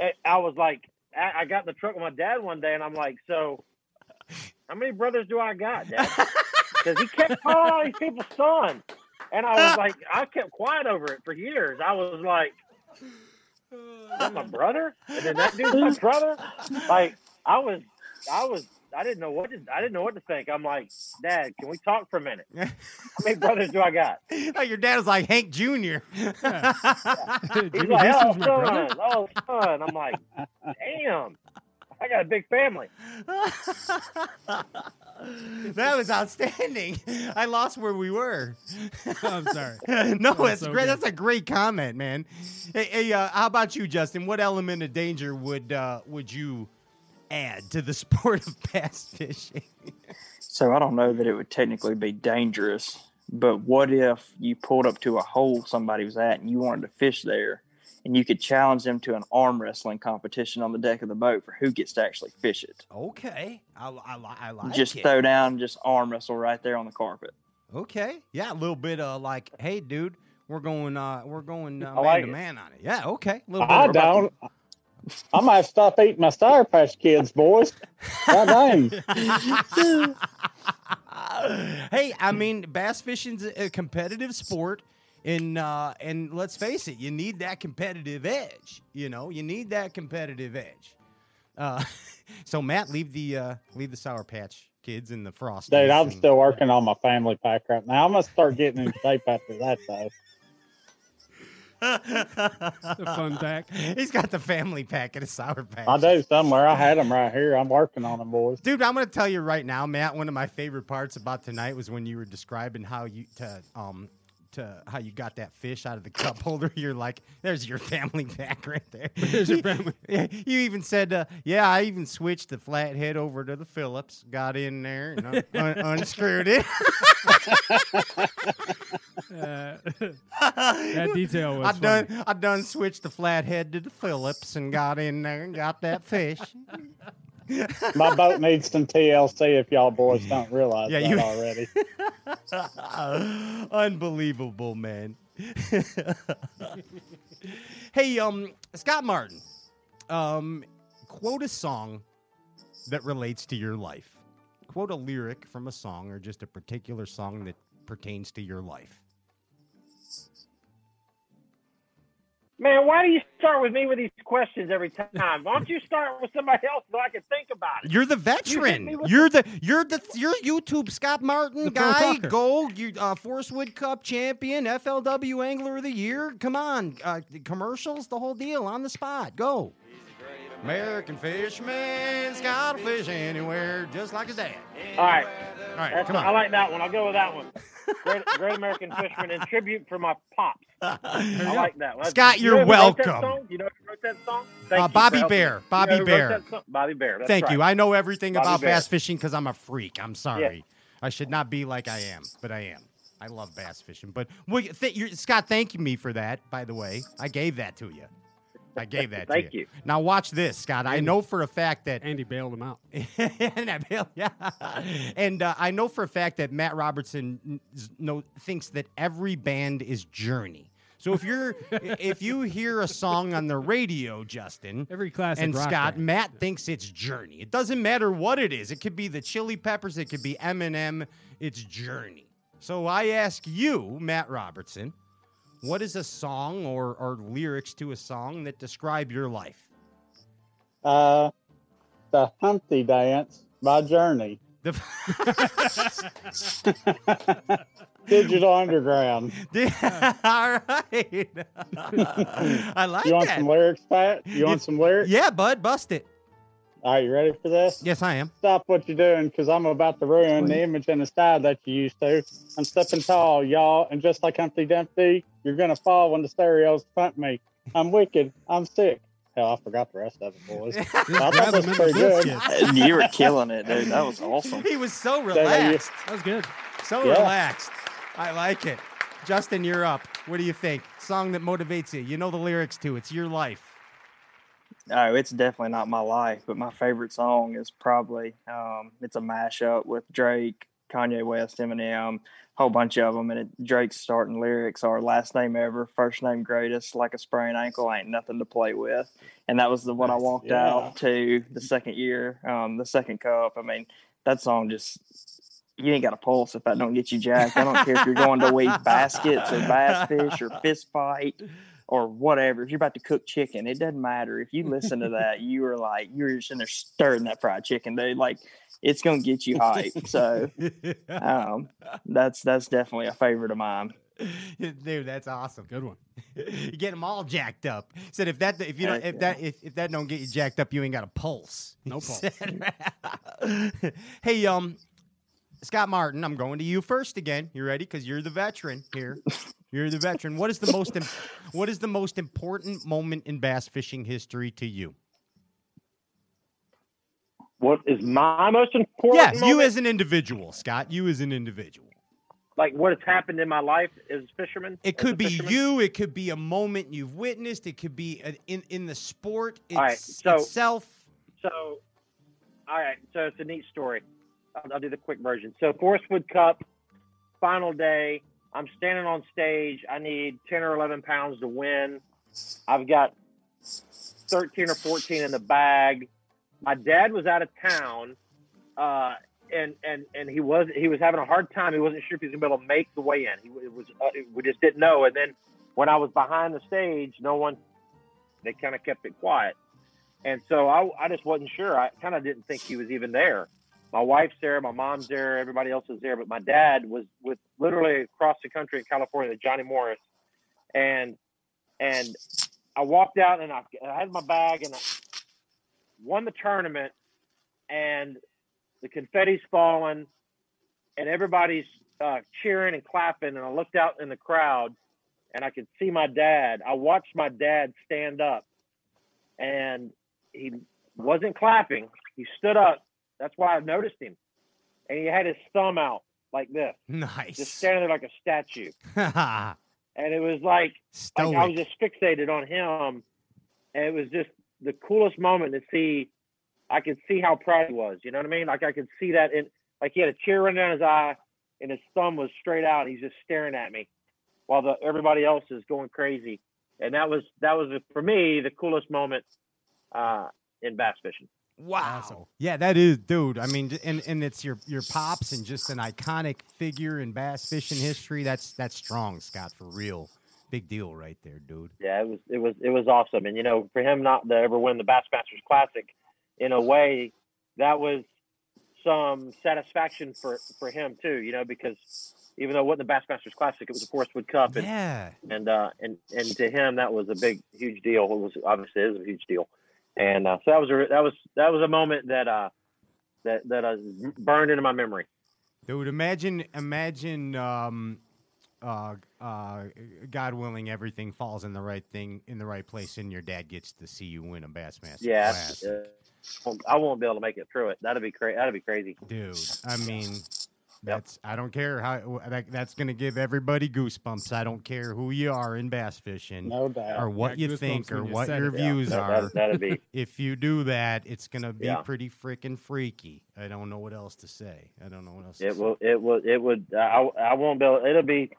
I, I was like, I, I got in the truck with my dad one day, and I'm like, so how many brothers do I got, Dad? Because he kept calling all these people son. And I was like, I kept quiet over it for years. I was like... That's my brother, and then that dude's my brother. Like I was, I was, I didn't know what to, I didn't know what to think. I'm like, Dad, can we talk for a minute? How many brothers do I got? Oh, your dad was like Hank Junior Yeah. Yeah. He's like, oh son, oh son. I'm like, damn, I got a big family. That was outstanding. I lost where we were. I'm sorry. No, that it's so great. Good. That's a great comment, man. Hey, hey uh, how about you, Justin? What element of danger would uh, would you add to the sport of bass fishing? So I don't know that it would technically be dangerous, but what if you pulled up to a hole somebody was at and you wanted to fish there? And you could challenge them to an arm wrestling competition on the deck of the boat for who gets to actually fish it. Okay. I, I, I like just it. Just throw down, just arm wrestle right there on the carpet. Okay. Yeah, a little bit of like, hey, dude, we're going uh, we're going uh, man like to it. man on it. Yeah, okay. A little I bit don't. To... I might stop eating my Sour Patch Kids, boys. God damn. Hey, I mean, bass fishing's a competitive sport. And uh, and let's face it, you need that competitive edge. You know, you need that competitive edge. Uh, so Matt, leave the uh, leave the Sour Patch Kids and the Frosties. Dude, I'm and, still working on my family pack right now. I'm gonna start getting in shape after that though. The fun pack. He's got the family pack and a Sour Patch. I do somewhere. I had them right here. I'm working on them, boys. Dude, I'm gonna tell you right now, Matt. One of my favorite parts about tonight was when you were describing how you to um. To how you got that fish out of the cup holder. You're like, there's your family pack right there. There's your family. Yeah, you even said, uh, yeah, I even switched the flathead over to the Phillips, got in there, and un- un- unscrewed it. uh, that detail was I funny. done. I done switched the flathead to the Phillips and got in there and got that fish. My boat needs some T L C if y'all boys don't realize yeah, that you... already. Unbelievable, man. Hey, um, Scott Martin, um, quote a song that relates to your life. Quote a lyric from a song or just a particular song that pertains to your life. Man, why do you start with me with these questions every time? Why don't you start with somebody else so I can think about it? You're the veteran. You you're the you're the you're YouTube Scott Martin the guy, gold, you, uh, Forrest Wood Cup champion, F L W Angler of the Year. Come on, uh, the commercials, the whole deal on the spot. Go. American fisherman's got to fish anywhere, just like his dad. All right. All right, That's come on. I like that one. I'll go with that one. Great, great American Fisherman in tribute for my pops. I like that one. That's, Scott, you're you know welcome. You know who wrote that song? Thank uh, Bobby you, Bear. Bobby you know Bear. Bobby Bear. That's Thank right. you. I know everything Bobby about Bear. bass fishing because I'm a freak. I'm sorry. Yeah. I should not be like I am, but I am. I love bass fishing. But well, th- you're, Scott, thanking me for that, by the way. I gave that to you. I gave that Thank to you. you. Now watch this, Scott. Andy. I know for a fact that Andy bailed him out. and I bailed, yeah. And uh, I know for a fact that Matt Robertson know, thinks that every band is Journey. So if you're if you hear a song on the radio, Justin, every classic and rock Scott, band. Matt thinks it's Journey. It doesn't matter what it is. It could be the Chili Peppers. It could be Eminem. It's Journey. So I ask you, Matt Robertson, what is a song or, or lyrics to a song that describe your life? Uh, the Humpty Dance by Journey. The Digital Underground. Yeah, all right. I like that. You want that. some lyrics, Pat? You want some lyrics? Yeah, bud, bust it. All right, you ready for this? Yes, I am. Stop what you're doing, because I'm about to ruin the image and the style that you used to. I'm stepping tall, y'all, and just like Humpty Dumpty, you're going to fall when the stereos punt me. I'm wicked. I'm sick. Hell, I forgot the rest of it, boys. I thought this was pretty good. You were killing it, dude. That was awesome. He was so relaxed. That was good. So yeah. relaxed. I like it. Justin, you're up. What do you think? Song that motivates you. You know the lyrics to it. It's your life. No, it's definitely not my life, but my favorite song is probably, um, it's a mashup with Drake, Kanye West, Eminem, whole bunch of them, and it, Drake's starting lyrics are last name ever, first name greatest, like a sprained ankle, ain't nothing to play with. And that was the one nice. I walked yeah. out to the second year, um, the second cup. I mean, that song just... You ain't got a pulse if I don't get you jacked. I don't care if you're going to weigh baskets or bass fish or fist fight or whatever. If you're about to cook chicken, it doesn't matter. If you listen to that, you are like, you're just in there stirring that fried chicken, dude. Like, it's going to get you hyped. So um, that's that's definitely a favorite of mine. Dude, that's awesome. Good one. You get them all jacked up. Said if that if you don't, if yeah. that if, if that don't get you jacked up, you ain't got a pulse. No pulse. Hey, um. Scott Martin, I'm going to you first again. You ready? Because you're the veteran here. You're the veteran. What is the most imp- What is the most important moment in bass fishing history to you? What is my most important? Yes, moment? you as an individual, Scott. You as an individual. Like what has happened in my life as a fisherman? It could be fisherman? you. It could be a moment you've witnessed. It could be an, in in the sport it's, all right, so, itself. So, all right. So it's a neat story. I'll do the quick version. So Forrest Wood Cup, final day. I'm standing on stage. I need ten or eleven pounds to win. I've got thirteen or fourteen in the bag. My dad was out of town, uh, and and and he was he was having a hard time. He wasn't sure if he was going to be able to make the weigh in. He it was uh, we just didn't know. And then when I was behind the stage, no one. They kind of kept it quiet, and so I I just wasn't sure. I kind of didn't think he was even there. My wife's there, my mom's there, everybody else is there, but my dad was with literally across the country in California, Johnny Morris, and and I walked out and I, I had my bag and I won the tournament, and the confetti's falling, and everybody's uh, cheering and clapping, and I looked out in the crowd, and I could see my dad. I watched my dad stand up, and he wasn't clapping. He stood up. That's why I noticed him. And he had his thumb out like this. Nice. Just standing there like a statue. And it was like, like, I was just fixated on him. And it was just the coolest moment to see. I could see how proud he was. You know what I mean? Like I could see that. In, like he had a tear running down his eye and his thumb was straight out. He's just staring at me while the, everybody else is going crazy. And that was, that was for me, the coolest moment uh, in bass fishing. Wow. Awesome. Yeah, that is, dude. I mean, and, and it's your, your pops and just an iconic figure in bass fishing history. That's that's strong, Scott, for real. Big deal right there, dude. Yeah, it was it was it was awesome. And you know, for him not to ever win the Bassmasters Classic, in a way, that was some satisfaction for, for him too, you know, because even though it wasn't the Bassmasters Classic, it was the Forrest Wood Cup. And, yeah. And uh and, and to him that was a big huge deal. It was obviously it was a huge deal. And uh, so that was a, that was that was a moment that uh that that uh, burned into my memory. Dude, imagine imagine um, uh, uh, God willing, everything falls in the right thing in the right place, and your dad gets to see you win a Bassmaster yeah, class. Yeah, uh, I won't be able to make it through it. That'd be crazy. That'd be crazy, dude. I mean. That's yep. I don't care how that, that's going to give everybody goosebumps. I don't care who you are in bass fishing, no doubt. Or what that you think or what your it. views yeah, that, are. That'd be. If you do that, it's going to be yeah. pretty freaking freaky. I don't know what else to say. I don't know what else. It to will. Say. It will. It would. Uh, I. I won't be. Able, it'll be.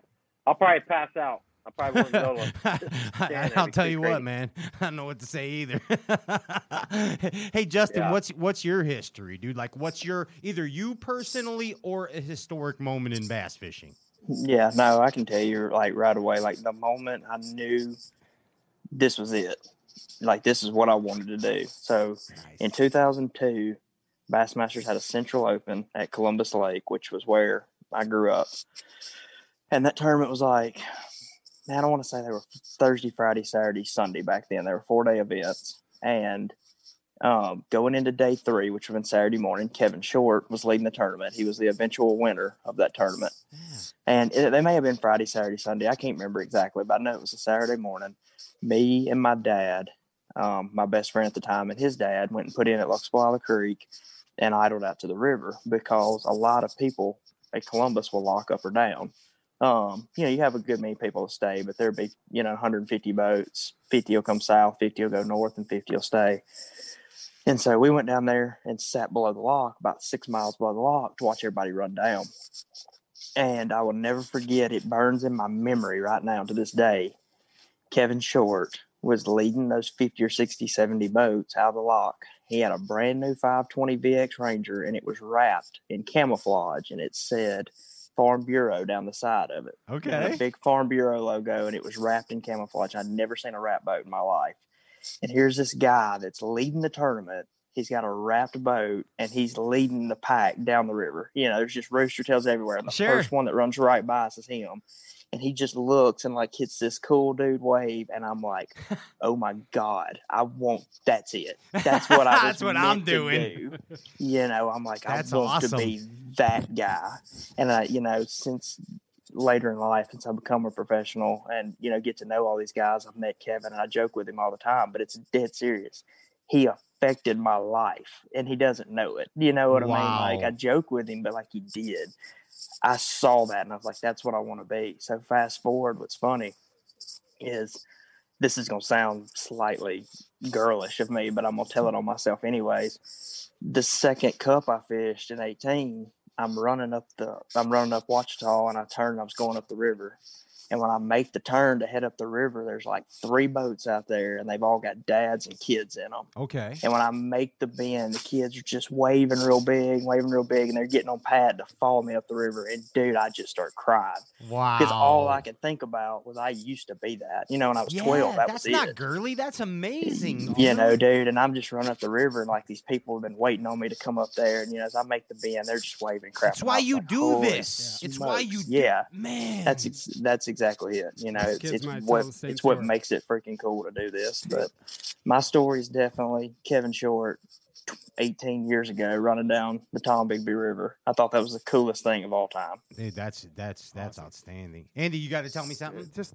I'll probably pass out. I probably wouldn't go to I, I'll tell you crazy. What, man. I don't know what to say either. Hey, Justin, yeah. what's what's your history, dude? Like, what's your, either you personally or a historic moment in bass fishing? Yeah, no, I can tell you, like, right away, like, the moment I knew this was it. Like, this is what I wanted to do. So, nice. In two thousand two, Bassmasters had a Central Open at Columbus Lake, which was where I grew up. And that tournament was like... Now, I don't want to say they were Thursday, Friday, Saturday, Sunday back then. They were four-day events. And um, going into day three, which would have been Saturday morning, Kevin Short was leading the tournament. He was the eventual winner of that tournament. Yeah. And it, they may have been Friday, Saturday, Sunday. I can't remember exactly, but I know it was a Saturday morning. Me and my dad, um, my best friend at the time, and his dad went and put in at Luxpawala Creek and idled out to the river because a lot of people at Columbus will lock up or down. Um, you know, you have a good many people to stay, but there'll be, you know, one hundred fifty boats, fifty will come south, fifty will go north, and fifty will stay. And so we went down there and sat below the lock, about six miles below the lock, to watch everybody run down. And I will never forget, it burns in my memory right now to this day. Kevin Short was leading those fifty or sixty, seventy boats out of the lock. He had a brand new five twenty V X Ranger, and it was wrapped in camouflage, and it said... Farm Bureau down the side of it. Okay. And a big Farm Bureau logo, and it was wrapped in camouflage. I'd never seen a wrap boat in my life. And here's this guy that's leading the tournament. He's got a wrapped boat, and he's leading the pack down the river. You know, there's just rooster tails everywhere. And the sure. first one that runs right by us is him. And he just looks and, like, hits this cool dude wave, and I'm like, oh, my God, I want – that's it. That's what I just That's what I'm doing. Do. You know, I'm like, that's I want awesome. to be that guy. And, I, you know, since later in life, since I've become a professional and, you know, get to know all these guys, I've met Kevin, and I joke with him all the time, but it's dead serious. He affected my life, and he doesn't know it. You know what wow. I mean? Like, I joke with him, but, like, he did. I saw that, and I was like, that's what I want to be. So fast forward, what's funny is this is going to sound slightly girlish of me, but I'm going to tell it on myself anyways. The second cup I fished in eighteen, I'm running up the, I'm running up Ouachita, and I turned, I was going up the river. And when I make the turn to head up the river, there's like three boats out there, and they've all got dads and kids in them. Okay. And when I make the bend, the kids are just waving real big, waving real big, and they're getting on Pat to follow me up the river. And, dude, I just start crying. Wow. Because all I could think about was I used to be that. You know, when I was yeah, twelve, that was it. That's not girly. That's amazing. You know, dude, and I'm just running up the river, and, like, these people have been waiting on me to come up there. And, you know, as I make the bend, they're just waving crap. That's why you do this. It's why you do Yeah. Man. That's ex- that's ex- exactly it. You know, it's, it's what it's story. What makes it freaking cool to do this. But my story is definitely Kevin Short eighteen years ago running down the Tombigbee River. I thought that was the coolest thing of all time. Dude, that's that's that's awesome. Outstanding. Andy, you got to tell me something. Just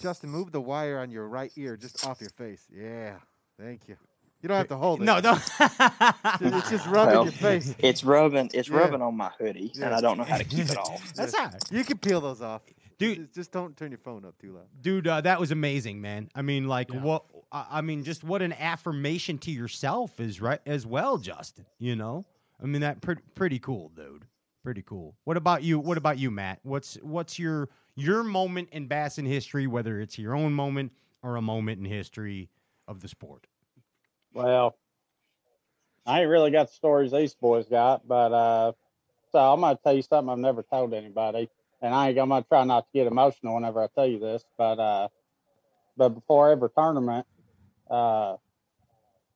Justin, move the wire on your right ear just off your face. Yeah, thank you. You don't have to hold it. No, no. It's just rubbing well, your face. It's rubbing. It's yeah. rubbing on my hoodie, yeah. and I don't know how to keep it off. That's all right. You can peel those off. Dude, just don't turn your phone up too loud. Dude, uh, that was amazing, man. I mean, like, yeah. what? I mean, just what an affirmation to yourself is, right? As well, Justin. You know, I mean, that pre- pretty cool, dude. Pretty cool. What about you? What about you, Matt? What's what's your your moment in bassin history? Whether it's your own moment or a moment in history of the sport. Well, I ain't really got the stories these boys got, but uh, so I'm gonna tell you something I've never told anybody. And I ain't, I'm going to try not to get emotional whenever I tell you this, but uh, but before every tournament, uh,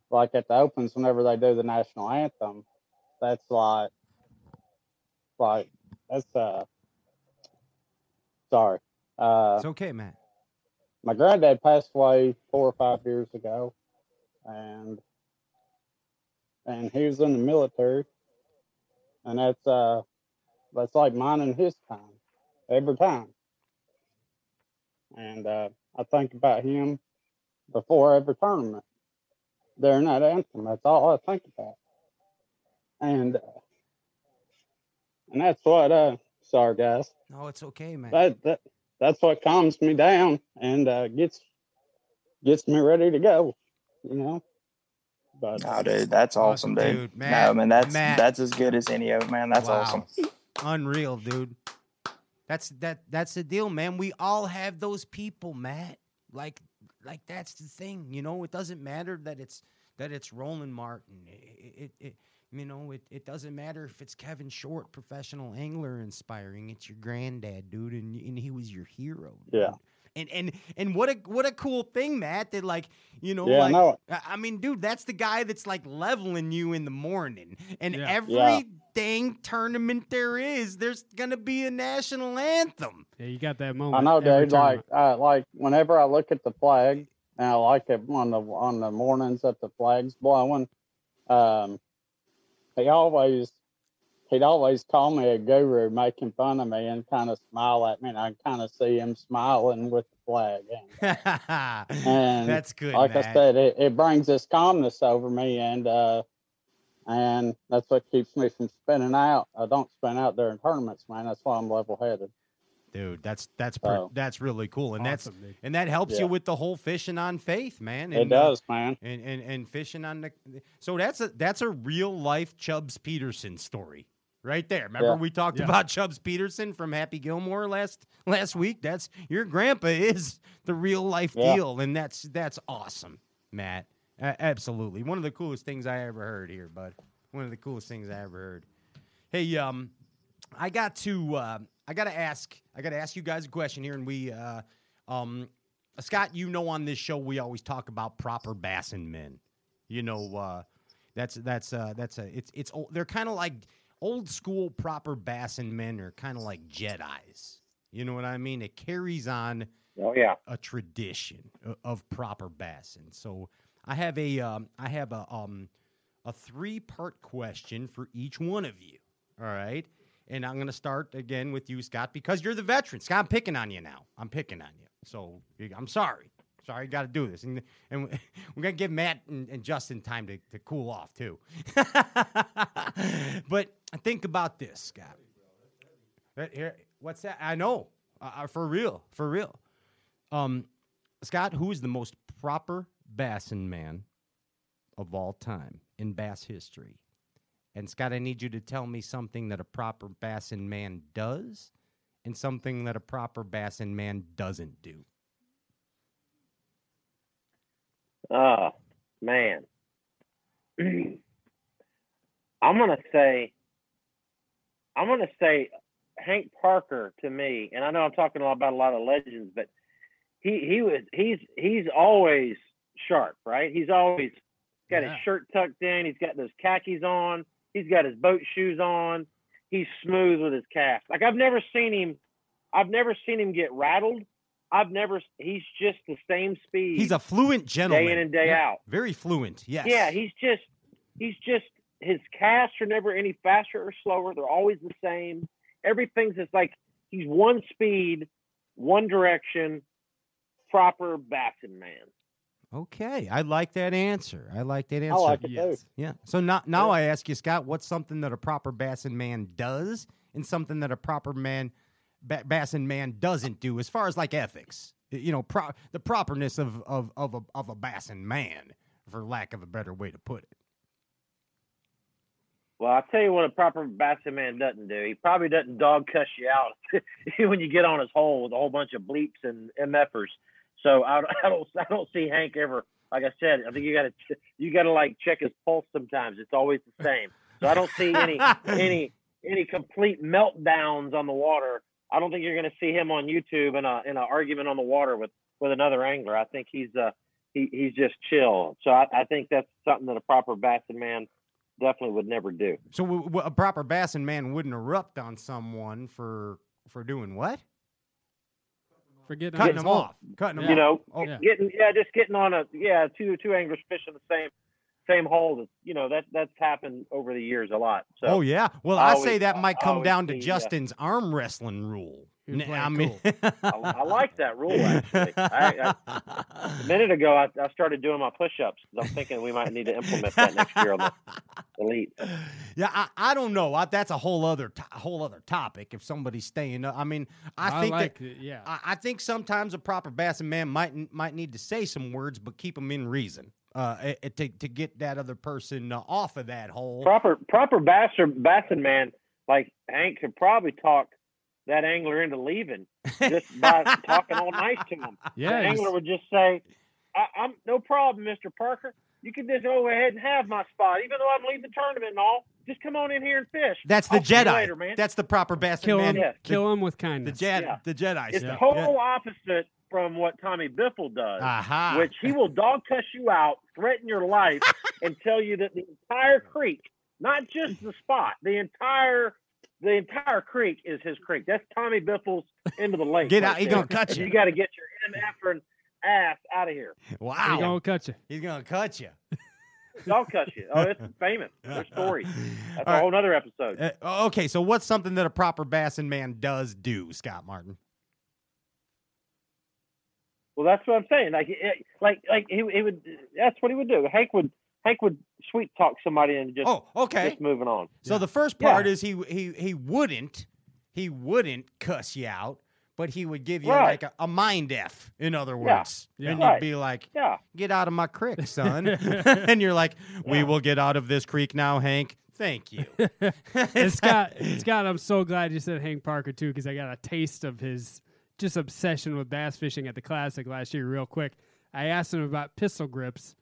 like at the Opens, whenever they do the national anthem, that's like, like that's, uh, sorry. Uh, it's okay, man. My granddad passed away four or five years ago, and and he was in the military, and that's uh that's like mine and his time every time. And uh I think about him before every tournament during that anthem. That's all I think about. And uh, and that's what uh sorry guys. No, it's okay, man. That, that that's what calms me down and uh gets gets me ready to go, you know. But oh, dude, that's awesome, awesome dude. dude. Man, no, man, that's Matt. that's as good as any of them, man. That's wow. awesome. Unreal, dude. That's that that's the deal, man. We all have those people, Matt. Like like that's the thing, you know. It doesn't matter that it's that it's Roland Martin. It, it, it you know, it, it doesn't matter if it's Kevin Short, professional angler inspiring. It's your granddad, dude, and and he was your hero. Dude. Yeah. And and and what a what a cool thing, Matt, that like, you know, yeah, like no. I mean, dude, that's the guy that's like leveling you in the morning. And yeah. every yeah. dang tournament there is, there's gonna be a national anthem. Yeah, you got that moment. I know, dude. Tournament. Like uh, like whenever I look at the flag, and I like it on the on the mornings that the flag's blowing, um he always he'd always call me a guru, making fun of me and kind of smile at me. And I kind of see him smiling with the flag. And, and that's good. Like Matt. I said, it, it brings this calmness over me. And, uh, and that's what keeps me from spinning out. I don't spin out during tournaments, man. That's why I'm level headed. Dude, that's, that's, per, oh. that's really cool. And awesome, that's, dude. and that helps yeah. you with the whole fishing on faith, man. And, it does, man. And, and, and fishing on the, so that's a, that's a real life Chubbs Peterson story. Right there. Remember yeah. we talked yeah. about Chubbs Peterson from Happy Gilmore last last week. That's your grandpa is the real life yeah. deal, and that's that's awesome, Matt. Uh, absolutely, one of the coolest things I ever heard here, bud. One of the coolest things I ever heard. Hey, um, I got to uh, I got to ask I got to ask you guys a question here, and we, uh, um, Scott, you know, on this show we always talk about proper bassin men. You know, uh, that's that's uh, that's a it's it's they're kind of like. Old school proper bassin men are kind of like Jedis. You know what I mean? It carries on oh, yeah. a tradition of proper bassin. So I have a um, I have a um, a three part question for each one of you. All right, and I'm gonna start again with you, Scott, because you're the veteran. Scott, I'm picking on you now. I'm picking on you. So I'm sorry. Sorry, got to do this, and, and we're gonna give Matt and, and Justin time to, to cool off too. But think about this, Scott. Right here, what's that? I know, uh, for real, for real. Um, Scott, who is the most proper bassin man of all time in bass history? And Scott, I need you to tell me something that a proper bassin man does, and something that a proper bassin man doesn't do. Oh, man. I'm going to say, I'm going to say Hank Parker to me, and I know I'm talking a lot about a lot of legends, but he, he was, he's, he's always sharp, right? He's always got yeah. his shirt tucked in. He's got those khakis on. He's got his boat shoes on. He's smooth with his cast. Like I've never seen him. I've never seen him get rattled. I've never, he's just the same speed. He's a fluent gentleman. Day in and day yeah. out. Very fluent, yes. Yeah, he's just, he's just, his casts are never any faster or slower. They're always the same. Everything's just like, he's one speed, one direction, proper bassin man. Okay, I like that answer. I like that answer. I like it yes. too. Yeah, so now, now yeah. I ask you, Scott, what's something that a proper bassin man does and something that a proper man Ba- bassin man doesn't do as far as like ethics, you know, pro- the properness of, of, of, a, of a bassin man, for lack of a better way to put it. Well, I'll tell you what a proper bassin man doesn't do. He probably doesn't dog cuss you out when you get on his hole with a whole bunch of bleeps and MFers. So I, I don't, I don't see Hank ever, like I said, I think you gotta, you gotta like check his pulse sometimes. It's always the same. So I don't see any, any, any complete meltdowns on the water. I don't think you're going to see him on YouTube in a in an argument on the water with, with another angler. I think he's uh he, he's just chill. So I, I think that's something that a proper bassin man definitely would never do. So w- w- a proper bassin man wouldn't erupt on someone for for doing what? For getting cutting them off, cutting them. You off. know, oh, yeah. getting yeah, just getting on a yeah two two anglers fishing the same same hole. That, you know, that that's happened over the years a lot. So oh, yeah. Well, I, I always, say that might come always, down to yeah. Justin's arm wrestling rule. I mean, cool. I, I like that rule, actually. I, I, a minute ago, I, I started doing my push-ups. I'm thinking we might need to implement that next year on the elite. Yeah, I, I don't know. I, that's a whole other to, whole other topic if somebody's staying up. I mean, I, I think like that, it, yeah. I, I think sometimes a proper bassin man might might need to say some words, but keep them in reason. Uh, to to get that other person off of that hole. Proper proper bassin bassin man like Hank could probably talk that angler into leaving just by talking all nice to him. Yeah, the angler would just say, I, "I'm no problem, Mister Parker. You can just go ahead and have my spot, even though I'm leaving the tournament and all. Just come on in here and fish." That's the I'll Jedi. Later, man. That's the proper bassin kill man. Him, yes. Kill the, him with kindness. The Jedi. Yeah. The Jedi. It's yeah. the whole yeah. opposite from what Tommy Biffle does, uh-huh. which he will dog cuss you out, threaten your life, and tell you that the entire creek, not just the spot, the entire the entire creek is his creek. That's Tommy Biffle's end of the lake. Get right out! He's gonna cut you. You got to get your M F ass out of here. Wow! He's gonna cut you. He's gonna cut you. Dog cuss you. Oh, it's famous. There's stories. That's All a whole right. other episode. Uh, okay, so what's something that a proper bassin man does do, Scott Martin? Well, that's what I'm saying. Like, like, like he, he would. That's what he would do. Hank would, Hank would sweet talk somebody and just. Oh, okay. Just moving on. So yeah. the first part yeah. is he, he, he wouldn't, he wouldn't cuss you out, but he would give you right. like a, a mind F, in other words, yeah. Yeah. and right. you'd be like, yeah. "Get out of my creek, son," and you're like, "We yeah. will get out of this creek now, Hank." Thank you. And Scott, Scott, I'm so glad you said Hank Parker too, because I got a taste of his. Just obsession with bass fishing at the Classic last year, real quick. I asked him about pistol grips,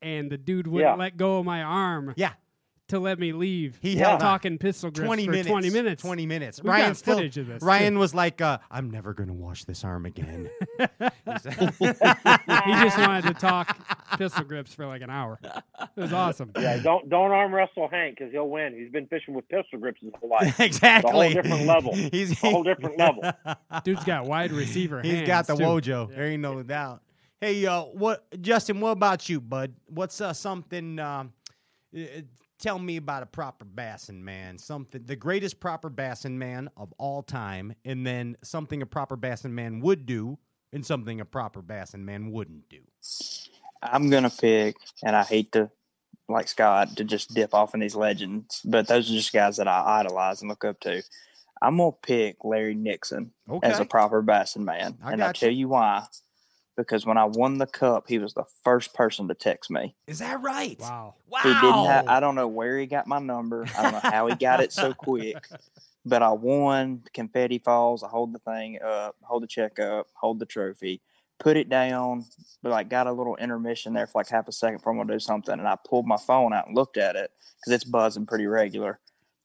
and the dude wouldn't yeah. let go of my arm yeah. to let me leave. He held talking pistol grips twenty for minutes, twenty minutes. twenty minutes. We've Ryan got still, footage of this. Ryan too. was like, uh, I'm never going to wash this arm again. He just wanted to talk pistol grips for like an hour. It was awesome. Yeah, don't don't arm wrestle Hank because he'll win. He's been fishing with pistol grips his whole life. Exactly. It's a whole different level. He's it's a whole different level. Dude's got wide receiver He's hands. He's got the too. Wojo. Yeah. There ain't no doubt. Hey, yo, what, Justin, what about you, bud? What's uh, something... Um, it, Tell me about a proper bassin man, something the greatest proper bassin man of all time, and then something a proper bassin man would do and something a proper bassin man wouldn't do. I'm going to pick, and I hate to, like Scott, to just dip off in these legends, but those are just guys that I idolize and look up to. I'm going to pick Larry Nixon okay. as a proper bassin man, I and I'll you. tell you why. Because when I won the cup, he was the first person to text me. Is that right? Wow. Wow. He didn't ha- I don't know where he got my number. I don't know how he got it so quick. But I won. Confetti falls. I hold the thing up, hold the check up, hold the trophy, put it down. But like got a little intermission there for like half a second for him to do something. And I pulled my phone out and looked at it because it's buzzing pretty regular.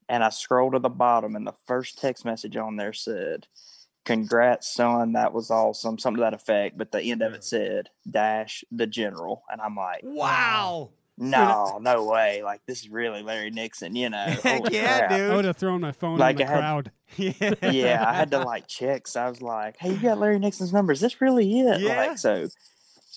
And I scrolled to the bottom, and the first text message on there said, "Congrats, son, that was awesome," something to that effect, but the end of it said dash the general, and I'm like, wow, no no way, like this is really Larry Nixon, you know. Heck yeah, crap. Dude, I would have thrown my phone like in the I crowd had, yeah. yeah I had to like check, so I was like, hey, you got Larry Nixon's number, is this really it? Yeah. Like, so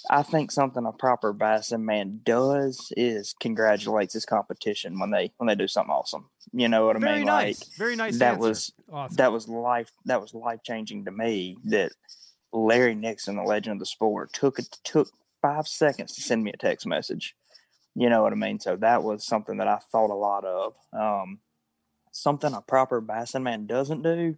I think something a proper bassin man does is congratulates his competition when they when they do something awesome. You know what I Very mean? Nice. Like, Very nice. That answer. was awesome. that was life that was life changing to me. That Larry Nixon, the legend of the sport, took it took five seconds to send me a text message. You know what I mean? So that was something that I thought a lot of. Um, something a proper bassin man doesn't do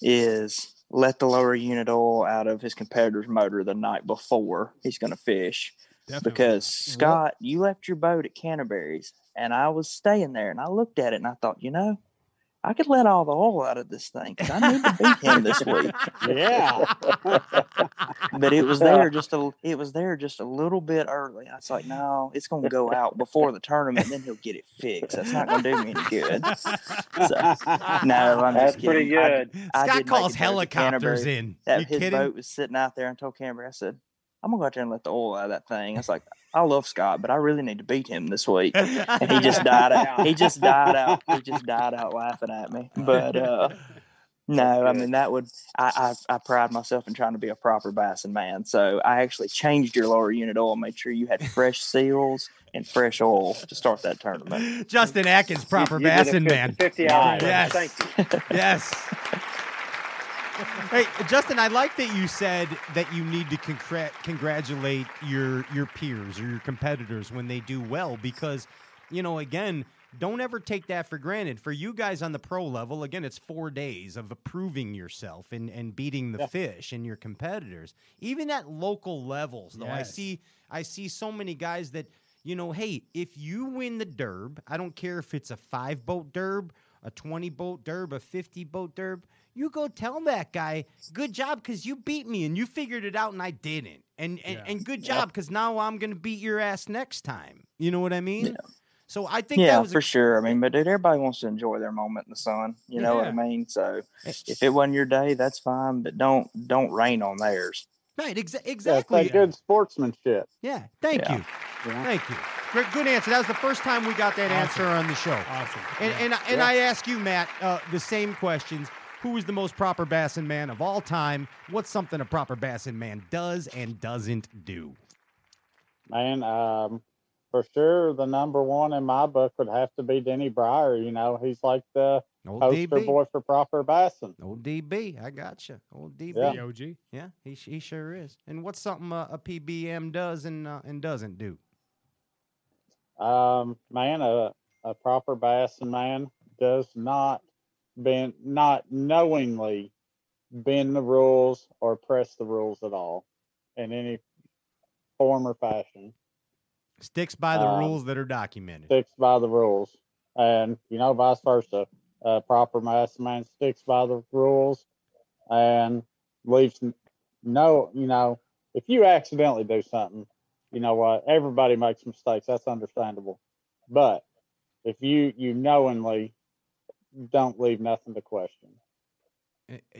is let the lower unit oil out of his competitor's motor the night before he's going to fish. Definitely. Because, Scott, yep. you left your boat at Canterbury's, and I was staying there, and I looked at it, and I thought, you know, I could let all the oil out of this thing because I need to beat him this week. Yeah. But it was there just a it was there just a little bit early. I was like, no, it's going to go out before the tournament, and then he'll get it fixed. That's not going to do me any good. So, no, I'm That's just kidding. That's pretty good. I, I Scott calls helicopters in. That, his kidding? boat was sitting out there, and told Canberra, I said, I'm going to go out there and let the oil out of that thing. I was like, I love Scott, but I really need to beat him this week. And he just died out. He just died out. He just died out laughing at me. But uh, No, I mean, that would, I, I, I pride myself in trying to be a proper bassin man. So I actually changed your lower unit oil, made sure you had fresh seals and fresh oil to start that tournament. Justin Atkins, proper you, you bassin man. fifty hours. Yes. Thank you. Yes. Hey, Justin, I like that you said that you need to congr- congratulate your, your peers or your competitors when they do well, because, you know, again, don't ever take that for granted. For you guys on the pro level, again, it's four days of approving yourself and, and beating the yeah. fish and your competitors. Even at local levels, though, yes. I see I see so many guys that, you know, hey, if you win the derb, I don't care if it's a five-boat derb, a twenty-boat derb, a fifty-boat derb, you go tell that guy, good job, because you beat me and you figured it out and I didn't. And, and, yeah. and good job, because yeah. now I'm going to beat your ass next time. You know what I mean? Yeah. So I think yeah, that was for a- sure. I mean, but dude, everybody wants to enjoy their moment in the sun. You know yeah. what I mean? So if it wasn't your day, that's fine. But don't don't rain on theirs. Right. Exa- exactly. That's that good sportsmanship. Yeah. Thank yeah. you. Yeah. Thank you. Great, good answer. That was the first time we got that awesome. answer on the show. Awesome. And yeah. and, and yeah. I ask you, Matt, uh, the same questions. Who is the most proper bassin man of all time? What's something a proper bassin man does and doesn't do? Man, um. For sure, the number one in my book would have to be Denny Brauer. You know, he's like the old poster D B. boy for proper bassin. Old D B, I got you. Old D B, yeah. O G, yeah, he he sure is. And what's something uh, a P B M does and uh, and doesn't do? Um, man, a a proper bassin man does not bend, not knowingly bend the rules or press the rules at all in any form or fashion. Sticks by the um, rules that are documented. Sticks by the rules. And, you know, vice versa. Uh, proper bassin man sticks by the rules and leaves no, you know, if you accidentally do something, you know what? Everybody makes mistakes. That's understandable. But if you, you knowingly don't leave nothing to question.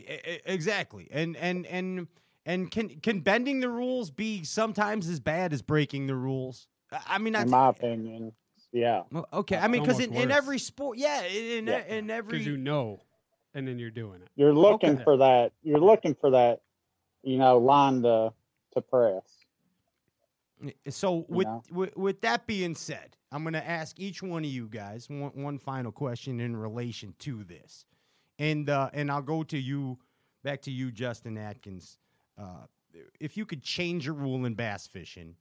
Exactly. And, and, and, and can, can bending the rules be sometimes as bad as breaking the rules? I mean, I in my opinion, yeah. Okay, I mean, because in, in every sport, yeah, in yeah. in every, because you know, and then you're doing it. You're looking okay. for that. You're looking for that. You know, line to to press. So with, with with that being said, I'm going to ask each one of you guys one, one final question in relation to this, and uh, and I'll go to you, back to you, Justin Atkins. Uh, if you could change a rule in bass fishing,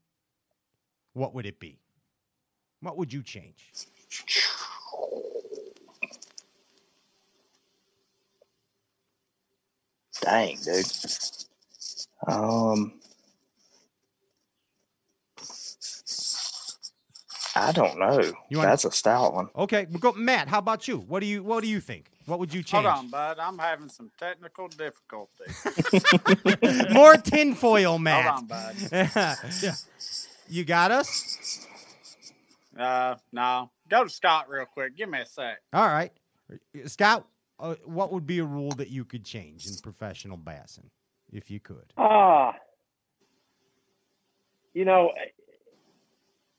what would it be? What would you change? Dang, dude. Um, I don't know. You That's to... a stout one. Okay, we'll go, Matt. How about you? What do you What do you think? What would you change? Hold on, bud. I'm having some technical difficulties. More tinfoil, Matt. Hold on, bud. yeah. yeah. You got us? Uh, no. Go to Scott real quick. Give me a sec. All right. Scott, uh, what would be a rule that you could change in professional bassin, if you could? Ah, uh, you know,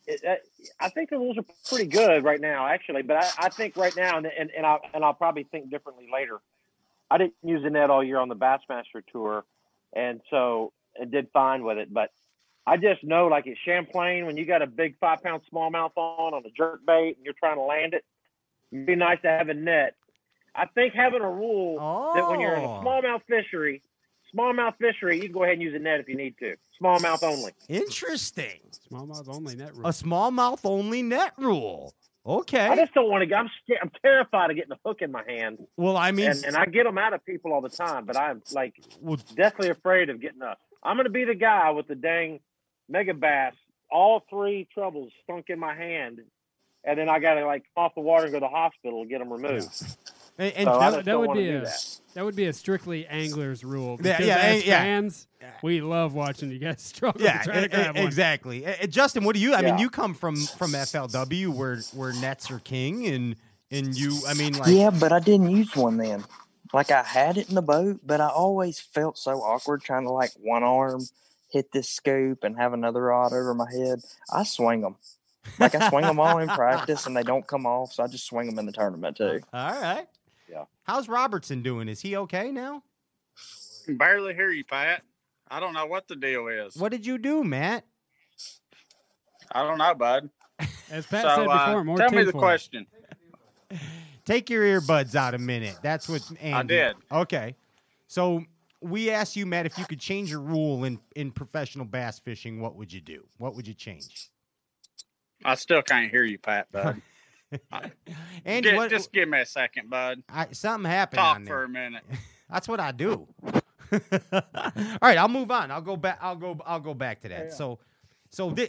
it, it, I think the rules are pretty good right now, actually. But I, I think right now, and, and, and, I'll, and I'll probably think differently later, I didn't use the net all year on the Bassmaster Tour, and so I did fine with it, but I just know, like at Champlain, when you got a big five-pound smallmouth on on a jerkbait and you're trying to land it, it'd be nice to have a net. I think having a rule oh. that when you're in a smallmouth fishery, smallmouth fishery, you can go ahead and use a net if you need to. Smallmouth only. Interesting. Smallmouth only net rule. A smallmouth only net rule. Okay. I just don't want to. I'm scared, I'm terrified of getting a hook in my hand. Well, I mean, and, and I get them out of people all the time, but I'm like well, deathly afraid of getting up. I'm going to be the guy with the dang mega bass, all three troubles stunk in my hand, and then I got to like off the water and go to the hospital and get them removed. And, and so that, that would be a that. that would be a strictly angler's rule. Because yeah, yeah, as yeah. fans, yeah. we love watching you guys struggle. Yeah, trying to grab one. Exactly. Uh, Justin, what do you? I yeah. mean, you come from from F L W where where nets are king, and and you, I mean, like yeah, but I didn't use one then. Like I had it in the boat, but I always felt so awkward trying to like one arm hit this scoop and have another rod over my head. I swing them. Like, I swing them all in practice, and they don't come off, so I just swing them in the tournament, too. All right. Yeah. How's Robertson doing? Is he okay now? I can barely hear you, Pat. I don't know what the deal is. What did you do, Matt? I don't know, bud. As Pat so, said before, uh, more tell me the question. Take your earbuds out a minute. That's what Andy. I did. Okay. So we asked you, Matt, if you could change your rule in, in professional bass fishing, what would you do? What would you change? I still can't hear you, Pat, bud. Andy, Get, what, just give me a second, bud. I, something happened. Talk on there. for a minute. That's what I do. All right, I'll move on. I'll go back. I'll go. I'll go back to that. Yeah. So, so this.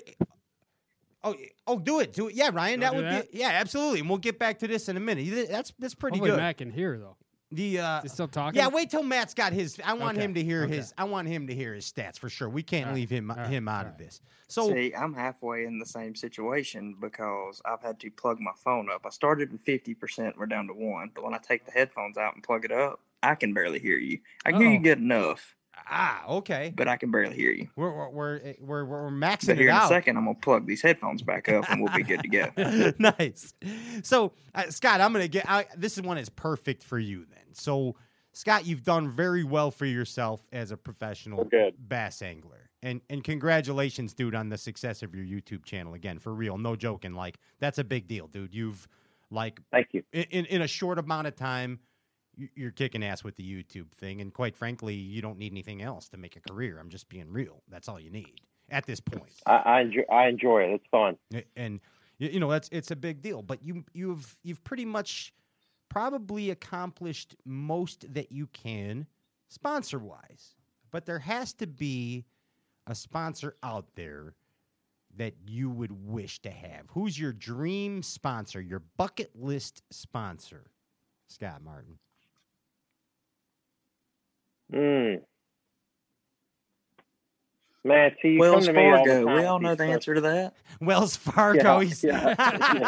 Oh, oh, do it, do it. Yeah, Ryan, Don't that would that? be. Yeah, absolutely. And we'll get back to this in a minute. That's that's pretty Hopefully good. Matt can hear though. The uh, Is he still talking? Yeah, wait till Matt's got his. I want okay. him to hear okay. his. I want him to hear his stats for sure. We can't right. leave him right. him out right. of this. So see, I'm halfway in the same situation because I've had to plug my phone up. I started with fifty percent. We're down to one. But when I take the headphones out and plug it up, I can barely hear you. I can oh. hear you good enough. Ah, okay. But I can barely hear you. We're we're we're we're, we're maxing but here it out. In a second, I'm gonna plug these headphones back up, and we'll be good to go. Nice. So, uh, Scott, I'm gonna get I, this is one that's perfect for you. Then, so Scott, you've done very well for yourself as a professional bass angler, and and congratulations, dude, on the success of your YouTube channel. Again, for real, no joking. Like that's a big deal, dude. You've like thank you in in a short amount of time. You're kicking ass with the YouTube thing, and quite frankly, you don't need anything else to make a career. I'm just being real. That's all you need at this point. I, I enjoy. I enjoy it. It's fun, and you know that's it's a big deal. But you you've you've pretty much probably accomplished most that you can sponsor wise. But there has to be a sponsor out there that you would wish to have. Who's your dream sponsor? Your bucket list sponsor, Scott Martin. Mm. Man, see, you Wells come to Fargo. Me all we all know the answer to that. Wells Fargo. Yeah, yeah,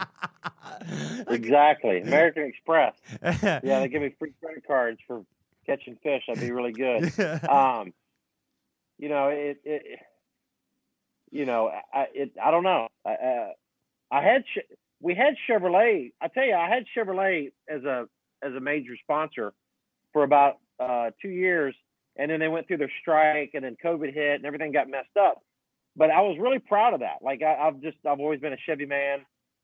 yeah. Exactly. American Express. Yeah, they give me free credit cards for catching fish. That'd be really good. Um, you know, it. it you know, I. It, I don't know. I, uh, I had. We had Chevrolet. I tell you, I had Chevrolet as a as a major sponsor for about uh, two years, and then they went through their strike, and then COVID hit, and everything got messed up. But I was really proud of that. Like I, I've just, I've always been a Chevy man.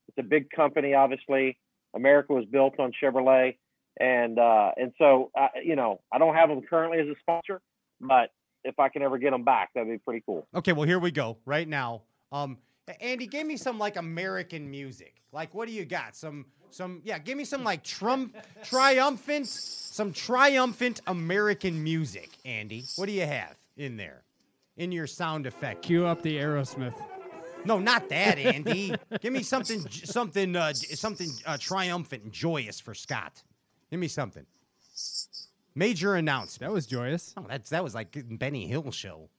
It's a big company, obviously. America was built on Chevrolet, and uh, and so uh, you know, I don't have them currently as a sponsor, but if I can ever get them back, that'd be pretty cool. Okay, well here we go right now. Um, Andy, give me some like American music. Like, what do you got? Some, some, yeah. Give me some like Trump triumphant, some triumphant American music. Andy, what do you have in there, in your sound effect? Cue up the Aerosmith. No, not that, Andy. Give me something, something, uh, something uh, triumphant and joyous for Scott. Give me something. Major announcement. That was joyous. Oh, that's that was like Benny Hill show.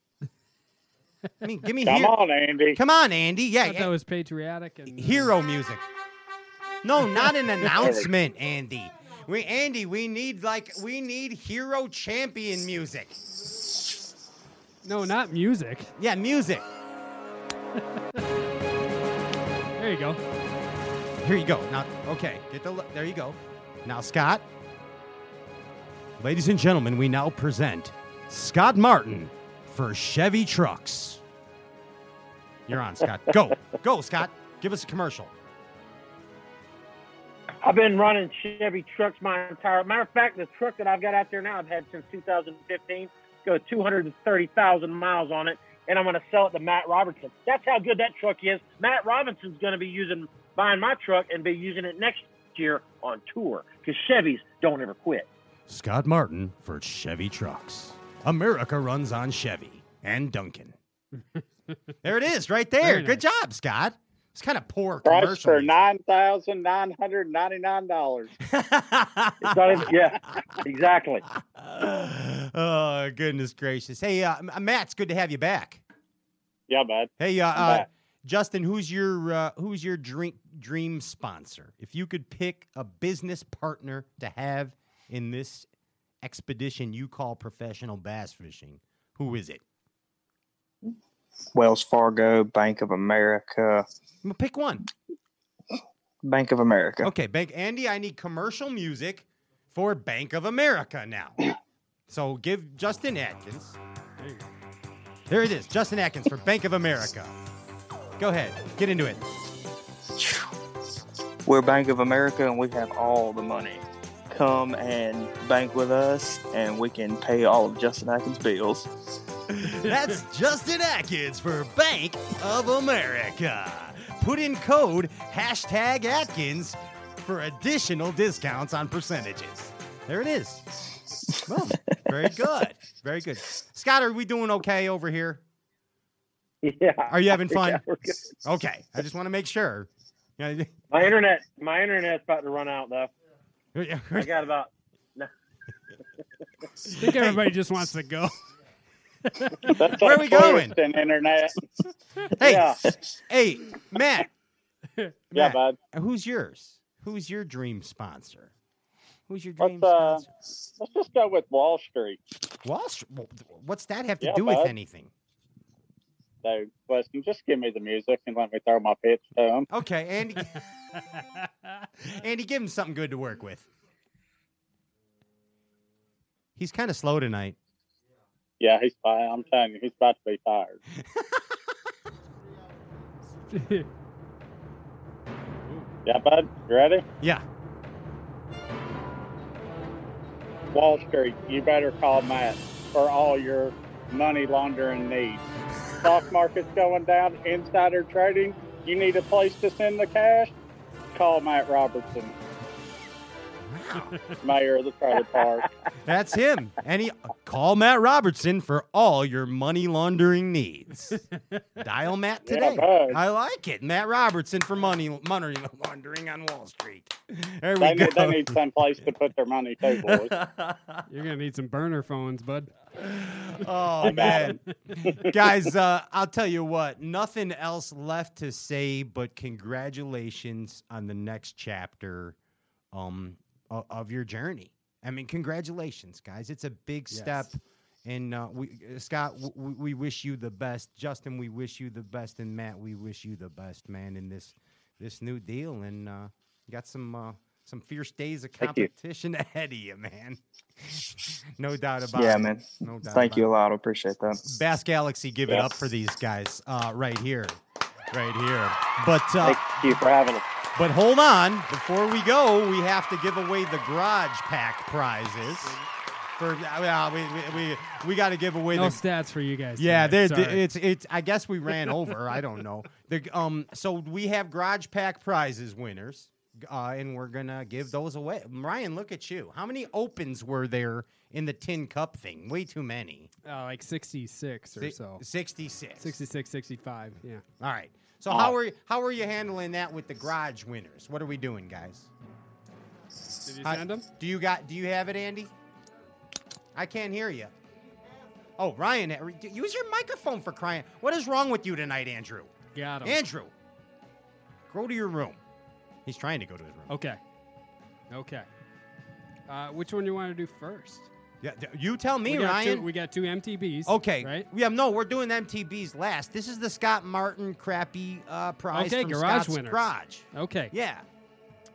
I mean, give me Come here. on, Andy. Come on, Andy. Yeah, I thought that was patriotic and uh... hero music. No, not an announcement, Andy. We Andy, we need like we need hero champion music. No, not music. Yeah, music. There you go. Here you go. Now, okay, get the there you go. Now, Scott. Ladies and gentlemen, we now present Scott Martin for Chevy Trucks. You're on, Scott. Go. Go, Scott. Give us a commercial. I've been running Chevy Trucks my entire... Matter of fact, the truck that I've got out there now, I've had since two thousand fifteen, go two hundred thirty thousand miles on it, and I'm going to sell it to Matt Robertson. That's how good that truck is. Matt Robertson's going to be using buying my truck and be using it next year on tour, because Chevys don't ever quit. Scott Martin for Chevy Trucks. America runs on Chevy and Duncan. There it is, right there. Nice. Good job, Scott. It's kind of poor price for nine thousand nine hundred ninety-nine dollars. Yeah, exactly. Oh goodness gracious! Hey, uh, Matt, it's good to have you back. Yeah, bud. Hey, uh, uh, Justin, who's your uh, who's your dream dream sponsor? If you could pick a business partner to have in this expedition you call professional bass fishing, who is it? Wells Fargo, Bank of America. Well, pick one. Bank of America. Okay, Bank Andy, I need commercial music for Bank of America now. So give Justin Atkins. There you go. There it is, Justin Atkins for Bank of America. Go ahead, get into it. We're Bank of America and we have all the money. Come and bank with us and we can pay all of Justin Atkins' bills. That's Justin Atkins for Bank of America. Put in code hashtag Atkins for additional discounts on percentages. There it is. Well, very good. Very good. Scott, are we doing okay over here? Yeah. Are you having fun? Yeah, we're good. Okay. I just want to make sure. My internet, my internet's about to run out, though. I got about... No. I think everybody hey. just wants to go. That's where are we going? Internet. Hey, yeah. hey, Matt. Matt. Yeah, bud. Who's yours? Who's your dream sponsor? Who's your dream let's, sponsor? Uh, let's just go with Wall Street. Wall Street. What's that have to yeah, do bud. with anything? So, listen, just give me the music and let me throw my pitch to him. Okay, Andy. Andy, give him something good to work with. He's kind of slow tonight. Yeah, he's fine. I'm telling you, he's about to be tired. Yeah, bud? You ready? Yeah. Wall Street, you better call Matt for all your money laundering needs. Stock market's going down, insider trading, you need a place to send the cash? Call Matt Robertson. Mayor of the trailer park. That's him. And he, call Matt Robertson for all your money laundering needs. Dial Matt today. Yeah, I like it. Matt Robertson for money money laundering on Wall Street. There we they, go. Need, they need some place to put their money too, boys. You're gonna need some burner phones, bud. Oh man, guys, uh, I'll tell you what. Nothing else left to say but congratulations on the next chapter. Um. Of your journey. I mean, congratulations, guys. It's a big yes. step. And uh, we, Scott, w- we wish you the best. Justin, we wish you the best. And Matt, we wish you the best, man, in this this new deal. And uh, you got some uh, some fierce days of competition ahead of you, man. No doubt about yeah, it. Yeah, man. No doubt Thank you a lot. I appreciate that. Bass Galaxy, give yes. it up for these guys uh, right here. Right here. But uh, thank you for having us. But hold on, before we go, we have to give away the garage pack prizes. For uh, we we we, we got to give away no the stats for you guys. Yeah, it's it's. I guess we ran over. I don't know. The, um, so we have garage pack prizes winners, uh, and we're gonna give those away. Ryan, look at you. How many opens were there in the tin cup thing? Way too many. Uh, like sixty-six or si- so. Sixty-six. Sixty-six. Sixty-five. Yeah. All right. So oh. how are how are you handling that with the garage winners? What are we doing, guys? Did you send uh, them? Do you got? Do you have it, Andy? I can't hear you. Oh, Ryan, use your microphone for crying. What is wrong with you tonight, Andrew? Got him. Andrew, go to your room. He's trying to go to his room. Okay. Okay. Uh, which one do you want to do first? Yeah, you tell me, we Ryan. Two, we got two M T Bs. Okay. Right? Yeah, no, we're doing M T Bs last. This is the Scott Martin crappy uh, prize okay, from garage Scott's winners. Garage. Okay. Yeah.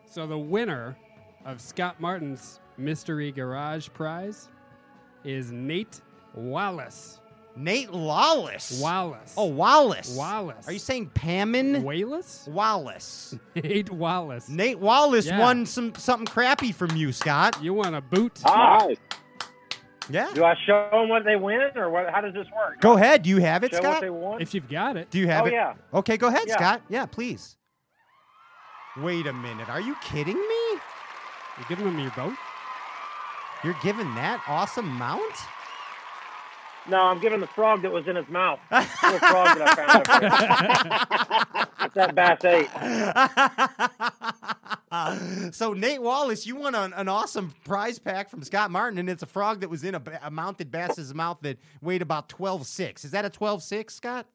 So the winner of Scott Martin's Mystery Garage Prize is Nate Wallace. Nate Lawless? Wallace. Oh, Wallace. Wallace. Are you saying Pammin? Wallace? Wallace. Nate Wallace. Nate Wallace yeah. won some something crappy from you, Scott. You won a boot. Ah. Yeah. Do I show them what they win, or what? How does this work? Go ahead. Do you have it, show Scott? What they won? If you've got it, do you have oh, it? Oh yeah. Okay, go ahead, yeah. Scott. Yeah, please. Wait a minute. Are you kidding me? You're giving them your boat? You're giving that awesome mount? No, I'm giving the frog that was in his mouth. The little frog that I found up there. It's that Bass eight. So, Nate Wallace, you won an, an awesome prize pack from Scott Martin, and it's a frog that was in a, a mounted bass's mouth that weighed about twelve six. Is that a twelve six, Scott?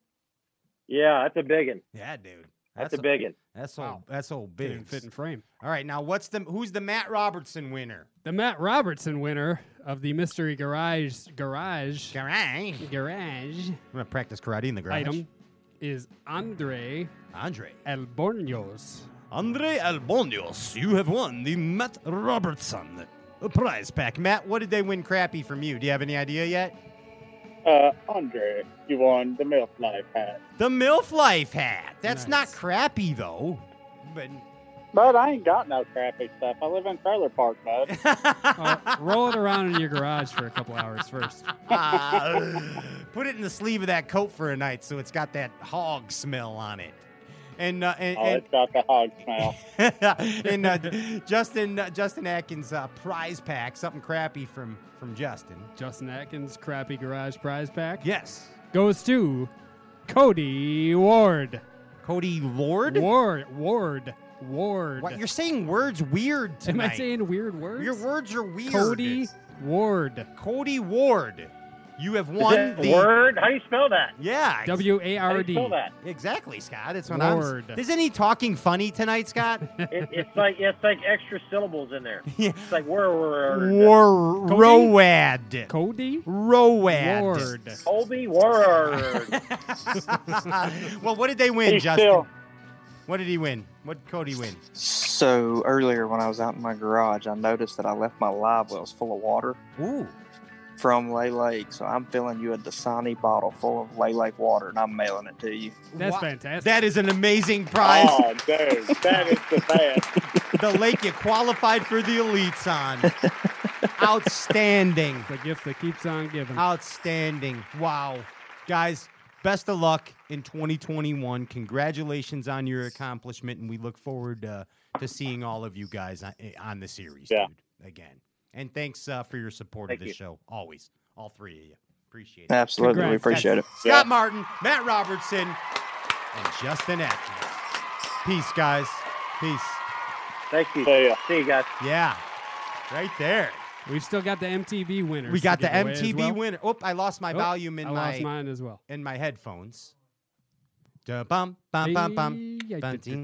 Yeah, that's a biggin'. Yeah, dude. That's, that's a biggin'. That's all. Wow. That's all big. Didn't fit in frame. All right, now what's the who's the Matt Robertson winner? The Matt Robertson winner of the mystery garage garage garage garage. I'm gonna practice karate in the garage. Item is Andre Andre Albornoz. Andre Albonios, you have won the Matt Robertson prize pack. Matt, what did they win crappy from you? Do you have any idea yet? Uh, Andre, you won the MILF Life hat. The MILF Life hat. That's nice. Not crappy, though. But... Bud, I ain't got no crappy stuff. I live in trailer park, bud. uh, roll it around in your garage for a couple hours first. Uh, put it in the sleeve of that coat for a night so it's got that hog smell on it. And, uh, and, oh, and, it's got the hog smell. and uh, Justin uh, Justin Atkins' uh, prize pack, something crappy from, from Justin. Justin Atkins' crappy garage prize pack? Yes. Goes to Cody Ward. Cody Lord? Ward. Ward. Ward. What? You're saying words weird tonight. Am I saying weird words? Your words are weird. Cody Ward. Cody Ward. You have won the... Word? How do you spell that? Yeah. W A R D. How do you spell that? Exactly, Scott. It's what Word. I'm... Isn't he talking funny tonight, Scott? it, it's like it's like extra syllables in there. Yeah. It's like... War, war, war, Cody? Road. Cody? Road. Ward. Colby Ward. Well, what did they win, He's Justin? Still... What did he win? What did Cody win? So, earlier when I was out in my garage, I noticed that I left my live wells full of water. Ooh. From Lay Lake, so I'm filling you a Dasani bottle full of Lay Lake water, and I'm mailing it to you. That's wow. fantastic. That is an amazing prize. Oh, dude, that is the best. The lake you qualified for the elites on. Outstanding. The gift that keeps on giving. Outstanding. Wow. Guys, best of luck in twenty twenty-one. Congratulations on your accomplishment, and we look forward uh, to seeing all of you guys on, on the series, yeah. dude, again. And thanks uh, for your support Thank of the show, always. All three of you. Appreciate it. Absolutely. Congrats. We appreciate That's it. Scott yeah. Martin, Matt Robertson, and Justin Atkins. Peace, guys. Peace. Thank you. See you, See you guys. Yeah. Right there. We've still got the M T V winner. We got the M T V well. winner. Oh, I lost my oh, volume in I my lost mine as well. In my headphones. Bum, bum, bum, bum. Andy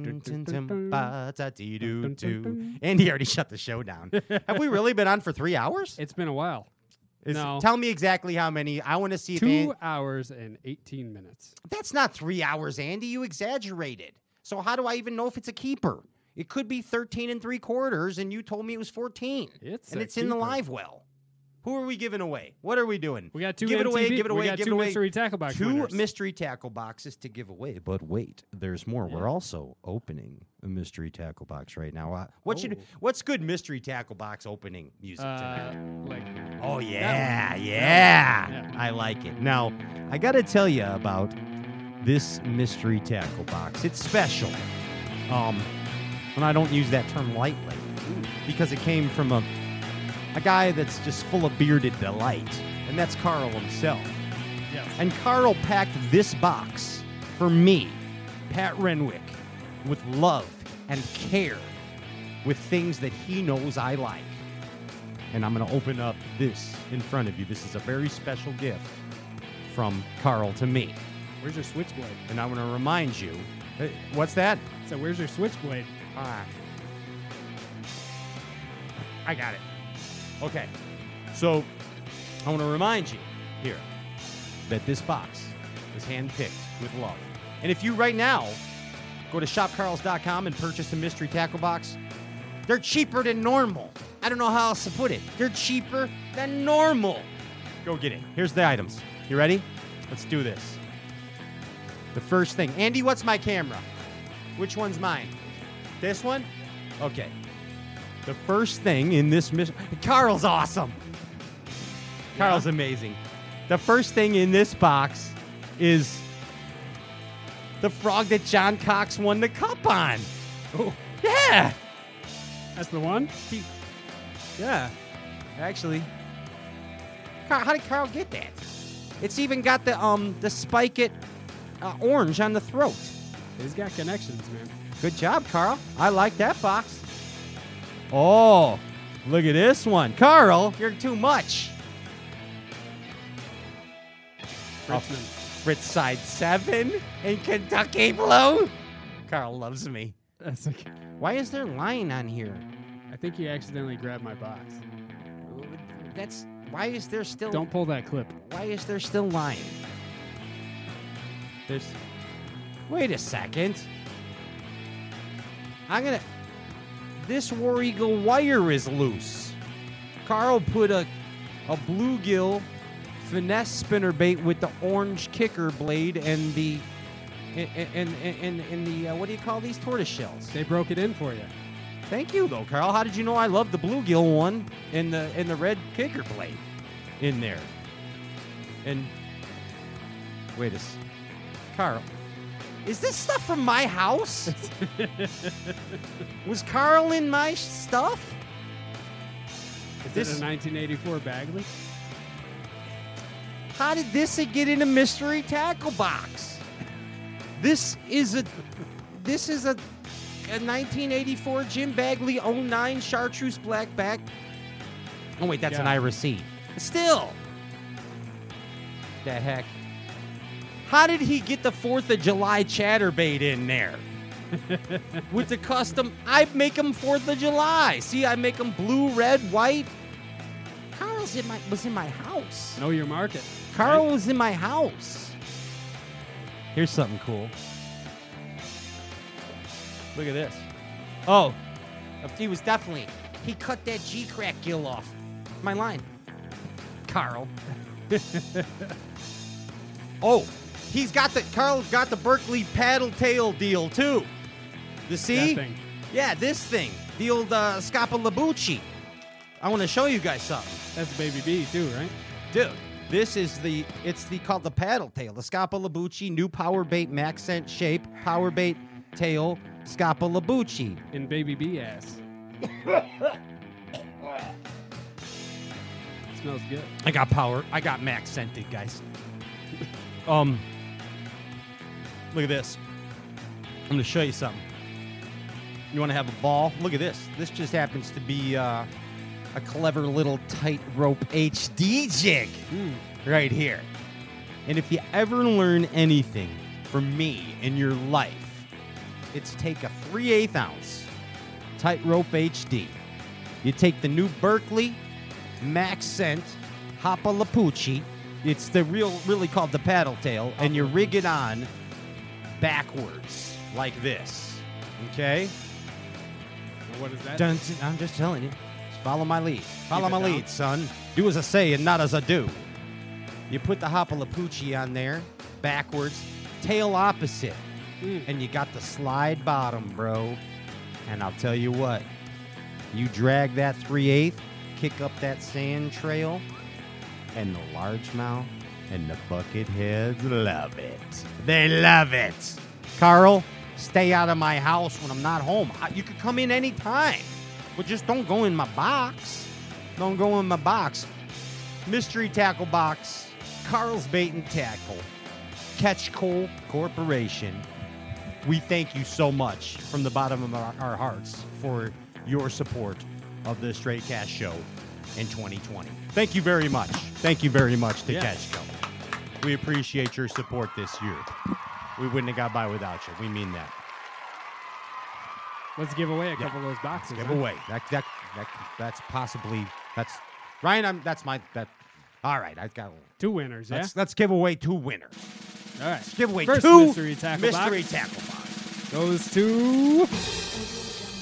already shut the show down. Have we really been on for three hours? It's been a while. Is, no. Tell me exactly how many. I want to see. Two if An- hours and eighteen minutes. That's not three hours, Andy. You exaggerated. So how do I even know if it's a keeper? It could be thirteen and three quarters, and you told me it was fourteen. It's and it's keeper. In the live well. Who are we giving away? What are we doing? We got two give it away, give it away, give it away. Mystery tackle box two winners. Mystery tackle boxes to give away. But wait, there's more. Yeah. We're also opening a mystery tackle box right now. Uh, what oh. should, what's good mystery tackle box opening music uh, tonight? Like, oh yeah, yeah, yeah. I like it. Now, I got to tell you about this mystery tackle box. It's special. Um, and I don't use that term lightly because it came from a A guy that's just full of bearded delight, and that's Carl himself. Yes. And Carl packed this box for me, Pat Renwick, with love and care, with things that he knows I like. And I'm going to open up this in front of you. This is a very special gift from Carl to me. Where's your switchblade? And I want to remind you, hey, what's that? So where's your switchblade? All right. I got it. Okay, so I want to remind you here that this box was handpicked with love. And if you right now go to shop carls dot com and purchase a mystery tackle box, they're cheaper than normal. I don't know how else to put it. They're cheaper than normal. Go get it. Here's the items. You ready? Let's do this. The first thing. Andy, what's my camera? Which one's mine? This one? Okay. The first thing in this mystery... Carl's awesome. Yeah. Carl's amazing. The first thing in this box is the frog that John Cox won the cup on. Oh. Yeah. That's the one? He... Yeah. Actually. Carl, how did Carl get that? It's even got the um the spike it uh, orange on the throat. He's got connections, man. Good job, Carl. I like that box. Oh, look at this one. Carl, you're too much. Fritz side seven in Kentucky Blue. Carl loves me. That's okay. Why is there line on here? I think you accidentally grabbed my box. That's why is there still... Don't pull that clip. Why is there still line? There's... Wait a second. I'm going to... This war eagle wire is loose. Carl put a, a bluegill finesse spinnerbait with the orange kicker blade and the... And, and, and, and the... Uh, what do you call these? Tortoise shells. They broke it in for you. Thank you, though, Carl. How did you know I love the bluegill one and the and the red kicker blade in there? And wait a second. Carl, is this stuff from my house? Was Carl in my stuff? Is this a nineteen eighty-four Bagley? How did this get in a mystery tackle box? This is a this is a. A nineteen eighty-four Jim Bagley oh nine chartreuse blackback. Oh, wait, that's yeah. an Irish Sea. Still. The heck. How did he get the fourth of July chatterbait in there? With the custom. I make them fourth of July. See, I make them blue, red, white. Carl's in my, was in my house. Know your market. Carl right? was in my house. Here's something cool. Look at this. Oh, he was definitely, he cut that G-crack gill off. My line. Carl. Oh, he's got the, Carl's got the Berkeley paddle tail deal, too. The see? That thing. Yeah, this thing. The old uh, Scapa Labucci. I want to show you guys something. That's the Baby B, too, right? Dude, this is the, it's the called the paddle tail. The Scapa Labucci, new power bait, max scent shape, power bait tail. Scapa Labucci. And Baby B ass. It smells good. I got power. I got max scented, guys. um, Look at this. I'm going to show you something. You want to have a ball? Look at this. This just happens to be uh, a clever little tightrope H D jig mm. right here. And if you ever learn anything from me in your life, it's take a three-eighth ounce tightrope H D. You take the new Berkeley Max Scent Hapa Lapucci. It's the real, really called the paddle tail, and you rig it on backwards like this. Okay. Well, what is that? Dun, I'm just telling you. Just follow my lead. Follow my down. lead, son. Do as I say and not as I do. You put the Hapa Lapucci on there backwards, tail opposite. Mm. And you got the slide bottom, bro. And I'll tell you what. You drag that three eighths, kick up that sand trail, and the largemouth and the bucketheads love it. They love it. Carl, stay out of my house when I'm not home. You could come in any time, but just don't go in my box. Don't go in my box. Mystery Tackle Box, Carl's Bait and Tackle, Catch Coal Corporation. We thank you so much from the bottom of our, our hearts for your support of the Straight Cast Show in twenty twenty. Thank you very much. Thank you very much to yes. Catch Co. We appreciate your support this year. We wouldn't have got by without you. We mean that. Let's give away a yeah. couple of those boxes. Let's give huh? away. That, that that that's possibly that's Ryan. I'm that's my that. All right, I've got two winners. Let's, yeah? let's give away two winners. All right. Let's give away First two mystery tackle mystery box. tackle box. Goes to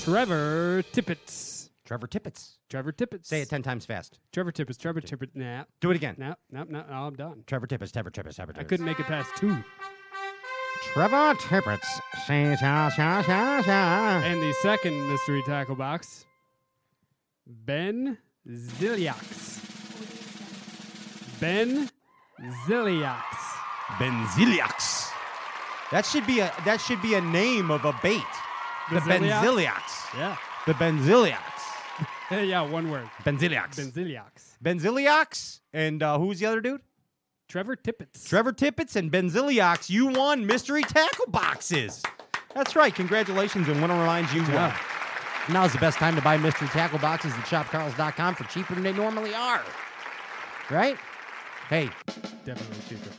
Trevor Tippett. Trevor Tippett. Trevor Tippett. Say it ten times fast. Trevor Tippett. Trevor Tippett. Nah. Do it again. No, no, no. I'm done. Trevor Tippett. Trevor Tippett. Trevor Tippett. I couldn't make it past two. Trevor Tippett. And the second mystery tackle box, Ben Ziliax. Ben Ziliax. Benziliax. That should be a that should be a name of a bait. The Benziliax. Yeah. The Benziliax. Yeah, one word. Benziliax. Benziliax. Benziliax. And uh, who's the other dude? Trevor Tippett. Trevor Tippett and Benziliax. You won mystery tackle boxes. That's right. Congratulations, and want to remind you well. Yeah. Now's the best time to buy mystery tackle boxes at shop carls dot com for cheaper than they normally are. Right? Hey. Definitely cheaper.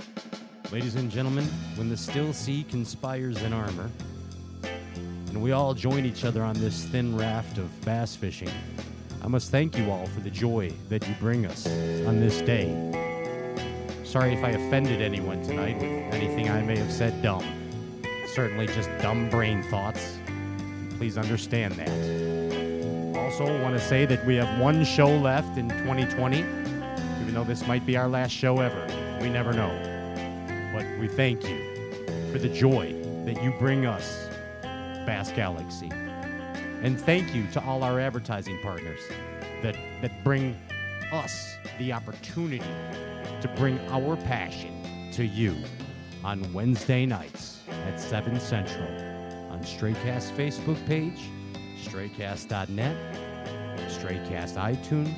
Ladies and gentlemen, when the still sea conspires in armor, and we all join each other on this thin raft of bass fishing, I must thank you all for the joy that you bring us on this day. Sorry if I offended anyone tonight with anything I may have said dumb. Certainly just dumb brain thoughts. Please understand that. Also, want to say that we have one show left in twenty twenty, even though this might be our last show ever. We never know. But we thank you for the joy that you bring us, Bass Galaxy. And thank you to all our advertising partners that, that bring us the opportunity to bring our passion to you on Wednesday nights at seven Central on Straight Cast Facebook page, straight cast dot net, Straight Cast iTunes,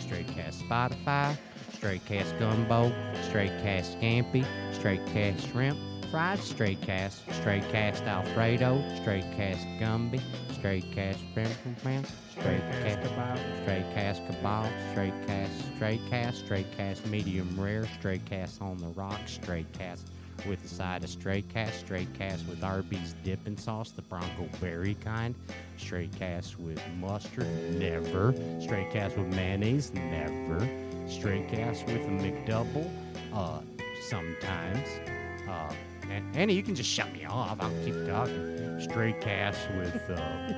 Straight Cast Spotify, Straight Cast Gumbo, Straight Cast Scampi, Straight Cast Shrimp, Fried Straight Cast, Straight Cast Alfredo, Straight Cast Gumby, Straight Cast Shrimp, Straight Cast Kebab, Straight Cast Kebab, Straight Cast, Straight Cast, Straight Cast Medium Rare, Straight Cast on the Rocks, Straight Cast with a side of Straight Cast, Straight Cast with Arby's dipping sauce, the Bronco Berry kind, Straight Cast with mustard, never, Straight Cast with mayonnaise, never, Straight Cast with a McDouble, uh, sometimes, uh, and Annie, you can just shut me off, I'll keep talking, Straight Cast with, uh,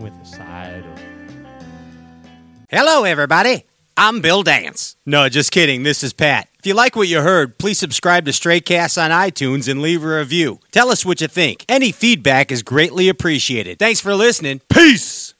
with a side of... Hello, everybody. I'm Bill Dance. No, just kidding. This is Pat. If you like what you heard, please subscribe to Straight Cast on iTunes and leave a review. Tell us what you think. Any feedback is greatly appreciated. Thanks for listening. Peace!